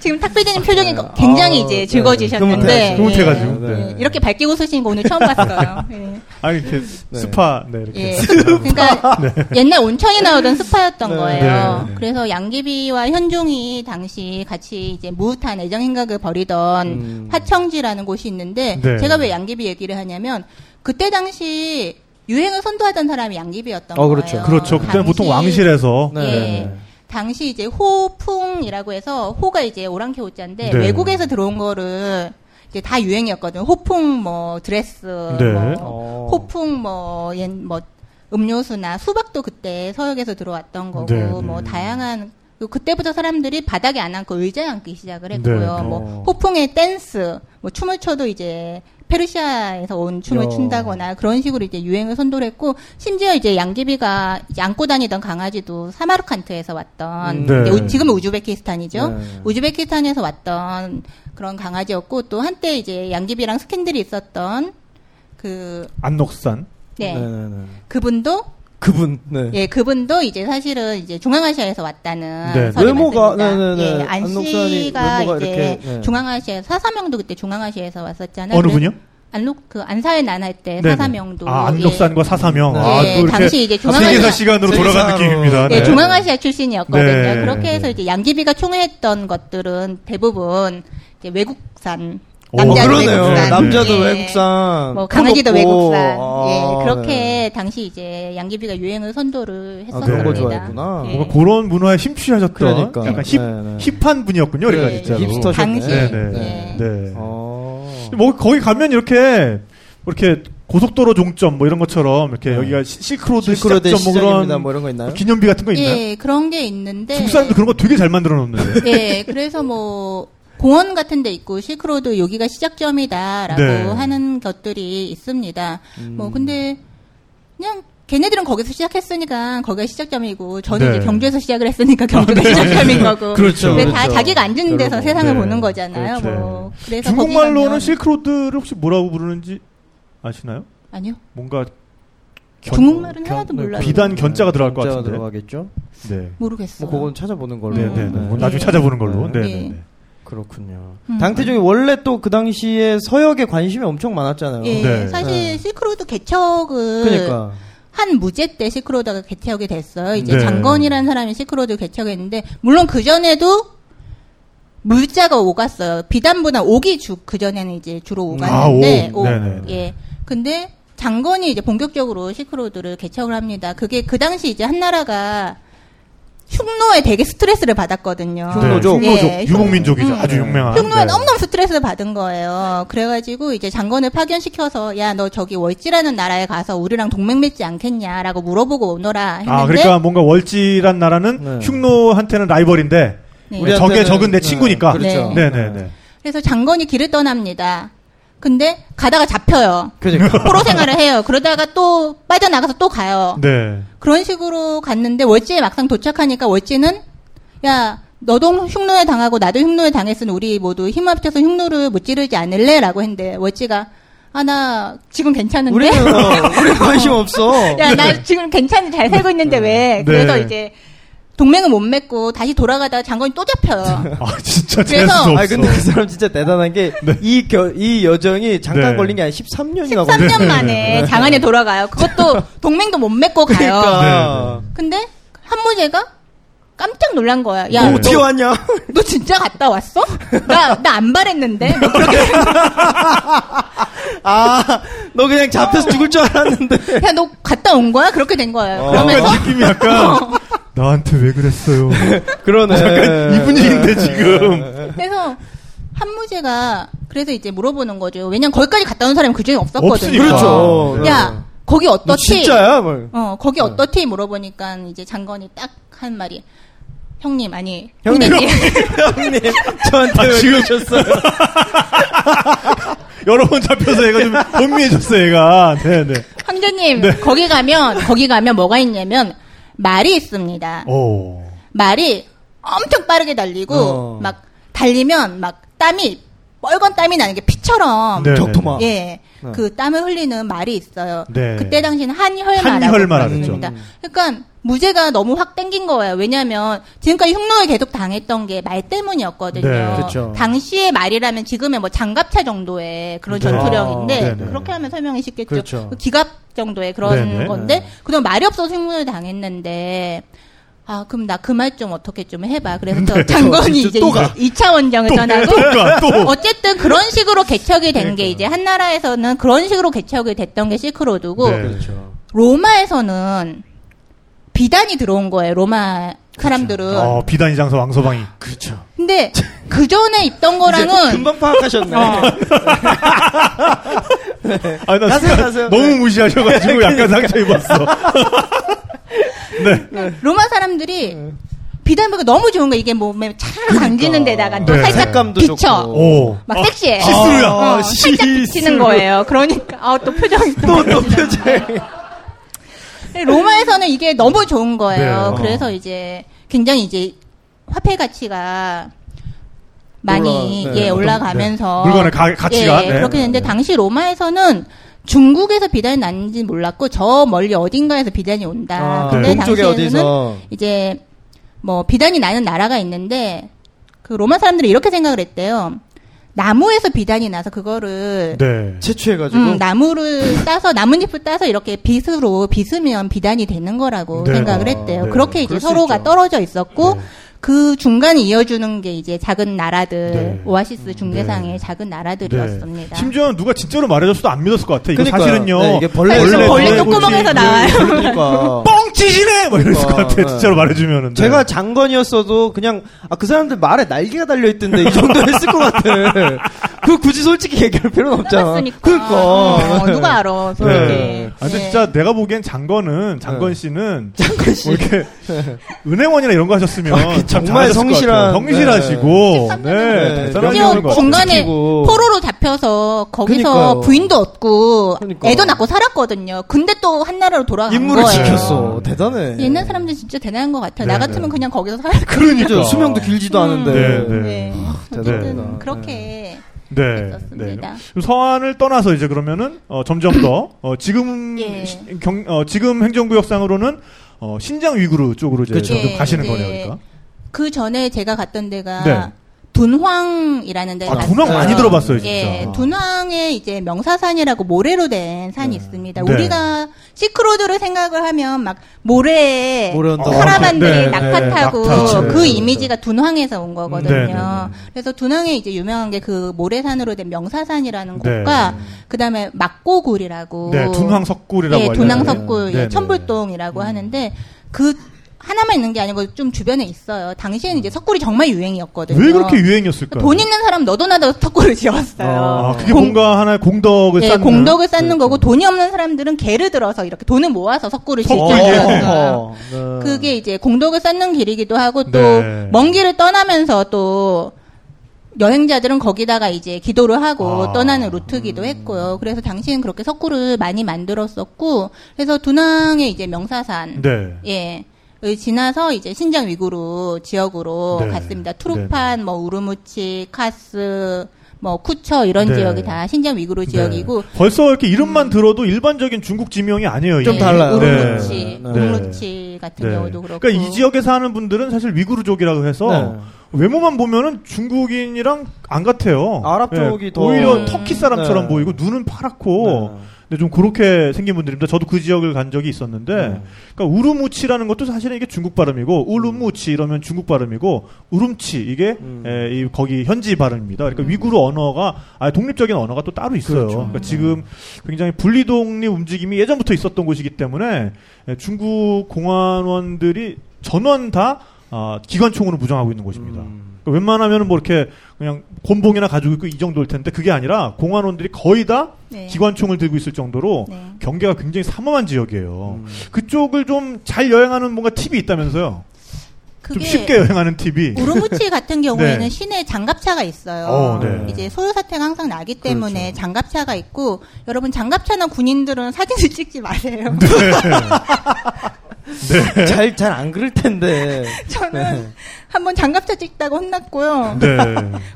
지금 탁피디님 표정이 굉장히 아, 이제 즐거워지셨는데 흐뭇해가지고 네. 네. 네. 이렇게 밝게 웃으시는 거 오늘 처음 봤어요. 네. 아 이렇게 네. 스파 네 이렇게 네. 그러니까 네. 옛날 온천이 나오던 스파였던 네. 거예요. 네. 그래서 양귀비와 현종이 당시 같이 이제 무흡한 애정행각을 벌이던 음. 화청지라는 곳이 있는데 네. 제가 왜 양귀비 얘기를 하냐면 그때 당시 유행을 선도하던 사람이 양귀비였던 어, 그렇죠. 거예요. 그렇죠. 그때는 보통 왕실에서 네. 예, 당시 이제 호풍이라고 해서 호가 이제 오랑캐 호자인데 네. 외국에서 들어온 거를 이제 다 유행이었거든요. 호풍 뭐 드레스, 네. 뭐, 호풍 뭐 옛 뭐 음료수나 수박도 그때 서역에서 들어왔던 거고 네, 뭐 네. 다양한 그때부터 사람들이 바닥에 안 앉고 의자에 앉기 시작을 했고요. 네, 어. 뭐 호풍의 댄스, 뭐 춤을 춰도 이제 페르시아에서 온 춤을 여. 춘다거나 그런 식으로 이제 유행을 선도했고 심지어 이제 양귀비가 이제 안고 다니던 강아지도 사마르칸트에서 왔던 네. 지금은 우즈베키스탄이죠. 네. 우즈베키스탄에서 왔던 그런 강아지였고 또 한때 이제 양귀비랑 스캔들이 있었던 그 안녹산 네. 네네네. 그분도 그분 네. 예, 그분도 이제 사실은 이제 중앙아시아에서 왔다는 네. 외모가 네네네. 예, 안 씨가 이제 이렇게, 네. 중앙아시아 사사명도 그때 중앙아시아에서 왔었잖아요. 어느 분이요? 안록 그 안사회 난할 때 네네. 사사명도 아, 안록산과 예. 사사명. 예, 아, 또 당시 이제 중앙아시아 세계사 시간으로 돌아간 느낌입니다. 네. 네, 중앙아시아 출신이었거든요. 네. 그렇게 해서 이제 양귀비가 총회했던 것들은 대부분 이제 외국산 남자도 오, 외국산, 네. 남자도 예. 외국산, 뭐 강아지도 외국산, 아, 예 그렇게 네. 당시 이제 양귀비가 유행을 선도를 했었습니다. 아, 그런 거 좋아했구나. 예. 뭔가 그런 문화에 심취하셨던 그러니까. 약간 힙 네네. 힙한 분이었군요, 그러니까 네. 진짜로. 힙스터셨네. 당시. 네네. 네. 네. 아. 뭐 거기 가면 이렇게 이렇게 고속도로 종점 뭐 이런 것처럼 이렇게 네. 여기가 실크로드 시작점 뭐 그런 뭐 이런 거 있나요? 기념비 같은 거 있나요? 예, 그런 게 있는데. 중국 사람들 그런 거 되게 잘 만들어 놓는데. 예, 그래서 뭐. 공원 같은 데 있고 실크로드 여기가 시작점이다라고 네. 하는 것들이 있습니다. 음. 뭐 근데 그냥 걔네들은 거기서 시작했으니까 거기가 시작점이고 저는 네. 이제 경주에서 시작을 했으니까 경주가 아, 네. 시작점인 거고. 그렇죠. 근데 그렇죠. 다 자기가 앉은 데서 여러분. 세상을 네. 보는 거잖아요. 그렇죠. 뭐 그래서 중국말로는 실크로드를 혹시 뭐라고 부르는지 아시나요? 아니요. 뭔가 견, 중국말은 견, 하나도 몰라요. 비단 견자가 들어갈 견자가 것 같은데. 들어가겠죠? 네. 모르겠어. 뭐 그건 찾아보는 걸로. 네, 네, 네. 네. 나중에 찾아보는 걸로. 네, 네, 네. 네. 그렇군요. 음. 당태종이 원래 또 그 당시에 서역에 관심이 엄청 많았잖아요. 예, 네. 사실 네. 실크로드 개척은 그러니까. 한 무제 때 실크로드가 개척이 됐어요. 이제 네. 장건이라는 사람이 실크로드 개척했는데 물론 그 전에도 물자가 오갔어요. 비단보다 옥이 주 그 전에는 이제 주로 오갔는데, 아, 오. 오, 예. 근데 장건이 이제 본격적으로 실크로드를 개척을 합니다. 그게 그 당시 이제 한나라가 흉노에 되게 스트레스를 받았거든요. 흉노족, 네, 예, 유목민족이죠. 음, 아주 유명한. 흉노에 네. 너무너무 스트레스를 받은 거예요. 그래가지고 이제 장건을 파견시켜서 야, 너 저기 월지라는 나라에 가서 우리랑 동맹 맺지 않겠냐라고 물어보고 오너라 했는데. 아, 그러니까 뭔가 월지란 나라는 네. 흉노한테는 라이벌인데 네. 우리 적의 적은 내 친구니까. 네. 그렇죠. 네. 네네네. 네. 그래서 장건이 길을 떠납니다. 근데 가다가 잡혀요. 그러니까. 포로 생활을 해요. 그러다가 또 빠져나가서 또 가요. 네. 그런 식으로 갔는데 월지에 막상 도착하니까 월지는 야 너도 흉노에 당하고 나도 흉노에 당했으니 우리 모두 힘 합쳐서 흉노를 무찌르지 않을래? 라고 했는데 월지가 아, 나 지금 괜찮은데? 우리, 우리 관심 없어. 야, 나 네. 지금 괜찮은데 잘 살고 있는데 왜? 그래서 네. 이제 동맹은 못 맺고 다시 돌아가다가 장건이 또 잡혀요. 아 진짜 재수없어. 아 근데 그 사람 진짜 대단한 게 이 이 네. 여정이 잠깐 네. 걸린 게 아니라 십삼 년이나 걸린 십삼 년 만에 장안에 돌아가요. 그것도 동맹도 못 맺고 가요. 그러니까. 네. 근데 한무제가 깜짝 놀란 거야. 야, 너 어떻게 왔냐? 너 진짜 갔다 왔어? 나, 나 안 바랬는데. 뭐 그렇게. 아, 너 그냥 잡혀서 죽을 줄 알았는데. 야, 너 갔다 온 거야? 그렇게 된 거야. 어, 그러면서 약간 느낌이 약간 어. 나한테 왜 그랬어요? 그러네. 약간 이 분위기인데 지금. 그래서 한무제가 그래서 이제 물어보는 거죠. 왜냐면 거기까지 갔다 온 사람이 그중에 없었거든. 없으니까. 그렇죠. 야. 거기 어떻지? 진짜야? 뭘. 어, 거기 어떻지? 물어보니까 이제 장건이 딱 한 말이 형님 아니 형님 형님 저한테 아, 지금 줬어요. 여러 번 잡혀서 얘가 좀 혼미해졌어요, 얘가. 네네. 황제님 네. 거기 가면 거기 가면 뭐가 있냐면 말이 있습니다. 오. 말이 엄청 빠르게 달리고 어. 막 달리면 막 땀이 빨간 땀이 나는 게 피처럼. 적토마. 예. 네. 그 땀을 흘리는 말이 있어요. 네. 그때 당시는 한혈마라고 했습니다. 음. 그러니까 무죄가 너무 확 땡긴 거예요. 왜냐하면 지금까지 흉노에 계속 당했던 게 말 때문이었거든요. 네. 그렇죠. 당시의 말이라면 지금의 뭐 장갑차 정도의 그런 네. 전투력인데 아, 그렇게 하면 설명이 쉽겠죠. 그렇죠. 기갑 정도의 그런 네네. 건데 그동안 말이 없어서 흉노를 당했는데 아, 그럼 나 그 말 좀 어떻게 좀 해봐. 그래서 네, 장건이 이제 이 차 원정을 떠나고 또, 또. 어쨌든 그런 식으로 개척이 된 게 이제 한나라에서는 그런 식으로 개척이 됐던 게 실크로드고 네, 그렇죠. 로마에서는 비단이 들어온 거예요. 로마 사람들은. 그렇죠. 어, 비단이 장사 왕서방이. 그렇죠. 근데 그 전에 있던 거랑은 금방 파악하셨네. 어. 네. 아니, 나 가세요, 가세요. 너무 무시하셔가지고 약간 상처 입었어. 네. 네. 로마 사람들이 네. 비단보가 너무 좋은 거 이게 몸에 차르르 감지는 데다가 또 네. 살짝 비쳐. 막 아, 섹시해. 시스루야. 어, 어, 살짝 비치는 거예요. 그러니까 아, 또 표정이 또, 또 표정. 로마에서는 이게 너무 좋은 거예요. 네. 그래서 이제 굉장히 이제 화폐 가치가 많이 올라, 네. 예, 올라가면서 네. 물건의 가, 가치가 예, 네. 그렇게 됐는데 당시 로마에서는 중국에서 비단이 났는지 몰랐고 저 멀리 어딘가에서 비단이 온다. 아, 근데 네. 당시에는 어디서... 이제 뭐 비단이 나는 나라가 있는데 그 로마 사람들이 이렇게 생각을 했대요. 나무에서 비단이 나서 그거를 네. 채취해가지고 음, 나무를 따서 나뭇잎을 따서 이렇게 빗으로 빗으면 비단이 되는 거라고 네. 생각을 했대요. 아, 네. 그렇게 이제 서로가 있죠. 떨어져 있었고 네. 그 중간에 이어주는 게 이제 작은 나라들, 네. 오아시스 중계상의 네. 작은 나라들이었습니다. 네. 심지어 누가 진짜로 말해줬어도 안 믿었을 것 같아. 이거 그러니까요. 사실은요. 네, 이게 벌레, 벌레, 벌레 똥구멍에서 나와요. 그러니까. 뻥치시네! 막 이랬을 그러니까. 것 같아. 네. 진짜로 말해주면은. 네. 제가 장관이었어도 그냥, 아, 그 사람들 말에 날개가 달려있던데 이 정도 했을 것 같아. 그 굳이 솔직히 얘기할 필요는 없잖아. 그니까. 어, 누가 알아. 솔직히. 네. 네. 아, 근데 진짜 내가 보기엔 장건은, 장건씨는. 장건씨. 뭐 이렇게 은행원이나 이런 거 하셨으면. 아, 정말 성실한 성실하시고 네. 네. 네. 네. 중간에 포로로 잡혀서 거기서 그러니까요. 부인도 얻고 그러니까. 애도 낳고 살았거든요. 근데 또 한나라로 돌아간 인물을 거예요. 인물을 지켰어. 대단해. 옛날 사람들 진짜 대단한 것 같아요. 네. 나 같으면 네. 그냥 거기서 살았거든요. 그러니까 수명도 길지도 않은데 음. 네. 네. 네. 어쨌든 네. 그렇게 네. 했었습니다. 네. 서안을 떠나서 이제 그러면은 어, 점점 더 어, 지금 예. 시, 경, 어, 지금 행정구역상으로는 어, 신장 위구르 쪽으로 이제 그렇죠. 예. 가시는 네. 거네요. 그러니까. 그 전에 제가 갔던 데가 네. 둔황이라는 데가 아, 갔어요. 둔황 많이 들어봤어요, 진짜. 예, 아. 둔황에 이제 명사산이라고 모래로 된 산이 네. 있습니다. 네. 우리가 실크로드를 생각을 하면 막 모래에 카라반들이 어, 낙타 네. 타고 네. 낙타. 그 네. 이미지가 둔황에서 온 거거든요. 네. 네. 그래서 둔황에 이제 유명한 게 그 모래산으로 된 명사산이라는 네. 곳과 네. 그다음에 막고굴이라고 네, 둔황 석굴이라고 예, 둔황 석굴, 네. 예, 천불동이라고 네. 하는데 그 하나만 있는 게 아니고 좀 주변에 있어요. 당시에는 이제 석굴이 정말 유행이었거든요. 왜 그렇게 유행이었을까요? 돈 있는 사람 너도 나도 석굴을 지었어요. 아, 그게 공, 뭔가 하나의 공덕을 네, 쌓는. 공덕을 쌓는 그렇죠. 거고 돈이 없는 사람들은 개를 들어서 이렇게 돈을 모아서 석굴을 지었어요. 네. 그게 이제 공덕을 쌓는 길이기도 하고 또 먼 네. 길을 떠나면서 또 여행자들은 거기다가 이제 기도를 하고 아, 떠나는 루트기도 음. 했고요. 그래서 당시엔 그렇게 석굴을 많이 만들었었고 그래서 둔항의 이제 명사산. 네. 예. 을 지나서 이제 신장 위구르 지역으로 네. 갔습니다. 투르판, 네. 뭐 우르무치, 카스, 뭐 쿠차 이런 네. 지역이 다 신장 위구르 네. 지역이고 벌써 이렇게 이름만 음. 들어도 일반적인 중국 지명이 아니에요. 좀 네. 달라요. 우르무치, 네. 우르무치 네. 같은 네. 경우도 그렇고. 그러니까 이 지역에 사는 분들은 사실 위구르족이라고 해서 네. 외모만 보면은 중국인이랑 안 같아요. 아랍 쪽이 네. 더 오히려 터키 사람처럼 네. 보이고 눈은 파랗고. 네. 근데 좀 그렇게 생긴 분들입니다. 저도 그 지역을 간 적이 있었는데, 네. 그러니까 우르무치라는 것도 사실은 이게 중국 발음이고, 우르무치 이러면 중국 발음이고, 우름치 이게 음. 에, 이, 거기 현지 발음입니다. 그러니까 음. 위구르 언어가 아예 독립적인 언어가 또 따로 있어요. 그렇죠. 그러니까 네. 지금 굉장히 분리독립 움직임이 예전부터 있었던 곳이기 때문에 에, 중국 공안원들이 전원 다 어, 기관총으로 무장하고 있는 곳입니다. 음. 그러니까 웬만하면은 뭐 이렇게 그냥 곤봉이나 가지고 있고 이 정도일 텐데 그게 아니라 공안원들이 거의 다 네. 기관총을 들고 있을 정도로 네. 경계가 굉장히 삼엄한 지역이에요. 음. 그쪽을 좀 잘 여행하는 뭔가 팁이 있다면서요? 좀 쉽게 여행하는 팁이. 우르무치 같은 경우에는 네. 시내 장갑차가 있어요. 어, 네. 이제 소요 사태가 항상 나기 때문에 그렇죠. 장갑차가 있고 여러분 장갑차나 군인들은 사진을 찍지 마세요. 네. 네. 잘, 잘 안 그럴 텐데. 저는 네. 한번 장갑차 찍다가 혼났고요. 네.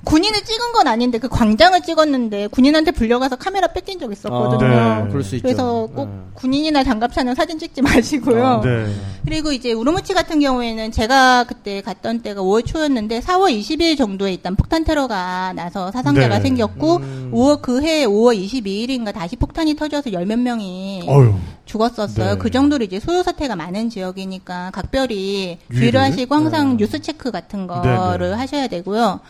군인을 찍은 건 아닌데 그 광장을 찍었는데 군인한테 불려가서 카메라 뺏긴 적 있었거든요. 아, 네. 그럴 수 있죠. 그래서 꼭 네. 군인이나 장갑차는 사진 찍지 마시고요. 아, 네. 그리고 이제 우르무치 같은 경우에는 제가 그때 갔던 때가 오월 초였는데 사월 이십일 정도에 일단 폭탄 테러가 나서 사상자가 네. 생겼고 음. 오월 그 해 오월 이십이일인가 다시 폭탄이 터져서 열 몇 명이 어휴. 죽었었어요. 네. 그 정도로 이제 소요 사태가 많은 지역이니까 각별히 주의를 하시고 항상 네. 뉴스 체크 같은 거를 네. 하셔야 되고요.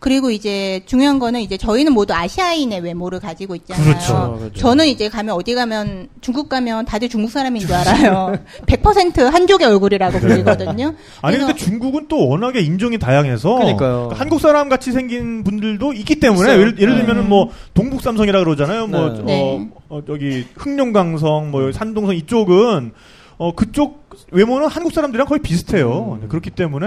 그리고 이제 중요한 거는 이제 저희는 모두 아시아인의 외모를 가지고 있잖아요. 그렇죠, 그렇죠. 저는 이제 가면 어디 가면 중국 가면 다들 중국 사람인 줄 알아요. 백 퍼센트 한족의 얼굴이라고 불리거든요. 아니 근데 중국은 또 워낙에 인종이 다양해서 그러니까요. 한국 사람 같이 생긴 분들도 있기 때문에 예를, 예를 들면은 음. 뭐 동북 삼성이라 그러잖아요. 뭐 네. 어, 네. 어, 여기 흑룡강성, 뭐 여기 산동성 이쪽은 어 그쪽 외모는 한국 사람들이랑 거의 비슷해요. 음. 그렇기 때문에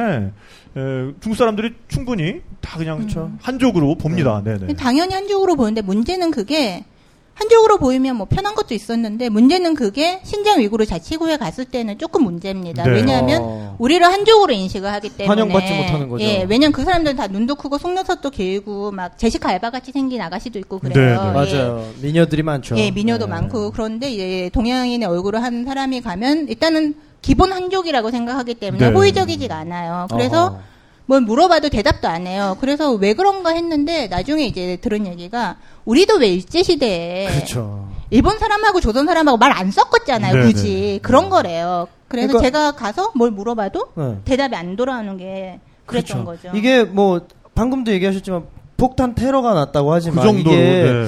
에, 중국 사람들이 충분히 다 그냥 음. 한족으로 봅니다. 네. 네네. 당연히 한족으로 보는데 문제는 그게 한쪽으로 보이면 뭐 편한 것도 있었는데 문제는 그게 신장 위구르 자치구에 갔을 때는 조금 문제입니다. 네. 왜냐하면 아. 우리를 한쪽으로 인식을 하기 때문에 환영받지 못하는 거죠. 예, 왜냐면 그 사람들은 다 눈도 크고 속눈썹도 길고 막 제시카 알바 같이 생긴 아가씨도 있고 그래요. 네, 네. 예. 맞아요. 미녀들이 많죠. 예, 미녀도 네. 많고 그런데 예, 동양인의 얼굴을 한 사람이 가면 일단은 기본 한족이라고 생각하기 때문에 네. 호의적이지가 않아요. 그래서 어허. 뭘 물어봐도 대답도 안 해요. 그래서 왜 그런가 했는데 나중에 이제 들은 얘기가 우리도 왜 일제시대에 그렇죠. 일본 사람하고 조선 사람하고 말 안 섞었잖아요. 네네. 굳이. 그런 거래요. 그래서 그러니까, 제가 가서 뭘 물어봐도 네. 대답이 안 돌아오는 게 그랬던 그렇죠. 거죠. 이게 뭐 방금도 얘기하셨지만 폭탄 테러가 났다고 하지만 그 정도로, 이게 네.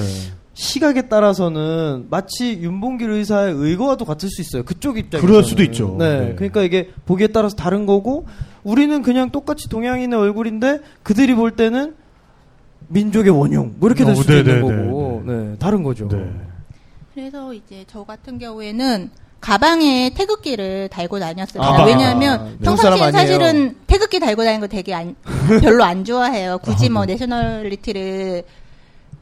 시각에 따라서는 마치 윤봉길 의사의 의거와도 같을 수 있어요. 그쪽 입장에서. 그럴 수도 있죠. 네. 네. 그러니까 이게 보기에 따라서 다른 거고 우리는 그냥 똑같이 동양인의 얼굴인데 그들이 볼 때는 민족의 원흉 뭐 이렇게 될 수도 오, 있는 거고 네, 다른 거죠. 네. 그래서 이제 저 같은 경우에는 가방에 태극기를 달고 다녔어요. 아, 왜냐하면 아, 평상시에 사실은 태극기 달고 다니는 거 되게 안, 별로 안 좋아해요. 굳이 뭐 내셔널리티를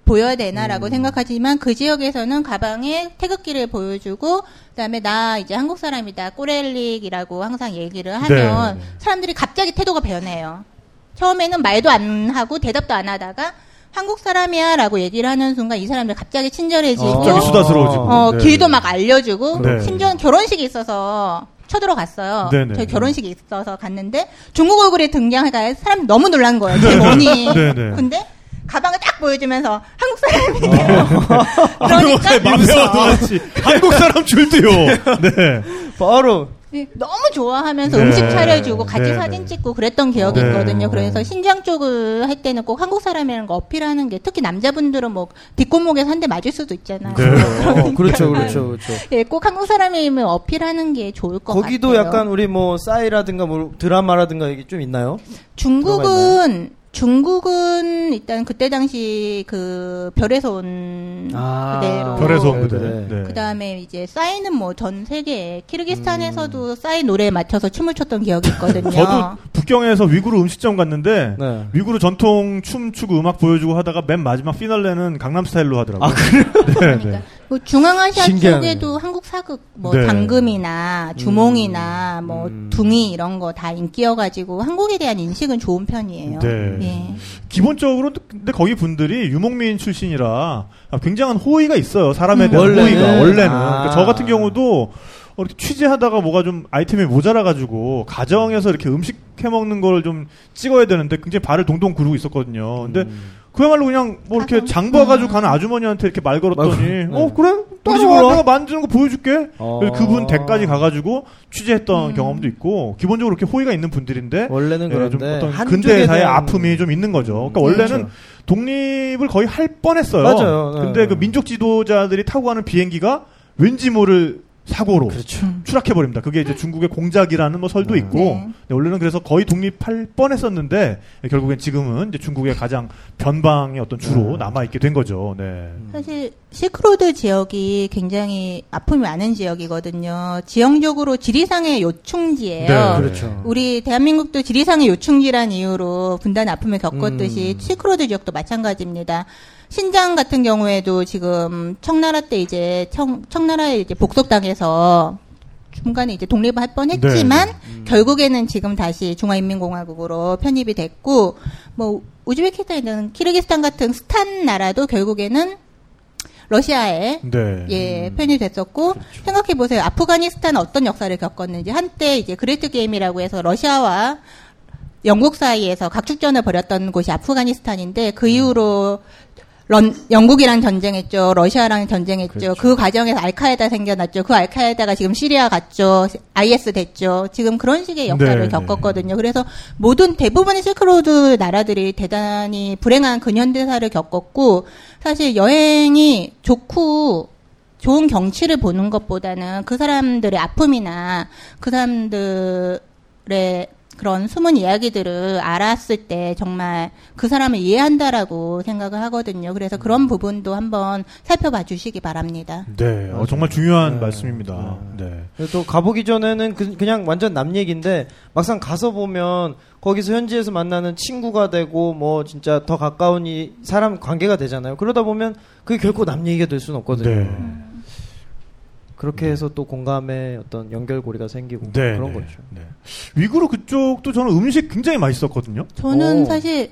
보여야 되나라고 음. 생각하지만 그 지역에서는 가방에 태극기를 보여주고 그다음에 나 이제 한국 사람이다 꼬렐릭이라고 항상 얘기를 하면 네. 사람들이 갑자기 태도가 변해요. 처음에는 말도 안 하고 대답도 안 하다가 한국 사람이야 라고 얘기를 하는 순간 이 사람들 갑자기 친절해지고 갑자기 수다스러워지고 어, 네. 길도 막 알려주고 네. 심지어 결혼식이 있어서 쳐들어갔어요. 네네. 저희 결혼식이 있어서 갔는데 중국 얼굴에 등장하니까 사람이 너무 놀란 거예요. 제 뭐니 근데 가방을 딱 보여주면서 한국 사람이네요. 그러니까 맘대로 같이 한국 사람 줄도요. 네, 바로 네, 너무 좋아하면서 네. 음식 차려주고 같이 네. 사진 찍고 그랬던 기억이 네. 있거든요. 그래서 신장 쪽을 할 때는 꼭 한국 사람이라는 거 어필하는 게 특히 남자분들은 뭐 뒷골목에서 한 대 맞을 수도 있잖아요. 네. 그러니까 어, 그렇죠, 그렇죠, 그렇죠. 예, 꼭 한국 사람이면 어필하는 게 좋을 것 같아요. 거기도 약간 우리 뭐 싸이라든가 뭐 드라마라든가 이게 좀 있나요? 중국은 있나요? 중국은 일단 그때 당시 그 별에서 온 아~ 그대로 별에서 온 그대 네. 그 다음에 이제 싸이는 뭐 전 세계에 키르기스탄에서도 음. 싸이 노래에 맞춰서 춤을 췄던 기억이 있거든요. 저도 북경에서 위구르 음식점 갔는데 네. 위구르 전통 춤 추고 음악 보여주고 하다가 맨 마지막 피날레는 강남스타일로 하더라고요. 아 그래요? 네, 그러니까 네. 뭐 중앙아시아 신기하네. 쪽에도 한국 사극 뭐 네. 당금이나 주몽이나 음. 뭐 음. 둥이 이런 거 다 인기여가지고 한국에 대한 인식은 좋은 편이에요. 네. 예. 기본적으로 근데 거기 분들이 유목민 출신이라 굉장한 호의가 있어요. 사람에 대한 음, 원래는. 호의가 원래는. 아. 그러니까 저 같은 경우도 어, 이렇게 취재하다가 뭐가 좀 아이템이 모자라가지고 가정에서 이렇게 음식 해먹는 걸 좀 찍어야 되는데 굉장히 발을 동동 구르고 있었거든요. 근데 음. 그야말로 그냥 뭐 이렇게 아, 장부 와가지고 음. 가는 아주머니한테 이렇게 말 걸었더니 네. 어 그래? 따져와 내가 만드는 거 보여줄게. 어. 그래서 그분 댁까지 가가지고 취재했던 음. 경험도 있고 기본적으로 이렇게 호의가 있는 분들인데 원래는 예, 그런데 좀 어떤 근대사의 아픔이 좀 있는 거죠. 그러니까 음. 원래는 그렇죠. 독립을 거의 할 뻔했어요. 맞아요. 네. 근데 그 민족 지도자들이 타고 가는 비행기가 왠지 모를 사고로 그렇죠. 추락해버립니다. 그게 이제 중국의 공작이라는 뭐 설도 네. 있고 네, 원래는 그래서 거의 독립할 뻔했었는데 결국엔 지금은 이제 중국의 가장 변방의 어떤 주로 네. 남아있게 된 거죠. 네. 사실 실크로드 지역이 굉장히 아픔이 많은 지역이거든요. 지형적으로 지리상의 요충지예요. 네, 그렇죠. 우리 대한민국도 지리상의 요충지란 이유로 분단 아픔을 겪었듯이 음. 실크로드 지역도 마찬가지입니다. 신장 같은 경우에도 지금 청나라 때 이제 청, 청나라에 이제 복속당해서 중간에 이제 독립을 할 뻔 했지만 네. 음. 결국에는 지금 다시 중화인민공화국으로 편입이 됐고 뭐 우즈베키스탄이든 키르기스탄 같은 스탄 나라도 결국에는 러시아에 네. 예, 편입이 됐었고 그렇죠. 생각해 보세요. 아프가니스탄은 어떤 역사를 겪었는지 한때 이제 그레이트 게임이라고 해서 러시아와 영국 사이에서 각축전을 벌였던 곳이 아프가니스탄인데 그 이후로 런, 영국이랑 전쟁했죠. 러시아랑 전쟁했죠. 그렇죠. 그 과정에서 알카에다 생겨났죠. 그 알카에다가 지금 시리아 갔죠. 아이에스 됐죠. 지금 그런 식의 역사를 네, 겪었거든요. 네. 그래서 모든 대부분의 실크로드 나라들이 대단히 불행한 근현대사를 겪었고 사실 여행이 좋고 좋은 경치를 보는 것보다는 그 사람들의 아픔이나 그 사람들의 그런 숨은 이야기들을 알았을 때 정말 그 사람을 이해한다라고 생각을 하거든요. 그래서 그런 부분도 한번 살펴봐 주시기 바랍니다. 네, 어, 정말 중요한 네. 말씀입니다. 네. 네. 또 가보기 전에는 그, 그냥 완전 남 얘기인데 막상 가서 보면 거기서 현지에서 만나는 친구가 되고 뭐 진짜 더 가까운 이 사람 관계가 되잖아요. 그러다 보면 그게 결코 남 얘기가 될 수는 없거든요. 네. 그렇게 해서 네. 또 공감의 어떤 연결고리가 생기고 네, 그런 네, 거죠. 네. 위구르 그쪽도 저는 음식 굉장히 맛있었거든요. 저는 오. 사실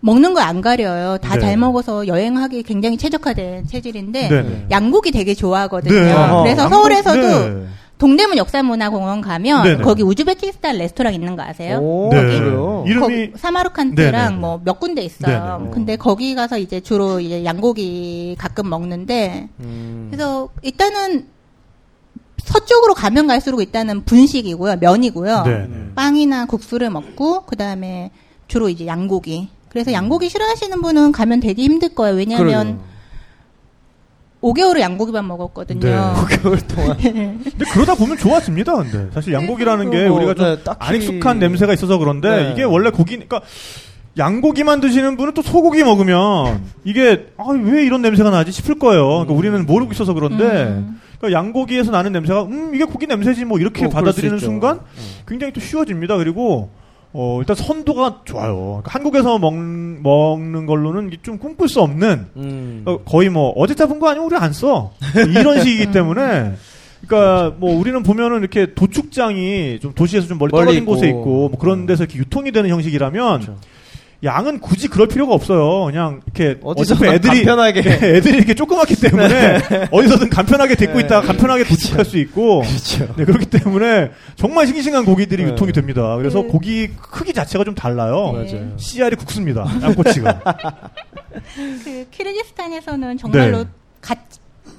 먹는 걸 안 가려요. 다 잘 네. 먹어서 여행하기 굉장히 최적화된 체질인데 네. 양고기 되게 좋아하거든요. 네. 아, 그래서 양고기, 서울에서도 네. 동대문 역사문화공원 가면 네네. 거기 우즈베키스탄 레스토랑 있는 거 아세요? 네. 거기 이름이 사마르칸트랑 뭐 몇 군데 있어요. 네네. 근데 거기 가서 이제 주로 이제 양고기 가끔 먹는데 음. 그래서 일단은 서쪽으로 가면 갈수록 일단은 분식이고요. 면이고요. 네네. 빵이나 국수를 먹고 그다음에 주로 이제 양고기. 그래서 양고기 싫어하시는 분은 가면 되게 힘들 거예요. 왜냐하면 그래요. 오 개월을 양고기만 먹었거든요. 네. 오 개월 동안. 네. 근데 그러다 보면 좋았습니다. 근데 사실 양고기라는 게 뭐, 우리가 좀 네, 딱히... 안 익숙한 냄새가 있어서 그런데 네. 이게 원래 고기니까 양고기만 드시는 분은 또 소고기 먹으면 이게 아, 왜 이런 냄새가 나지 싶을 거예요. 그러니까 음. 우리는 모르고 있어서 그런데 음. 그러니까 양고기에서 나는 냄새가 음 이게 고기 냄새지 뭐 이렇게 어, 받아들이는 순간 음. 굉장히 또 쉬워집니다. 그리고 어 일단 선도가 좋아요. 그러니까 한국에서 먹, 먹는 걸로는 좀 꿈꿀 수 없는 음. 그러니까 거의 뭐 어제 잡은 거 아니면 우리 안 써 이런 식이기 때문에 그러니까 뭐 우리는 보면은 이렇게 도축장이 좀 도시에서 좀 멀리, 멀리 떨어진 있고. 곳에 있고 뭐 그런 데서 이렇게 유통이 되는 형식이라면. 그렇죠. 양은 굳이 그럴 필요가 없어요. 그냥 이렇게 어차피 애들이 간편하게 애들이 이렇게 조그맣기 때문에 네. 어디서든 간편하게 데리고 네. 있다가 간편하게 도축할 수 있고 그렇죠. 네, 그렇기 때문에 정말 싱싱한 고기들이 네. 유통이 됩니다. 그래서 네. 고기 크기 자체가 좀 달라요. 네. 씨알이 국수입니다. 양꼬치가. 그 키르기스탄에서는 정말로 갓 네.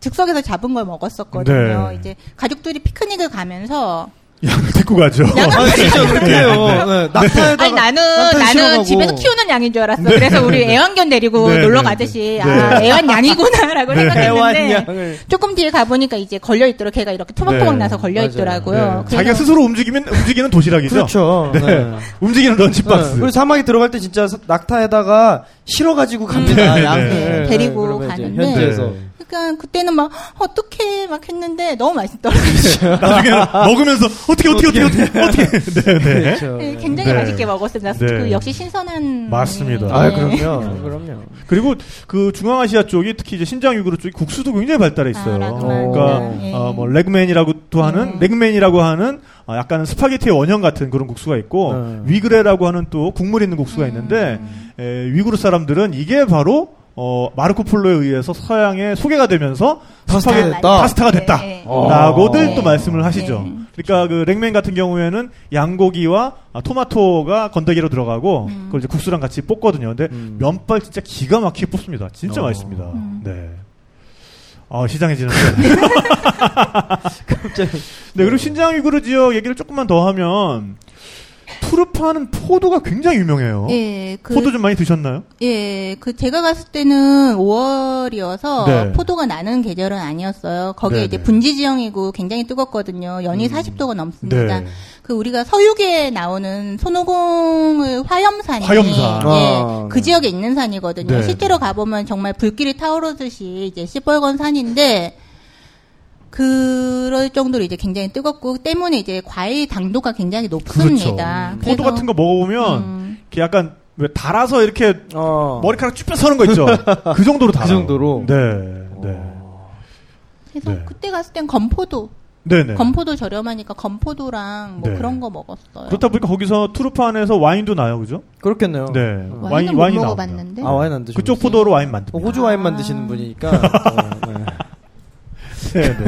즉석에서 잡은 걸 먹었었거든요. 네. 이제 가족들이 피크닉을 가면서. 양을 데리고 가죠. 아, 진짜 그렇게요. 낙타에다가. 아니, 나는, 나는 집에서 키우는 양인 줄 알았어. 네. 그래서 우리 애완견 데리고 네. 놀러 가듯이, 네. 아, 애완양이구나라고 네. 생각했는데, 조금 뒤에 가보니까 이제 걸려있더라고. 걔가 이렇게 토박토박 네. 나서 걸려있더라고요. 네. 자기가 스스로 움직이면, 움직이는 도시락이죠. 그렇죠. 네. 네. 움직이는 런치박스. 네. 그리고 사막에 들어갈 때 진짜 낙타에다가 실어가지고 갑니다. 네. 양을. 네. 데리고 네. 가는데. 현지에서. 그러니까 그때는 막 어떻게 막 했는데 너무 맛있더라고요. 나중에 먹으면서 어떻게 어떻게 어떻게 어떻게 어떻게 네, 네. 그렇죠. 네, 굉장히 네. 맛있게 먹었습니다. 네. 그 역시 신선한 맞습니다. 네. 아 그럼요, 그럼요. 그리고 그 중앙아시아 쪽이 특히 이제 신장 위구르 쪽이 국수도 굉장히 발달해 있어요. 아, 그러니까 네. 어, 뭐 레그맨이라고도 하는 네. 레그맨이라고 하는 어, 약간 스파게티의 원형 같은 그런 국수가 있고 네. 위그레라고 하는 또 국물 있는 국수가 음. 있는데 에, 위구르 사람들은 이게 바로 어, 마르코 폴로에 의해서 서양에 소개가 되면서 다스타가 됐다. 다스타가 됐다. 네. 라고들 네. 또 말씀을 하시죠. 네. 그러니까 그 냉면 같은 경우에는 양고기와 아, 토마토가 건더기로 들어가고 음. 그걸 이제 국수랑 같이 볶거든요. 근데 음. 면발 진짜 기가 막히게 볶습니다. 진짜 어. 맛있습니다. 음. 네. 아, 시장해지는데. 갑자기. 네, 그리고 신장 위구르 지역 얘기를 조금만 더 하면 투르판은 포도가 굉장히 유명해요. 예, 그, 포도 좀 많이 드셨나요? 예, 그 제가 갔을 때는 오월이어서 네. 포도가 나는 계절은 아니었어요. 거기에 네네. 이제 분지 지형이고 굉장히 뜨겁거든요. 연이 음. 사십 도가 넘습니다. 네. 그 우리가 서유기에 나오는 손오공의 화염산이 화염산. 아, 예, 그 네. 지역에 있는 산이거든요. 네. 실제로 가보면 정말 불길이 타오르듯이 이제 시뻘건 산인데. 그럴 정도로 이제 굉장히 뜨겁고 때문에 이제 과일 당도가 굉장히 높습니다. 그렇죠. 포도 같은 거 먹어보면 음. 이렇게 약간 왜 달아서 이렇게 어. 머리카락 쭈뼛 서는 거 있죠. 그 정도로 달아요. 그 정도로. 네. 네. 그래서 네. 그때 갔을 땐 건포도. 네네. 건포도 저렴하니까 건포도랑 뭐 네. 그런 거 먹었어요. 그렇다 보니까 거기서 투르판에서 와인도 나요, 그죠? 그렇겠네요. 네. 와인, 와인 못 와인이 먹어봤는데. 아, 와인 안 드시고. 그쪽 포도로 와인 만듭니다. 호주 와인만 아. 드시는 분이니까. 어, 네. 네, 네.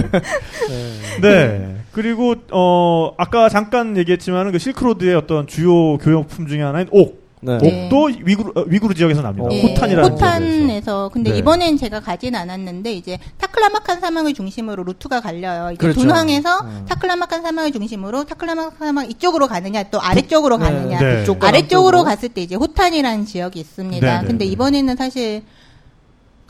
네. 그리고, 어, 아까 잠깐 얘기했지만, 그 실크로드의 어떤 주요 교역품 중에 하나인 옥. 네. 옥도 위구르, 위구르 지역에서 납니다. 네. 호탄이라는 호탄에서. 근데 네. 이번엔 제가 가진 않았는데, 이제 타클라마칸 사막을 중심으로 루트가 갈려요. 이제 그렇죠. 둔황에서 음. 타클라마칸 사막을 중심으로 타클라마칸 사막 이쪽으로 가느냐, 또 아래쪽으로 네. 가느냐. 네. 네. 아래쪽으로 갔을 때 이제 호탄이라는 지역이 있습니다. 네. 근데 네. 이번에는 사실,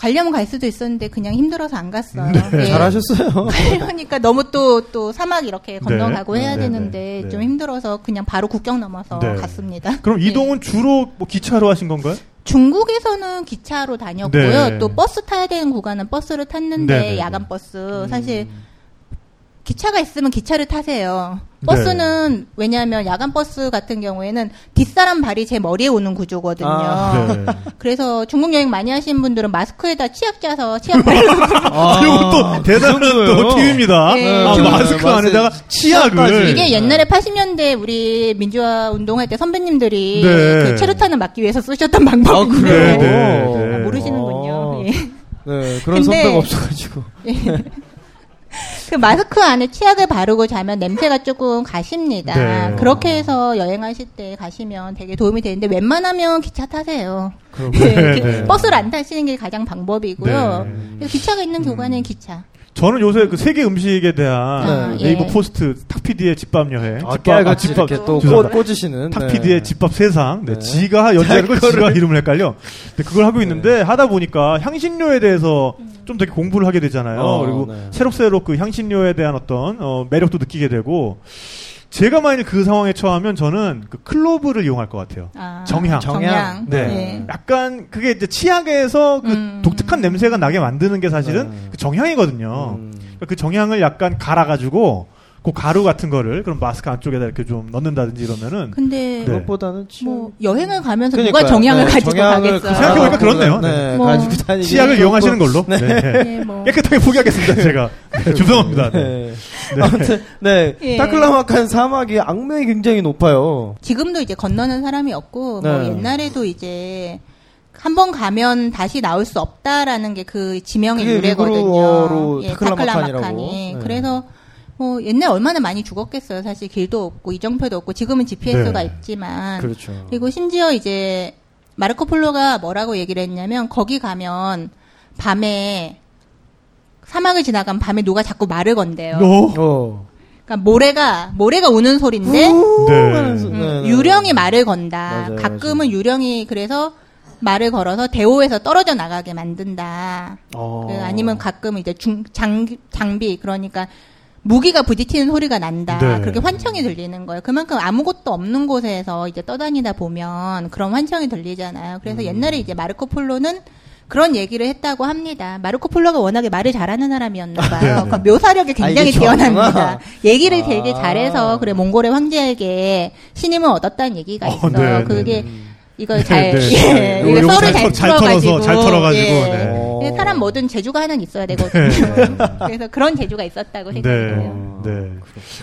가려면 갈 수도 있었는데 그냥 힘들어서 안 갔어요. 네. 예. 잘하셨어요. 그러니까 너무 또, 또 사막 이렇게 건너가고 네. 해야 네. 되는데 네. 좀 힘들어서 그냥 바로 국경 넘어서 네. 갔습니다. 그럼 이동은 예. 주로 뭐 기차로 하신 건가요? 중국에서는 기차로 다녔고요. 네. 또 버스 타야 되는 구간은 버스를 탔는데 네. 야간 버스 음. 사실 기차가 있으면 기차를 타세요. 버스는 네. 왜냐하면 야간 버스 같은 경우에는 뒷사람 발이 제 머리에 오는 구조거든요. 아, 네. 그래서 중국 여행 많이 하신 분들은 마스크에다 치약 짜서 치약 발로. 아, 이거 또 대단한 또 팁입니다. 네. 아, 마스크 네, 안에다가 치약을. 이게 옛날에 팔십 년대 우리 민주화 운동할 때 선배님들이 네. 그 체르탄을 막기 위해서 쓰셨던 방법인데. 아, 네, 네, 네. 아, 모르시는군요. 아, 네. 네, 그런 선배가 없어가지고. 네. 그 마스크 안에 치약을 바르고 자면 냄새가 조금 가십니다. 네. 그렇게 해서 여행하실 때 가시면 되게 도움이 되는데 웬만하면 기차 타세요. 네. 네. 버스를 안 타시는 게 가장 방법이고요. 네. 기차가 있는 교관은 음. 기차. 저는 요새 그 세계 음식에 대한 네. 네이버 예. 포스트 탁피디의 집밥 여행. 아, 깨알같이 집밥, 아, 집밥 또 꽂, 꽂으시는 탁피디의 네. 집밥 세상. 네. 네. 지가 연재하는 걸 지가 이름을 헷갈려. 근데 그걸 하고 있는데 네. 하다 보니까 향신료에 대해서 좀 되게 공부를 하게 되잖아요. 어, 그리고 네. 새록새록 그 향신료에 대한 어떤 어, 매력도 느끼게 되고. 제가 만약 그 상황에 처하면 저는 그 클로브를 이용할 것 같아요. 아, 정향. 정향. 네. 네. 약간 그게 이제 치약에서 그 음. 독특한 냄새가 나게 만드는 게 사실은 네. 그 정향이거든요. 음. 그 정향을 약간 갈아가지고 그 가루 같은 거를 그럼 마스크 안쪽에다 이렇게 좀 넣는다든지 이러면은. 근데 네. 그것보다는 뭐 여행을 가면서 그러니까요. 누가 정향을 네, 가지고 가겠어요. 생각해보니까 그렇네요. 네. 네. 뭐. 치약을 뭐. 이용하시는 걸로 네. 네. 네, 뭐. 깨끗하게 포기하겠습니다. 제가 네, 죄송합니다. 네. 네. 아무튼 네 예. 타클라마칸 사막이 악명이 굉장히 높아요. 지금도 이제 건너는 사람이 없고 네. 뭐 옛날에도 이제. 한번 가면 다시 나올 수 없다라는 게 그 지명의 유래거든요. 예, 타클라마칸이. 네. 그래서 뭐 옛날 얼마나 많이 죽었겠어요. 사실 길도 없고 이정표도 없고 지금은 지피에스가 네. 있지만 그렇죠. 그리고 심지어 이제 마르코 폴로가 뭐라고 얘기를 했냐면 거기 가면 밤에 사막을 지나간 밤에 누가 자꾸 말을 건대요. 어. 그러니까 모래가 모래가 우는 소리인데 네. 음, 유령이 말을 건다. 맞아요, 가끔은 맞아요. 유령이 그래서 말을 걸어서 대호에서 떨어져 나가게 만든다. 어. 그 아니면 가끔 이제 중, 장, 장비 그러니까 무기가 부딪히는 소리가 난다. 네. 그렇게 환청이 들리는 거예요. 그만큼 아무것도 없는 곳에서 이제 떠다니다 보면 그런 환청이 들리잖아요. 그래서 음. 옛날에 이제 마르코 폴로는 그런 얘기를 했다고 합니다. 마르코 폴로가 워낙에 말을 잘하는 사람이었나 봐요. 그러니까 묘사력이 굉장히 아, 뛰어납니다. 얘기를 아. 되게 잘해서 그래 몽골의 황제에게 신임을 얻었다는 얘기가 어, 있어요. 네네. 그게 이걸 잘, 네, 네. 예, 썰을 잘, 잘, 잘 털어서, 잘 털어가지고, 예. 네. 어. 사람 뭐든 재주가 하나는 있어야 되거든요. 네. 그래서 그런 재주가 있었다고 생각해요. 네. 네. 네.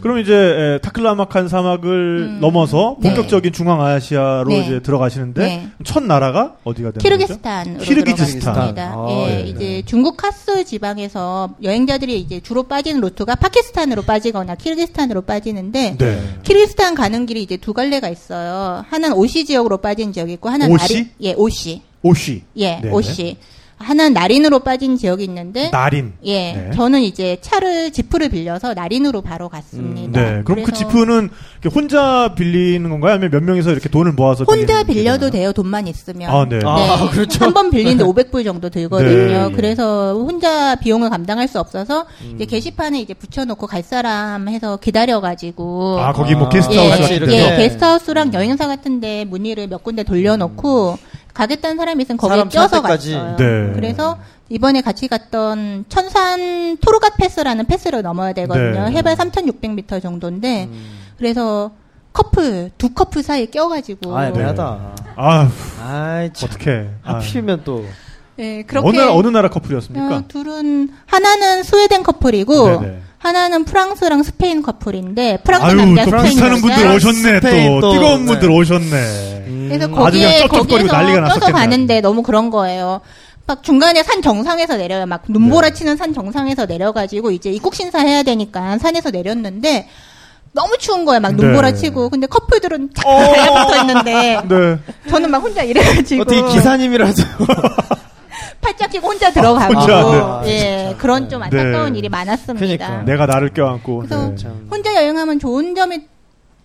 그럼 이제 타클라마칸 사막을 음. 넘어서 본격적인 네. 중앙아시아로 네. 이제 들어가시는데 네. 첫 나라가 어디가 되는 키르기스탄으로 거죠? 키르기스탄. 들어가겠습니다. 아, 예, 네. 이제 중국 카스 지방에서 여행자들이 이제 주로 빠지는 루트가 파키스탄으로 빠지거나 키르기스탄으로 빠지는데 네. 키르기스탄 가는 길이 이제 두 갈래가 있어요. 하나는 오시 지역으로 빠진 지역이 있고 하나는 오시? 나린, 예, 오시. 오시. 예, 네네. 오시. 하나는 나린으로 빠진 지역이 있는데. 나린. 예. 네. 저는 이제 차를, 지프를 빌려서 나린으로 바로 갔습니다. 음, 네. 그럼 그 지프는 혼자 빌리는 건가요? 아니면 몇 명이서 이렇게 돈을 모아서 혼자 빌려도 돼요. 돈만 있으면. 아, 네. 네. 아, 그렇죠. 한 번 빌리는데 오백 불 정도 들거든요. 네. 그래서 혼자 비용을 감당할 수 없어서 음. 이제 게시판에 이제 붙여놓고 갈 사람 해서 기다려가지고. 아, 거기 뭐 아, 게스트하우스. 예, 이렇게. 예, 게스트하우스랑 여행사 같은데 문의를 몇 군데 돌려놓고 음. 가겠다는 사람이 있으면 거기에 쪄서 갔어요. 네. 그래서 이번에 같이 갔던 천산 토르가 패스라는 패스를 넘어야 되거든요. 네. 해발 삼천육백 미터 정도인데 음. 그래서 커플 두 커플 사이에 껴가지고. 아, 애매하다. 네. 아휴. 아이, 참. 어떡해. 하필이면 또. 네, 그렇게. 어느, 어느 나라 커플이었습니까? 어, 둘은 하나는 스웨덴 커플이고. 네네. 하나는 프랑스랑 스페인 커플인데 프랑스 남자 스페인 남자 분들 오셨네 또, 또 뜨거운 네. 분들 오셨네. 음. 그래서 거기에 거기에서 떠서 가는데 너무 그런 거예요. 막 중간에 산 정상에서 내려요. 막 눈보라치는 네. 산 정상에서 내려가지고 이제 입국 신사 해야 되니까 산에서 내렸는데 너무 추운 거예요. 막 눈보라치고 네. 근데 커플들은 착 달라붙어 있는데 네. 저는 막 혼자 이래가지고 어떻게 기사님이라서. 팔짱 끼고 혼자 들어가고 혼자, 네. 예 진짜. 그런 좀 안타까운 네. 일이 많았습니다. 그러니까. 내가 나를 껴안고 그래서 네. 혼자 여행하면 좋은 점이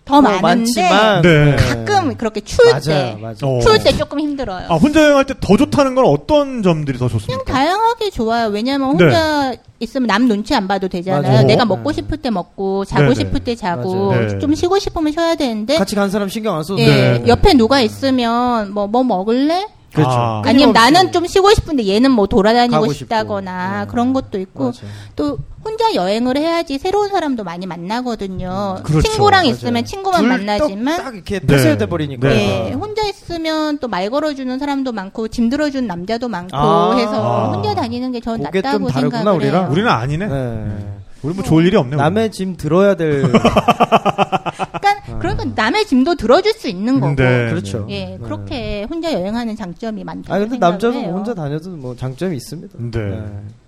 더 많은데 많지만, 네. 가끔 그렇게 추울 맞아, 때 맞아. 추울 때 조금 힘들어요. 아 혼자 여행할 때 더 좋다는 건 어떤 점들이 더 좋습니까? 그냥 다양하게 좋아요. 왜냐하면 혼자 네. 있으면 남 눈치 안 봐도 되잖아요. 맞아. 내가 먹고 싶을 때 먹고 자고 네네. 싶을 때 자고 네. 좀 쉬고 싶으면 쉬어야 되는데 같이 간 사람 신경 안 써도 예, 네. 옆에 누가 있으면 뭐, 뭐 먹을래? 그렇죠. 아, 아니면 나는 좀 쉬고 싶은데 얘는 뭐 돌아다니고 싶다거나 네. 그런 것도 있고 맞아. 또 혼자 여행을 해야지 새로운 사람도 많이 만나거든요. 음, 그렇죠. 친구랑 맞아. 있으면 친구만 만나지만 딱 이렇게 폐쇄돼 버리니까 네. 네. 네. 혼자 있으면 또 말 걸어주는 사람도 많고 짐 들어주는 남자도 많고 아~ 해서 혼자 다니는 게 전 낫다고 생각해요. 우리랑 우리는 아니네. 네. 네. 우리 뭐 좋을 일이 없네. 남의 우리. 짐 들어야 될. 그러니까, 그러니까 남의 짐도 들어줄 수 있는 거고. 네, 그렇죠. 예, 네. 그렇게 혼자 여행하는 장점이 많다. 아, 근데 남자도 해요. 혼자 다녀도 뭐 장점이 있습니다. 네. 네.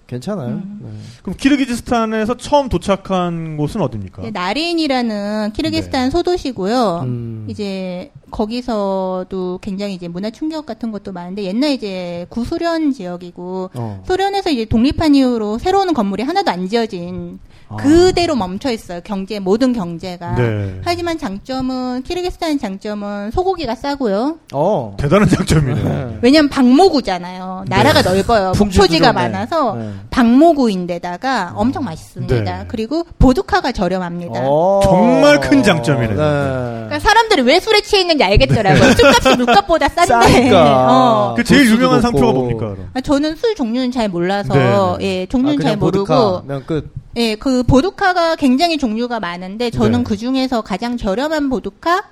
괜찮아요. 음. 네. 그럼 키르기스탄에서 처음 도착한 곳은 어디입니까? 네, 나린이라는 키르기스탄 네. 소도시고요. 음. 이제 거기서도 굉장히 이제 문화 충격 같은 것도 많은데 옛날 이제 구소련 지역이고 어. 소련에서 이제 독립한 이후로 새로운 건물이 하나도 안 지어진 아. 그대로 멈춰 있어요. 경제 모든 경제가. 네. 하지만 장점은 키르기스탄의 장점은 소고기가 싸고요. 어. 대단한 장점이네요. 왜냐면 박모구잖아요. 나라가 네. 넓어요. 목초지가 많아서 네. 박모구인데다가 엄청 맛있습니다. 네. 그리고 보드카가 저렴합니다. 정말 큰 장점이네요. 네. 그러니까 사람들이 왜 술에 취해 있는지 알겠더라고요. 네. 술값이 물값보다 싼데. 어. 그 제일 유명한 상표가 뭡니까? 그럼? 아, 저는 술 종류는 잘 몰라서 네. 예, 종류는 아, 잘 모르고. 예, 그 보드카가 굉장히 종류가 많은데 저는 네. 그 중에서 가장 저렴한 보드카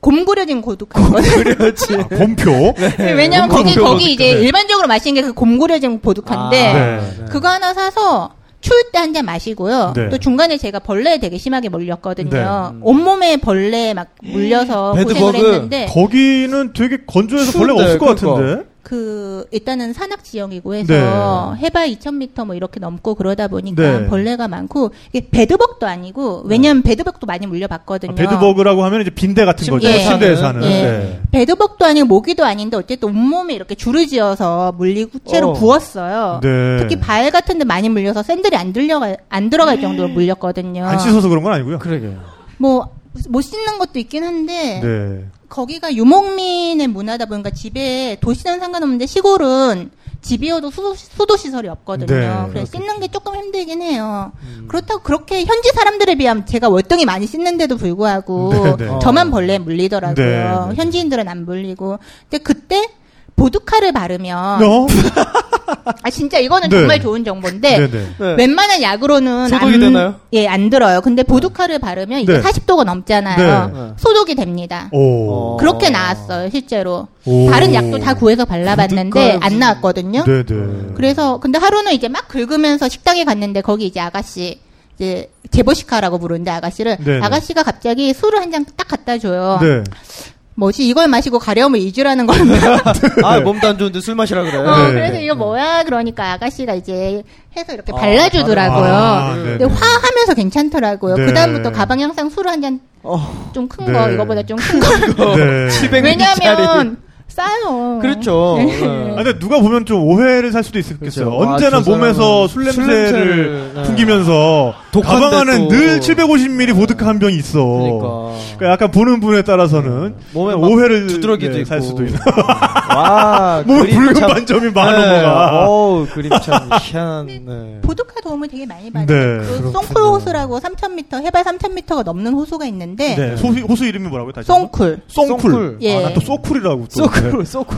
곰구려진 보드카거든요. 곰구려진 곰표. 네. 왜냐면 거기 거기 이제 네. 일반적으로 마시는 게 그 곰구려진 보드카인데 아, 네, 네. 그거 하나 사서 추울 때 한 잔 마시고요. 네. 또 중간에 제가 벌레에 되게 심하게 물렸거든요. 네. 온몸에 벌레 막 물려서 고생을 했는데 거기는 되게 건조해서 추운데, 벌레가 없을 것 그러니까. 같은데. 그 일단은 산악 지형이고 해서 네. 해발 이천 미터 뭐 이렇게 넘고 그러다 보니까 네. 벌레가 많고 이게 배드벅도 아니고 왜냐면 배드벅도 많이 물려봤거든요. 아, 배드벅이라고 하면 이제 빈대 같은 침, 거죠. 예. 침대에 사는. 예. 네. 배드벅도 아니고 모기도 아닌데 어쨌든 온몸에 이렇게 줄을 지어서 물리고 채로 어. 부었어요. 네. 특히 발 같은데 많이 물려서 샌들이 안 들려가 안 들어갈 정도로 물렸거든요. 안 씻어서 그런 건 아니고요. 그러게요. 뭐 못 씻는 것도 있긴 한데. 네. 거기가 유목민의 문화다 보니까 집에 도시는 상관없는데 시골은 집이어도 수도, 수도시설이 없거든요. 네, 그래서 씻는 게 조금 힘들긴 해요. 음. 그렇다고 그렇게 현지 사람들에 비하면 제가 월등히 많이 씻는데도 불구하고 네, 네. 저만 벌레에 물리더라고요. 네, 네. 현지인들은 안 물리고. 근데 그때 보드카를 바르면 no? 아 진짜 이거는 네. 정말 좋은 정보인데 네, 네. 네. 웬만한 약으로는 소독이 안, 되나요? 예, 안 들어요. 근데 보드카를 바르면 이게 네. 사십 도가 넘잖아요. 네. 소독이 됩니다. 오. 그렇게 나왔어요, 실제로. 오. 다른 약도 다 구해서 발라봤는데 안 나왔거든요. 네, 네. 그래서 근데 하루는 이제 막 긁으면서 식당에 갔는데 거기 이제 아가씨 이제 제보시카라고 부르는데 아가씨를 네네. 아가씨가 갑자기 술을 한 잔 딱 갖다 줘요. 네. 뭐지 이걸 마시고 가려움을 이주라는 건가? 아 몸도 안 좋은데 술 마시라 그래요. 어, 네. 그래서 이거 뭐야? 그러니까 아가씨가 이제 해서 이렇게 아, 발라주더라고요. 아, 근데 화하면서 괜찮더라고요. 네. 그 다음부터 가방에 항상 술을 한 잔 좀 큰 거 어, 네. 이거보다 좀 큰 거. 네. 왜냐하면 싸요. 그렇죠. 네. 네. 근데 누가 보면 좀 오해를 살 수도 있을 그렇죠. 겠어요. 언제나 아, 몸에서 술 냄새를 네. 풍기면서 가방 안에는 늘 칠백오십 밀리리터 보드카 한 병이 있어. 그러니까. 그러니까 약간 보는 분에 따라서는 몸에 오해를 두드러기도 네, 살 수도 있는. 와, 몸에 붉은 참... 반점이 많은 거가. 네. 어우, 그림 참 희한한. 네. 보드카 도움을 되게 많이 받아요. 네. 그 송쿨 호수라고 삼천 미터 해발 삼천 미터가 넘는 호수가 있는데. 네. 호수, 호수 이름이 뭐라고요? 다시 송쿨. 송쿨. 예. 아, 난 또 소쿨이라고. 또. 소쿨. 네.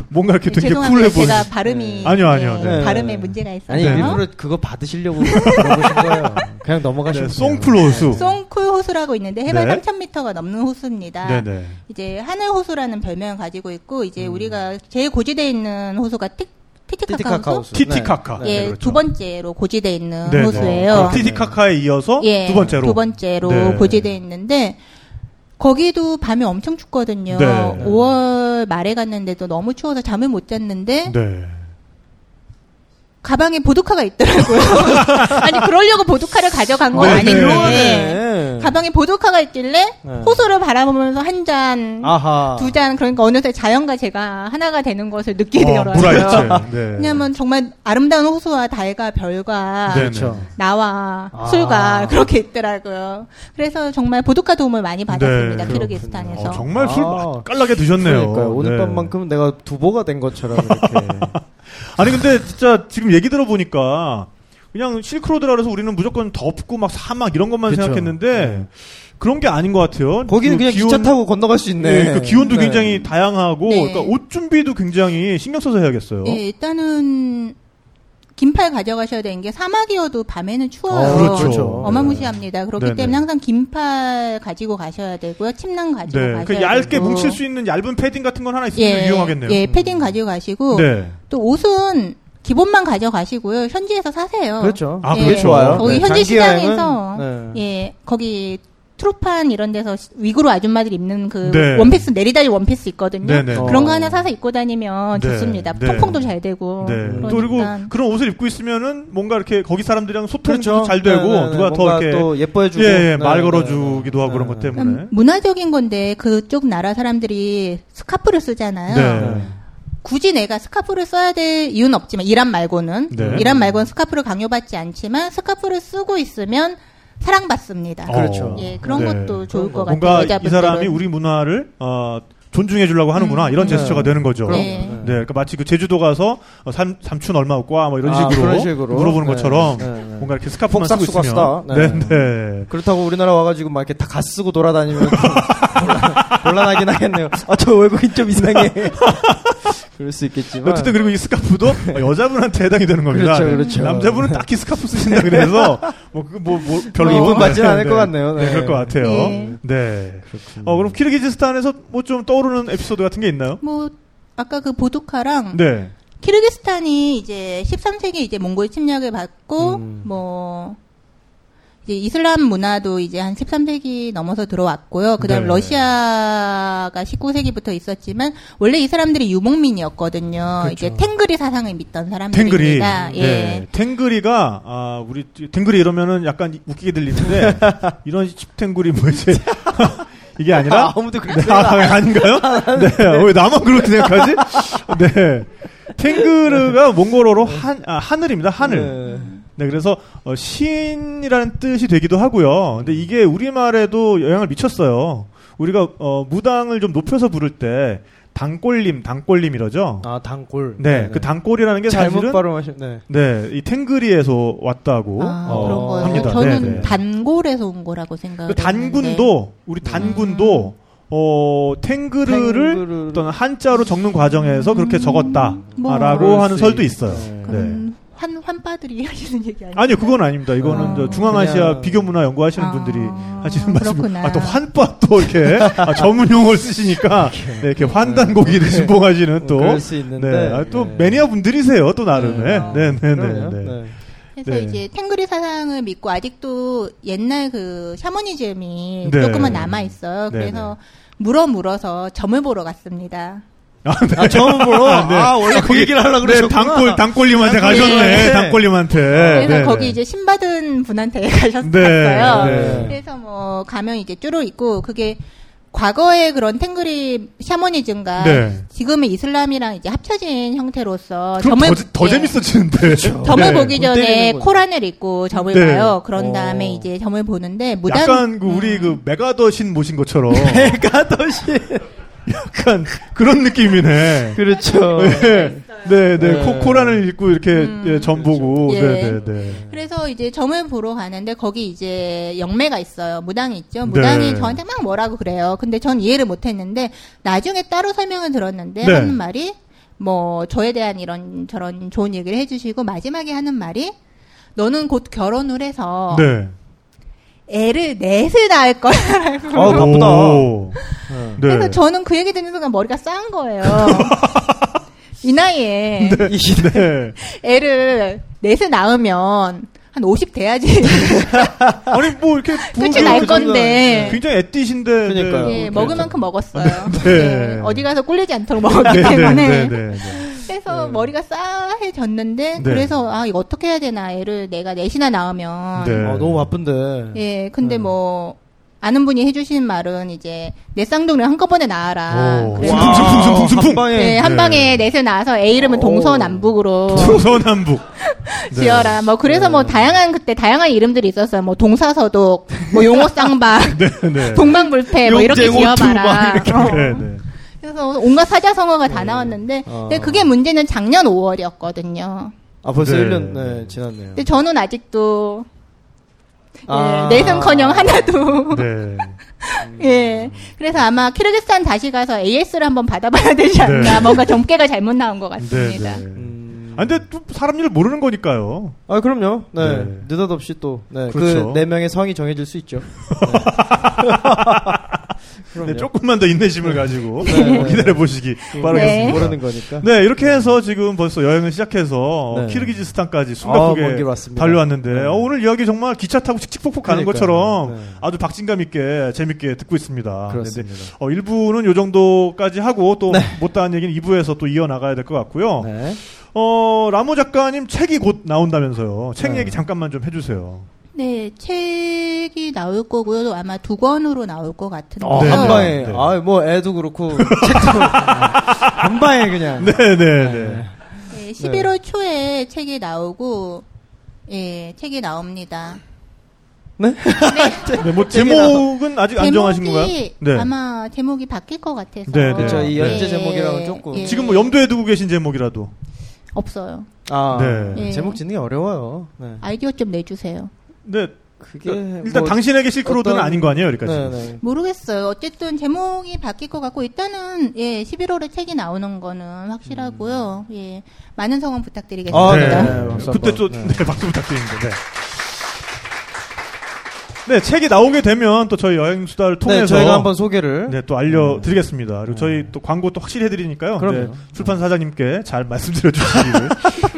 뭔가 이렇게 되게 쿨해 보이는. 제가 발음이. 네. 아니요, 아니요. 네. 네. 발음에 문제가 있어요. 아니, 일부러 그거 받으시려고 물어보신 거예요. 그냥 넘어가시면. 네. 송쿨 호수. 송쿨 호수라고 있는데 해발 네. 삼천 미터가 넘는 호수입니다. 네, 네. 이제 하늘 호수라는 별명을 가지고 있고, 이제 음. 우리가 제일 고지대에 있는 호수가 틱, 티티카카 호수? 티티카카. 네. 예, 네, 그렇죠. 두 번째로 고지대에 있는 네, 호수예요. 네. 티티카카에 이어서 예, 두 번째로. 두 번째로 네. 고지대에 있는데, 거기도 밤에 엄청 춥거든요. 네. 오월 말에 갔는데도 너무 추워서 잠을 못 잤는데 네. 가방에 보드카가 있더라고요. 아니 그러려고 보드카를 가져간 건 네, 아닌데 네. 가방에 보드카가 있길래 네. 호수를 바라보면서 한 잔, 두 잔 그러니까 어느새 자연과 제가 하나가 되는 것을 느끼게 되더라고요. 네. 왜냐하면 정말 아름다운 호수와 달과 별과 네, 네. 나와 아. 술과 그렇게 있더라고요. 그래서 정말 보드카 도움을 많이 받았습니다. 네, 키르기스탄에서. 어, 정말 술 아. 깔라게 드셨네요. 그러니까요. 오늘 네. 밤만큼은 내가 두보가 된 것처럼 이렇게. 아니 근데 진짜 지금 얘기 들어보니까 그냥 실크로드라 그래서 우리는 무조건 덥고 막 사막 이런 것만 그쵸. 생각했는데 네. 그런 게 아닌 것 같아요. 거기는 그 그냥 기온, 기차 타고 건너갈 수 있네. 네, 그 기온도 네. 굉장히 다양하고 네. 그러니까 옷 준비도 굉장히 신경 써서 해야겠어요. 네, 일단은 긴팔 가져가셔야 되는 게 사막이어도 밤에는 추워요. 아, 그렇죠. 어마무시합니다. 네. 그렇기 네네. 때문에 항상 긴팔 가지고 가셔야 되고요. 침낭 가지고 네. 가셔야 되고. 그 얇게 되고. 뭉칠 수 있는 얇은 패딩 같은 건 하나 있으면 예. 유용하겠네요. 예, 패딩 가지고 가시고 네. 또 옷은 기본만 가져가시고요. 현지에서 사세요. 그렇죠. 아, 예. 그게 좋아요. 거기 네. 현지 시장에서 네. 예, 거기 투르판 이런 데서 위구르 아줌마들 입는 그 네. 원피스 내리다리 원피스 있거든요. 네, 네. 그런 거 하나 사서 입고 다니면 네. 좋습니다. 네. 통풍도 잘 되고. 네. 그러니까. 또 그리고 그런 옷을 입고 있으면은 뭔가 이렇게 거기 사람들이랑 소통도 그렇죠. 잘 되고 네, 네, 네. 누가 더 이렇게 또 예뻐해주고 예, 예, 말 네, 걸어주기도 네, 네. 하고 그런 것 때문에. 문화적인 건데 그쪽 나라 사람들이 스카프를 쓰잖아요. 네. 굳이 내가 스카프를 써야 될 이유는 없지만 이란 말고는 네. 이란 말고는 스카프를 강요받지 않지만 스카프를 쓰고 있으면. 사랑받습니다. 그렇죠. 예, 그런 네. 것도 좋을 것 같아요. 뭔가 여자분들은. 이 사람이 우리 문화를 어, 존중해주려고 하는구나 음, 이런 네. 제스처가 되는 거죠. 네. 네. 네, 그러니까 마치 그 제주도 가서 어, 삼 삼촌 얼마 없고와 뭐 이런 아, 식으로, 식으로 물어보는 네. 것처럼 네. 네. 뭔가 이렇게 스카프만 쓰고 있으면. 네. 네. 네. 그렇다고 우리나라 와가지고 막 이렇게 다 가 쓰고 돌아다니면 곤란하긴 하겠네요. 아, 저 외국인 좀 이상해. 그럴 수 있겠지만. 어쨌든 그리고 이 스카프도 여자분한테 해당이 되는 겁니다. 그렇죠, 그렇죠. 남자분은 딱히 스카프 쓰신다 그래서 뭐 그 뭐 뭐 별로 이분 받지는 않을 네, 것 같네요. 네. 네, 그럴 것 같아요. 네. 네. 어 그럼 키르기스탄에서 뭐 좀 떠오르는 에피소드 같은 게 있나요? 뭐 아까 그 보드카랑. 네. 키르기스탄이 이제 십삼 세기 이제 몽골 침략을 받고 음. 뭐. 이제 이슬람 문화도 이제 한 십삼 세기 넘어서 들어왔고요. 그 다음 러시아가 십구 세기부터 있었지만, 원래 이 사람들이 유목민이었거든요. 그렇죠. 이제 탱그리 사상을 믿던 사람들입니다. 탱그리. 예. 네. 탱그리가, 아, 우리, 탱그리 이러면은 약간 웃기게 들리는데, 이런 십탱그리 뭐 이제. 이게 아니라. 아, 아무도 그렇게 생각하지 아, 아닌가요? 네. 왜 나만 그렇게 생각하지? 네. 탱그르가 몽골어로 한, 아, 하늘입니다. 하늘. 네. 네, 그래서 어, 신이라는 뜻이 되기도 하고요. 근데 이게 우리말에도 영향을 미쳤어요. 우리가 어, 무당을 좀 높여서 부를 때 당꼴님, 당꼴님 이러죠. 아, 당꼴. 네, 네네. 그 당꼴이라는 게 잘못 사실은 발음하시... 네, 네, 이 탱그리에서 왔다고 아, 어, 그런 거예요. 합니다. 저는 네네. 단골에서 온 거라고 생각해요. 그 단군도 우리 단군도 음. 어, 탱그르를 탱그르... 또는 한자로 적는 과정에서 그렇게 음... 적었다라고 뭐... 하는 설도 있어요. 네. 환, 환빠들이 하시는 얘기 아니에요? 아니요, 그건 아닙니다. 이거는 어, 저 중앙아시아 그냥... 비교문화 연구하시는 어, 분들이 하시는 말씀입니다. 아, 또 환빠 또 이렇게 아, 전문 용어를 쓰시니까 네, 이렇게 환단고기를 신봉하시는 또. 그럴 수 있는데. 네, 아, 또 네. 매니아 분들이세요, 또 나름에. 네네네. 네, 네, 네, 네. 그래서 네. 이제 탱그리 사상을 믿고 아직도 옛날 그 샤머니즘이 네. 조금은 남아있어요. 그래서 네. 물어 물어서 점을 보러 갔습니다. 아, 네. 아, 처음으로? 아, 네. 아, 원래 그 얘기를 하려고 그러셨구나. 네, 단골, 단골님한테 가셨네. 네. 단골님한테. 그래서 네. 거기 이제 신받은 분한테 가셨어요. 네. 네. 그래서 뭐, 가면 이제 쭈루 있고, 그게 과거의 그런 탱그리 샤머니즘과 네. 지금의 이슬람이랑 이제 합쳐진 형태로서. 점을 더, 더 재밌어지는데. 그렇죠. 점을 네. 보기 전에 코란을 읽고 점을 네. 봐요. 그런 오. 다음에 이제 점을 보는데, 무단. 약간 그 우리 그 메가더신 모신 것처럼. 메가더신. 약간 그런 느낌이네. 그렇죠. 네, 네, 네. 네. 코, 코란을 읽고 이렇게 음, 예, 점 보고. 그렇죠. 예. 네, 네, 네. 그래서 이제 점을 보러 가는데 거기 이제 영매가 있어요. 무당이 있죠. 무당이 네. 저한테 막 뭐라고 그래요. 근데 전 이해를 못했는데 나중에 따로 설명을 들었는데 네. 하는 말이 뭐 저에 대한 이런 저런 좋은 얘기를 해주시고 마지막에 하는 말이 너는 곧 결혼을 해서. 네. 애를 넷을 낳을 거야. 아, 나쁘다. 네. 그래서 저는 그 얘기 듣는 순간 머리가 싼 거예요. 이 나이에 네. 네. 애를 넷을 낳으면 한 오십 돼야지. 아니 뭐 이렇게 끝이 날 건데 굉장히 애띠신데 그러니까요. 네, 먹을 만큼 먹었어요. 네. 네. 어디 가서 꿀리지 않도록 먹었기 때문에. 네, 네, 네, 네, 네. 그래서 네. 머리가 싸해졌는데 네. 그래서 아 이거 어떻게 해야 되나 애를 내가 넷이나 낳으면 네. 아, 너무 바쁜데 예 근데 네. 뭐 아는 분이 해주신 말은 이제 내 쌍둥이를 한꺼번에 낳아라. 한 방에 네, 한 방에 네. 넷을 낳아서 애 이름은 동서남북으로 동서남북 지어라. 네. 뭐 그래서 네. 뭐 다양한 그때 다양한 이름들이 있었어요. 뭐 동사서독, 뭐 용어쌍박, 네, 네. 동방불패 뭐 이렇게 지어봐라. 이렇게. 어. 네, 네. 그래서 온갖 사자성어가 네. 다 나왔는데 아. 근데 그게 문제는 작년 오월이었거든요. 아 벌써 네. 일 년 네, 지났네요. 근데 저는 아직도 아. 예, 내성커녕 하나도 네. 예 그래서 아마 키르기스탄 다시 가서 에이에스를 한번 받아봐야 되지 않나. 네. 뭔가 점괘가 잘못 나온 것 같습니다. 네, 네. 아, 근데 또 사람 일을 모르는 거니까요. 아, 그럼요. 네. 네. 느닷없이 또, 네. 그렇죠. 그 네 명의 성이 정해질 수 있죠. 네. 네, 조금만 더 인내심을 가지고 네. 어, 기다려보시기 네. 바라겠습니다. 네. 모르는 거니까. 네, 이렇게 해서 지금 벌써 여행을 시작해서 네. 키르기스탄까지 숨가쁘게 아, 달려왔는데 네. 어, 오늘 이야기 정말 기차 타고 칙칙폭폭 가는 그러니까요. 것처럼 네. 아주 박진감 있게 재밌게 듣고 있습니다. 그렇습니다. 네. 어, 일 부는 요 정도까지 하고 또 네. 못다한 얘기는 이 부에서 또 이어나가야 될 것 같고요. 네. 어, 라모 작가님 책이 곧 나온다면서요. 책 네. 얘기 잠깐만 좀 해주세요. 네, 책이 나올 거고요. 아마 두 권으로 나올 것 같은데. 어, 네. 한 방에. 네. 아, 뭐 애도 그렇고 책도 한 방에 그냥. 네, 네, 네. 네, 십일월 네. 초에 책이 나오고, 예, 책이 나옵니다. 네? 네. 네, 뭐 제목은 아직 안 정하신 건가요? 네. 아마 제목이 바뀔 것 같아서. 네, 그렇죠. 이 연재 네. 제목이랑은 조금. 예. 지금 뭐 염두에 두고 계신 제목이라도. 없어요. 아, 네. 예. 제목 짓는 게 어려워요. 네. 아이디어 좀 내주세요. 네, 그게 일단 뭐 당신에게 실크로드는 어떤... 아닌 거 아니에요, 여기까지? 네네. 모르겠어요. 어쨌든 제목이 바뀔 것 같고 일단은 예, 십일월에 책이 나오는 거는 확실하고요. 음. 예, 많은 성원 부탁드리겠습니다. 아, 네. 네. 네. 그때 또 네. 네, 박수 부탁드립니다. 네. 네, 책이 나오게 되면 또 저희 여행 수다를 통해서 네, 저희가 한번 소개를 네, 또 알려드리겠습니다. 그리고 저희 또 광고 또 확실히 해드리니까요. 네, 출판 사장님께 잘 말씀드려 주시기를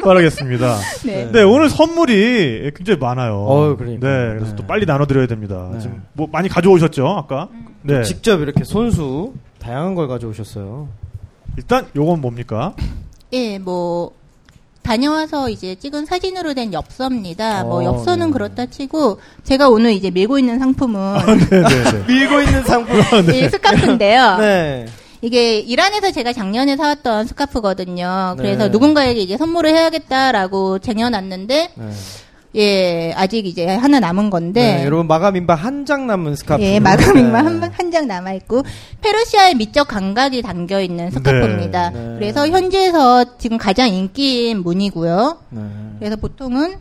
바라겠습니다. 네. 네, 오늘 선물이 굉장히 많아요. 어, 그러니까. 네, 그래서 네. 또 빨리 나눠드려야 됩니다. 네. 지금 뭐 많이 가져오셨죠, 아까? 네, 직접 이렇게 손수 다양한 걸 가져오셨어요. 일단 요건 뭡니까? 예, 뭐. 다녀와서 이제 찍은 사진으로 된 엽서입니다. 어, 뭐 엽서는 네. 그렇다 치고 제가 오늘 이제 밀고 있는 상품은 아, 밀고 있는 상품 아, 네. 이 스카프인데요. 네. 이게 이란에서 제가 작년에 사왔던 스카프거든요. 그래서 네. 누군가에게 이제 선물을 해야겠다라고 쟁여놨는데 네. 예 아직 이제 하나 남은 건데 네, 여러분 마감인바 한 장 남은 스카프 예 마감인바 네. 한 장 남아있고 페르시아의 미적 감각이 담겨있는 스카프입니다. 네, 네. 그래서 현지에서 지금 가장 인기인 무늬고요. 네. 그래서 보통은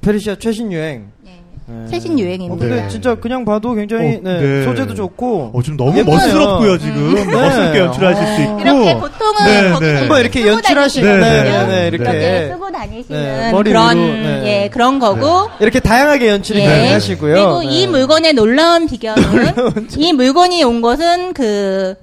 페르시아 최신 유행 네. 네. 최신 유행입니다. 어, 근데 진짜 그냥 봐도 굉장히 어, 네. 네. 소재도 좋고. 어, 지금 너무 예쁘네요. 멋스럽고요, 지금. 음. 네. 멋스럽게 연출하실 어. 수 있고. 이렇게 보통은 네, 거기 네. 한번 이렇게 연출하시는 네. 네. 네. 이렇게 네. 쓰고 다니시는 네. 그런 네. 예, 그런 거고. 네. 이렇게 다양하게 연출이 네. 하시고요. 그리고 네. 이 물건의 놀라운 비결은 이 물건이 온 것은 그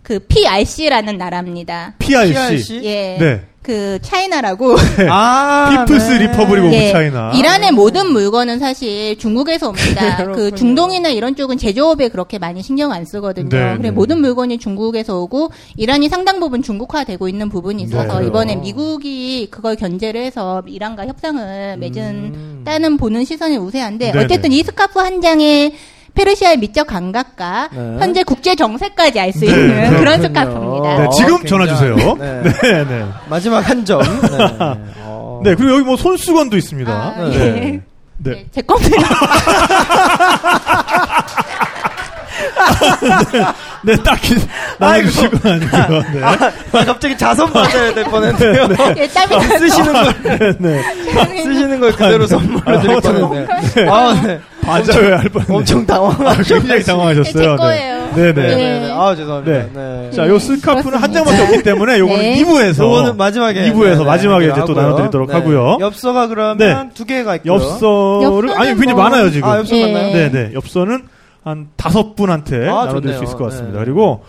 그 피알씨라는 나라입니다. 피알씨. 예. 네. 그 차이나라고 아, 피플스 네. 리퍼블릭 오브 예, 차이나. 이란의 모든 물건은 사실 중국에서 옵니다. 그 중동이나 이런 쪽은 제조업에 그렇게 많이 신경 안 쓰거든요. 네, 그래 네. 모든 물건이 중국에서 오고 이란이 상당 부분 중국화되고 있는 부분이 있어서 네, 이번에 미국이 그걸 견제를 해서 이란과 협상을 맺은다는 음. 보는 시선이 우세한데 네, 어쨌든 네. 이 스카프 한 장에 페르시아의 미적 감각과 네. 현재 국제 정세까지 알 수 네, 있는 그렇군요. 그런 스카프입니다. 네, 지금 어, 전화 주세요. 네. 네, 네. 마지막 한 점. 네. 어. 네, 그리고 여기 뭐 손수건도 있습니다. 아, 네. 네. 네. 네. 네. 제 건데. 네, 네, 딱히 나눠주시고 아니고요. 네. 아, 나 갑자기 자선 받아야 될 뻔했네요. 네, 네. 네, 땀이 나서 쓰시는 걸, 네, 네. 쓰시는 걸 그대로 선물을 드릴 뻔했네요. 아, 네. 맞아요, 할 뻔했네. 엄청 당황하셨어요. 굉장히 당황하셨어요. 네. 네네. 네. 네. 네. 아, 죄송합니다. 네. 네. 자, 요 스카프는 한 장밖에 없기 때문에 요거는 네. 이 부에서. 요거는 마지막에. 이 부에서 네. 마지막에 네. 이제 또 나눠드리도록 네. 하고요. 엽서가 그러면 네. 두 개가 있고요. 엽서를, 아니, 굉장히 뭐... 많아요, 지금. 아, 엽서 네. 맞나요? 네네. 엽서는 한 다섯 분한테 아, 나눠드릴 좋네요. 수 있을 것 같습니다. 네. 그리고,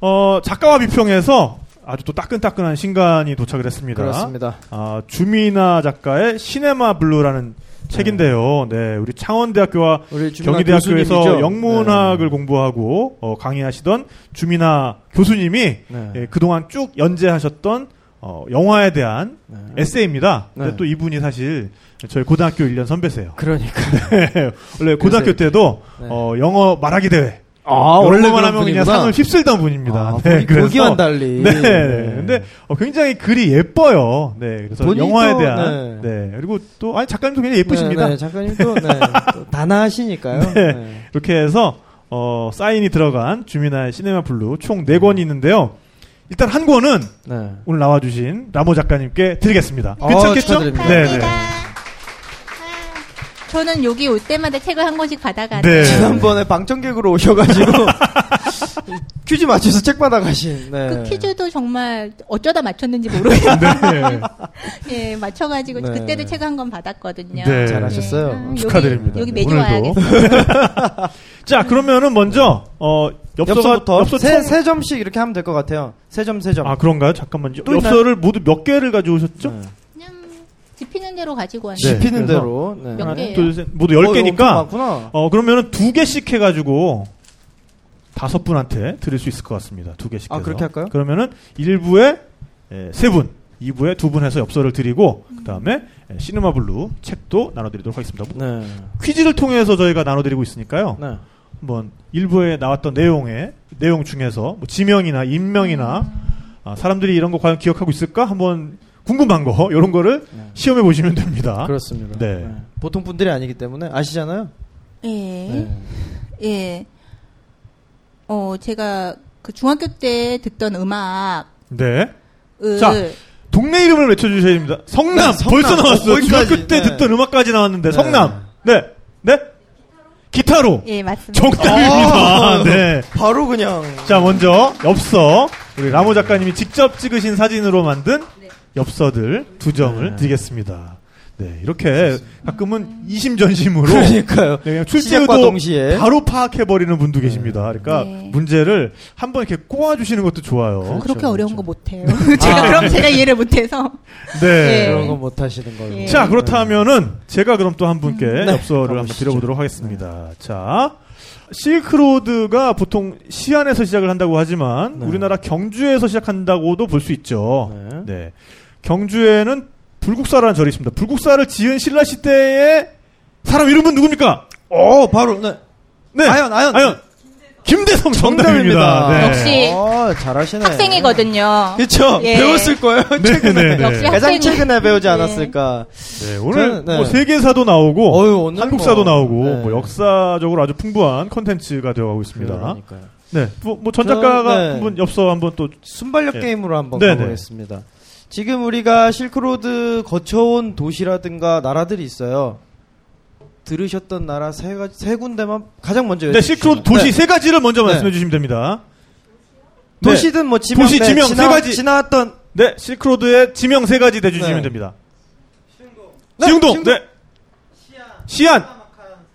어, 작가와 비평에서 아주 또 따끈따끈한 신간이 도착을 했습니다. 그렇습니다. 아, 주미나 작가의 시네마 블루라는 책인데요. 네, 우리 창원대학교와 우리 경희대학교에서 교수님이죠? 영문학을 네. 공부하고 어, 강의하시던 주민아 교수님이 네. 예, 그동안 쭉 연재하셨던 어, 영화에 대한 네. 에세이입니다. 네. 근데 또 이분이 사실 저희 고등학교 일 년 선배세요. 그러니까 네, 원래 고등학교 때도 네. 어, 영어 말하기 대회 아, 원래만 하면 그냥 상을 휩쓸던 분입니다. 아, 네, 보기와는 달리. 네, 네. 근데 어, 굉장히 글이 예뻐요. 네, 그래서 본인도, 영화에 대한. 네. 네, 그리고 또 아니 작가님도 굉장히 예쁘십니다. 네, 네. 작가님도 네, 또 단아하시니까요. 네. 네. 이렇게 해서 어, 사인이 들어간 주미나의 시네마 블루 총 네 권이 있는데요. 일단 한 권은 네. 오늘 나와주신 라모 작가님께 드리겠습니다. 네. 괜찮겠죠? 어, 네, 네. 저는 여기 올 때마다 책을 한 권씩 받아가는. 네. 지난번에 방청객으로 오셔가지고 퀴즈 맞춰서 책 받아가신. 네. 그 퀴즈도 정말 어쩌다 맞췄는지 모르겠어요. 네. 예, 맞춰가지고 네. 그때도 책 한 권 받았거든요. 네. 잘하셨어요. 네. 아, 축하드립니다. 여기, 여기 매주 와야겠어요. 자, 그러면은 먼저 어, 엽서부터 엽서 세, 세 점씩 이렇게 하면 될 것 같아요. 세 점, 세 점. 아, 그런가요? 잠깐만요. 또 엽서를 있나요? 모두 몇 개를 가져오셨죠? 네. 집히는 대로 가지고 왔네. 집히는 네, 대로. 네. 몇 개? 모두 열 개니까. 어, 어 그러면은 두 개씩 해가지고 다섯 분한테 드릴 수 있을 것 같습니다. 두 개씩. 아 해서. 그렇게 할까요? 그러면은 일 부에 에, 세 분, 이 부에 두 분 해서 엽서를 드리고 음. 그다음에 에, 시네마 블루 책도 나눠드리도록 하겠습니다. 네. 퀴즈를 통해서 저희가 나눠드리고 있으니까요. 네. 한번 일 부에 나왔던 내용의 내용 중에서 뭐 지명이나 인명이나 음. 아, 사람들이 이런 거 과연 기억하고 있을까? 한번 궁금한 거, 이런 거를 네. 시험해 보시면 됩니다. 그렇습니다. 네. 네. 보통 분들이 아니기 때문에 아시잖아요? 예. 네. 예. 어, 제가 그 중학교 때 듣던 음악. 네. 으... 자, 동네 이름을 외쳐주셔야 됩니다. 성남! 네, 성남. 벌써 나왔어요. 어, 중학교 때 네. 듣던 음악까지 나왔는데, 성남! 네. 네? 네? 기타로! 예, 맞습니다. 정답입니다. 아, 네. 바로 그냥. 자, 먼저, 엽서. 우리 라모 작가님이 직접 찍으신 사진으로 만든 엽서들 두 점을 네. 드리겠습니다. 네, 이렇게 가끔은 이심전심으로 그러니까요. 네, 출제도 동시에 바로 파악해버리는 분도 네. 계십니다. 그러니까 네. 문제를 한번 이렇게 꼬아주시는 것도 좋아요. 그렇죠, 그렇게 그렇죠. 어려운 거 못해요. 제가 아, 그럼 제가 이해를 못해서 네, 네. 그런 거 못하시는 거예요. 네. 자, 그렇다면은 제가 그럼 또 한 분께 음. 엽서를 네. 한번 드려보도록 하겠습니다. 네. 자, 실크로드가 보통 시안에서 시작을 한다고 하지만 네. 우리나라 경주에서 시작한다고도 볼 수 있죠. 네. 네. 경주에는 불국사라는 절이 있습니다. 불국사를 지은 신라 시대의 사람 이름은 누굽니까? 어, 바로 네. 네. 아연, 아연. 아연. 김대성 정답입니다. 네. 역시 오, 잘하시네. 학생이거든요. 그렇죠. 예. 배웠을 거예요. 최근에 가장 최근에 배우지 않았을까. 네, 오늘 네. 뭐 세계사도 나오고 어휴, 한국사도 뭐, 나오고 네. 뭐 역사적으로 아주 풍부한 컨텐츠가 되어가고 있습니다. 그러니까요. 네, 뭐, 뭐 전작가가 네. 한번 엽서 한번 또 순발력 예. 게임으로 한번 네네. 가보겠습니다. 지금 우리가 실크로드 거쳐온 도시라든가 나라들이 있어요. 들으셨던 나라 세 가지, 세 군데만 가장 먼저 네, 실크로드 도시 네. 세 가지를 먼저 네. 말씀해 주시면 됩니다. 도시든 뭐 지명, 도시, 네, 지명 지나, 세 가지 지나왔던 네 실크로드의 지명 세 가지 대주시면 네. 됩니다. 시흥동, 네, 시흥동, 시흥동. 네. 시안,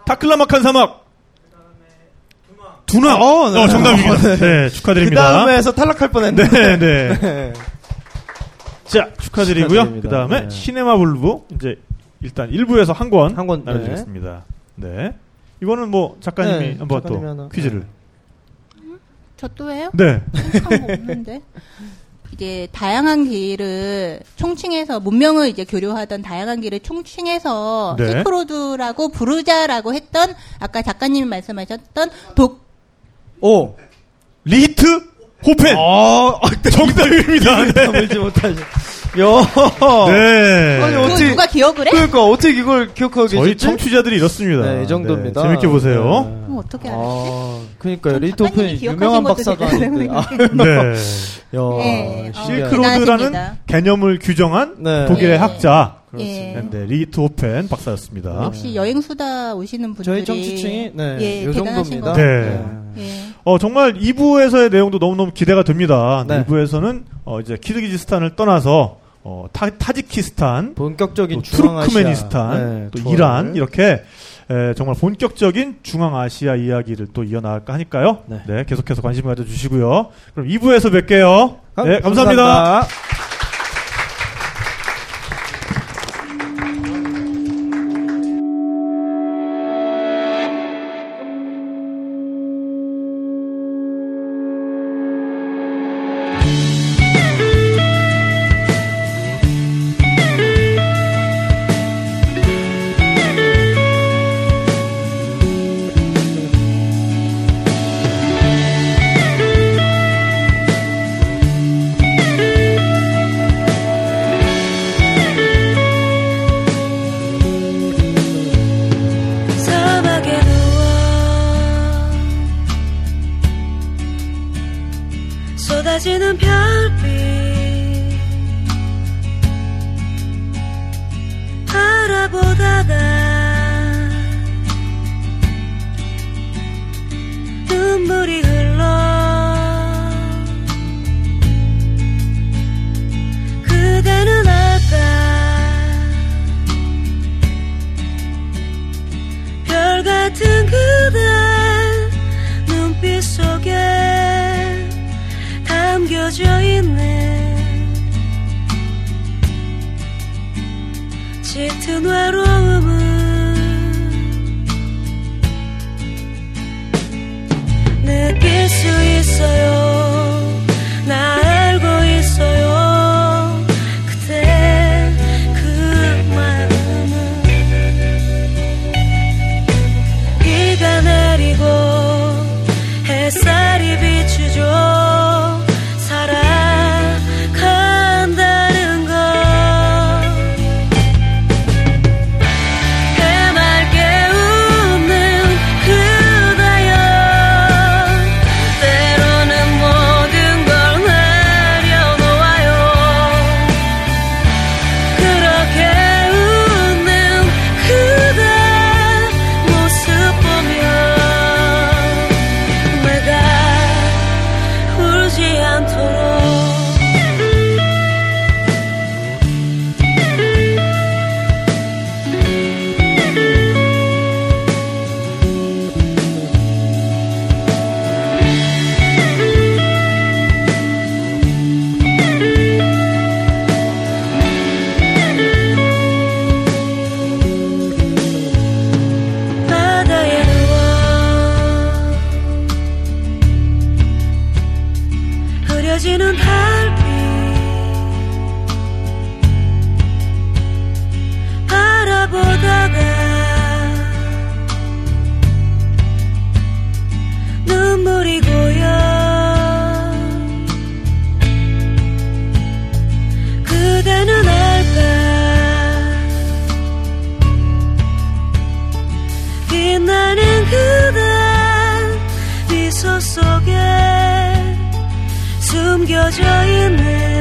타클라마칸 사막, 그다음에 둔황, 둔황, 어, 네. 어 정답입니다. 어, 네. 네, 축하드립니다. 그 다음에서 탈락할 뻔했는데, 네, 네. 네. 자 축하드리고요. 그 다음에 네. 시네마 블루 이제 일단 일 부에서 한 권, 한 권 나눠드리겠습니다. 네. 네, 이거는 뭐 작가님이 네, 한번 작가님이 또 하나. 퀴즈를. 네. 저 또 해요? 네. 생각한 거 없는데. 이제 다양한 길을 총칭해서 문명을 이제 교류하던 다양한 길을 총칭해서 네. 실크로드라고 부르자라고 했던 아까 작가님이 말씀하셨던 독. 오. 리히트 호펜. 아, 정답입니다. 네. 못하죠. 야. 네. 아니 어떻게 누가 기억을 해? 그러니까 어떻게 이걸 기억하고 계시지? 저희 청취자들이 이렇습니다. 네, 이 정도입니다. 네, 재밌게 보세요. 네. 어, 어떻게 알았지? 아, 그러니까요. 리토펜 유명한 박사가 있는데. 아, 네. 네. 야, 실크로드라는 어, 개념을 규정한 네. 독일의 네. 학자. 예. 네, 리히트호펜 박사였습니다. 역시 여행 수다 오시는 분들이 저희 청취층이 네, 예, 요 정도입니다. 네. 네. 예. 어 정말 이 부에서의 내용도 너무너무 기대가 됩니다. 네. 이 부에서는 어, 이제 키르기스탄을 떠나서 어, 타, 타지키스탄, 본격적인 중앙아시아, 투르크메니스탄, 네, 또 이란 이렇게 에, 정말 본격적인 중앙아시아 이야기를 또 이어나갈까 하니까요. 네. 네, 계속해서 관심 가져주시고요. 그럼 이 부에서 뵐게요. 감, 네, 감사합니다. 감사합니다. 속에 숨겨져 있네.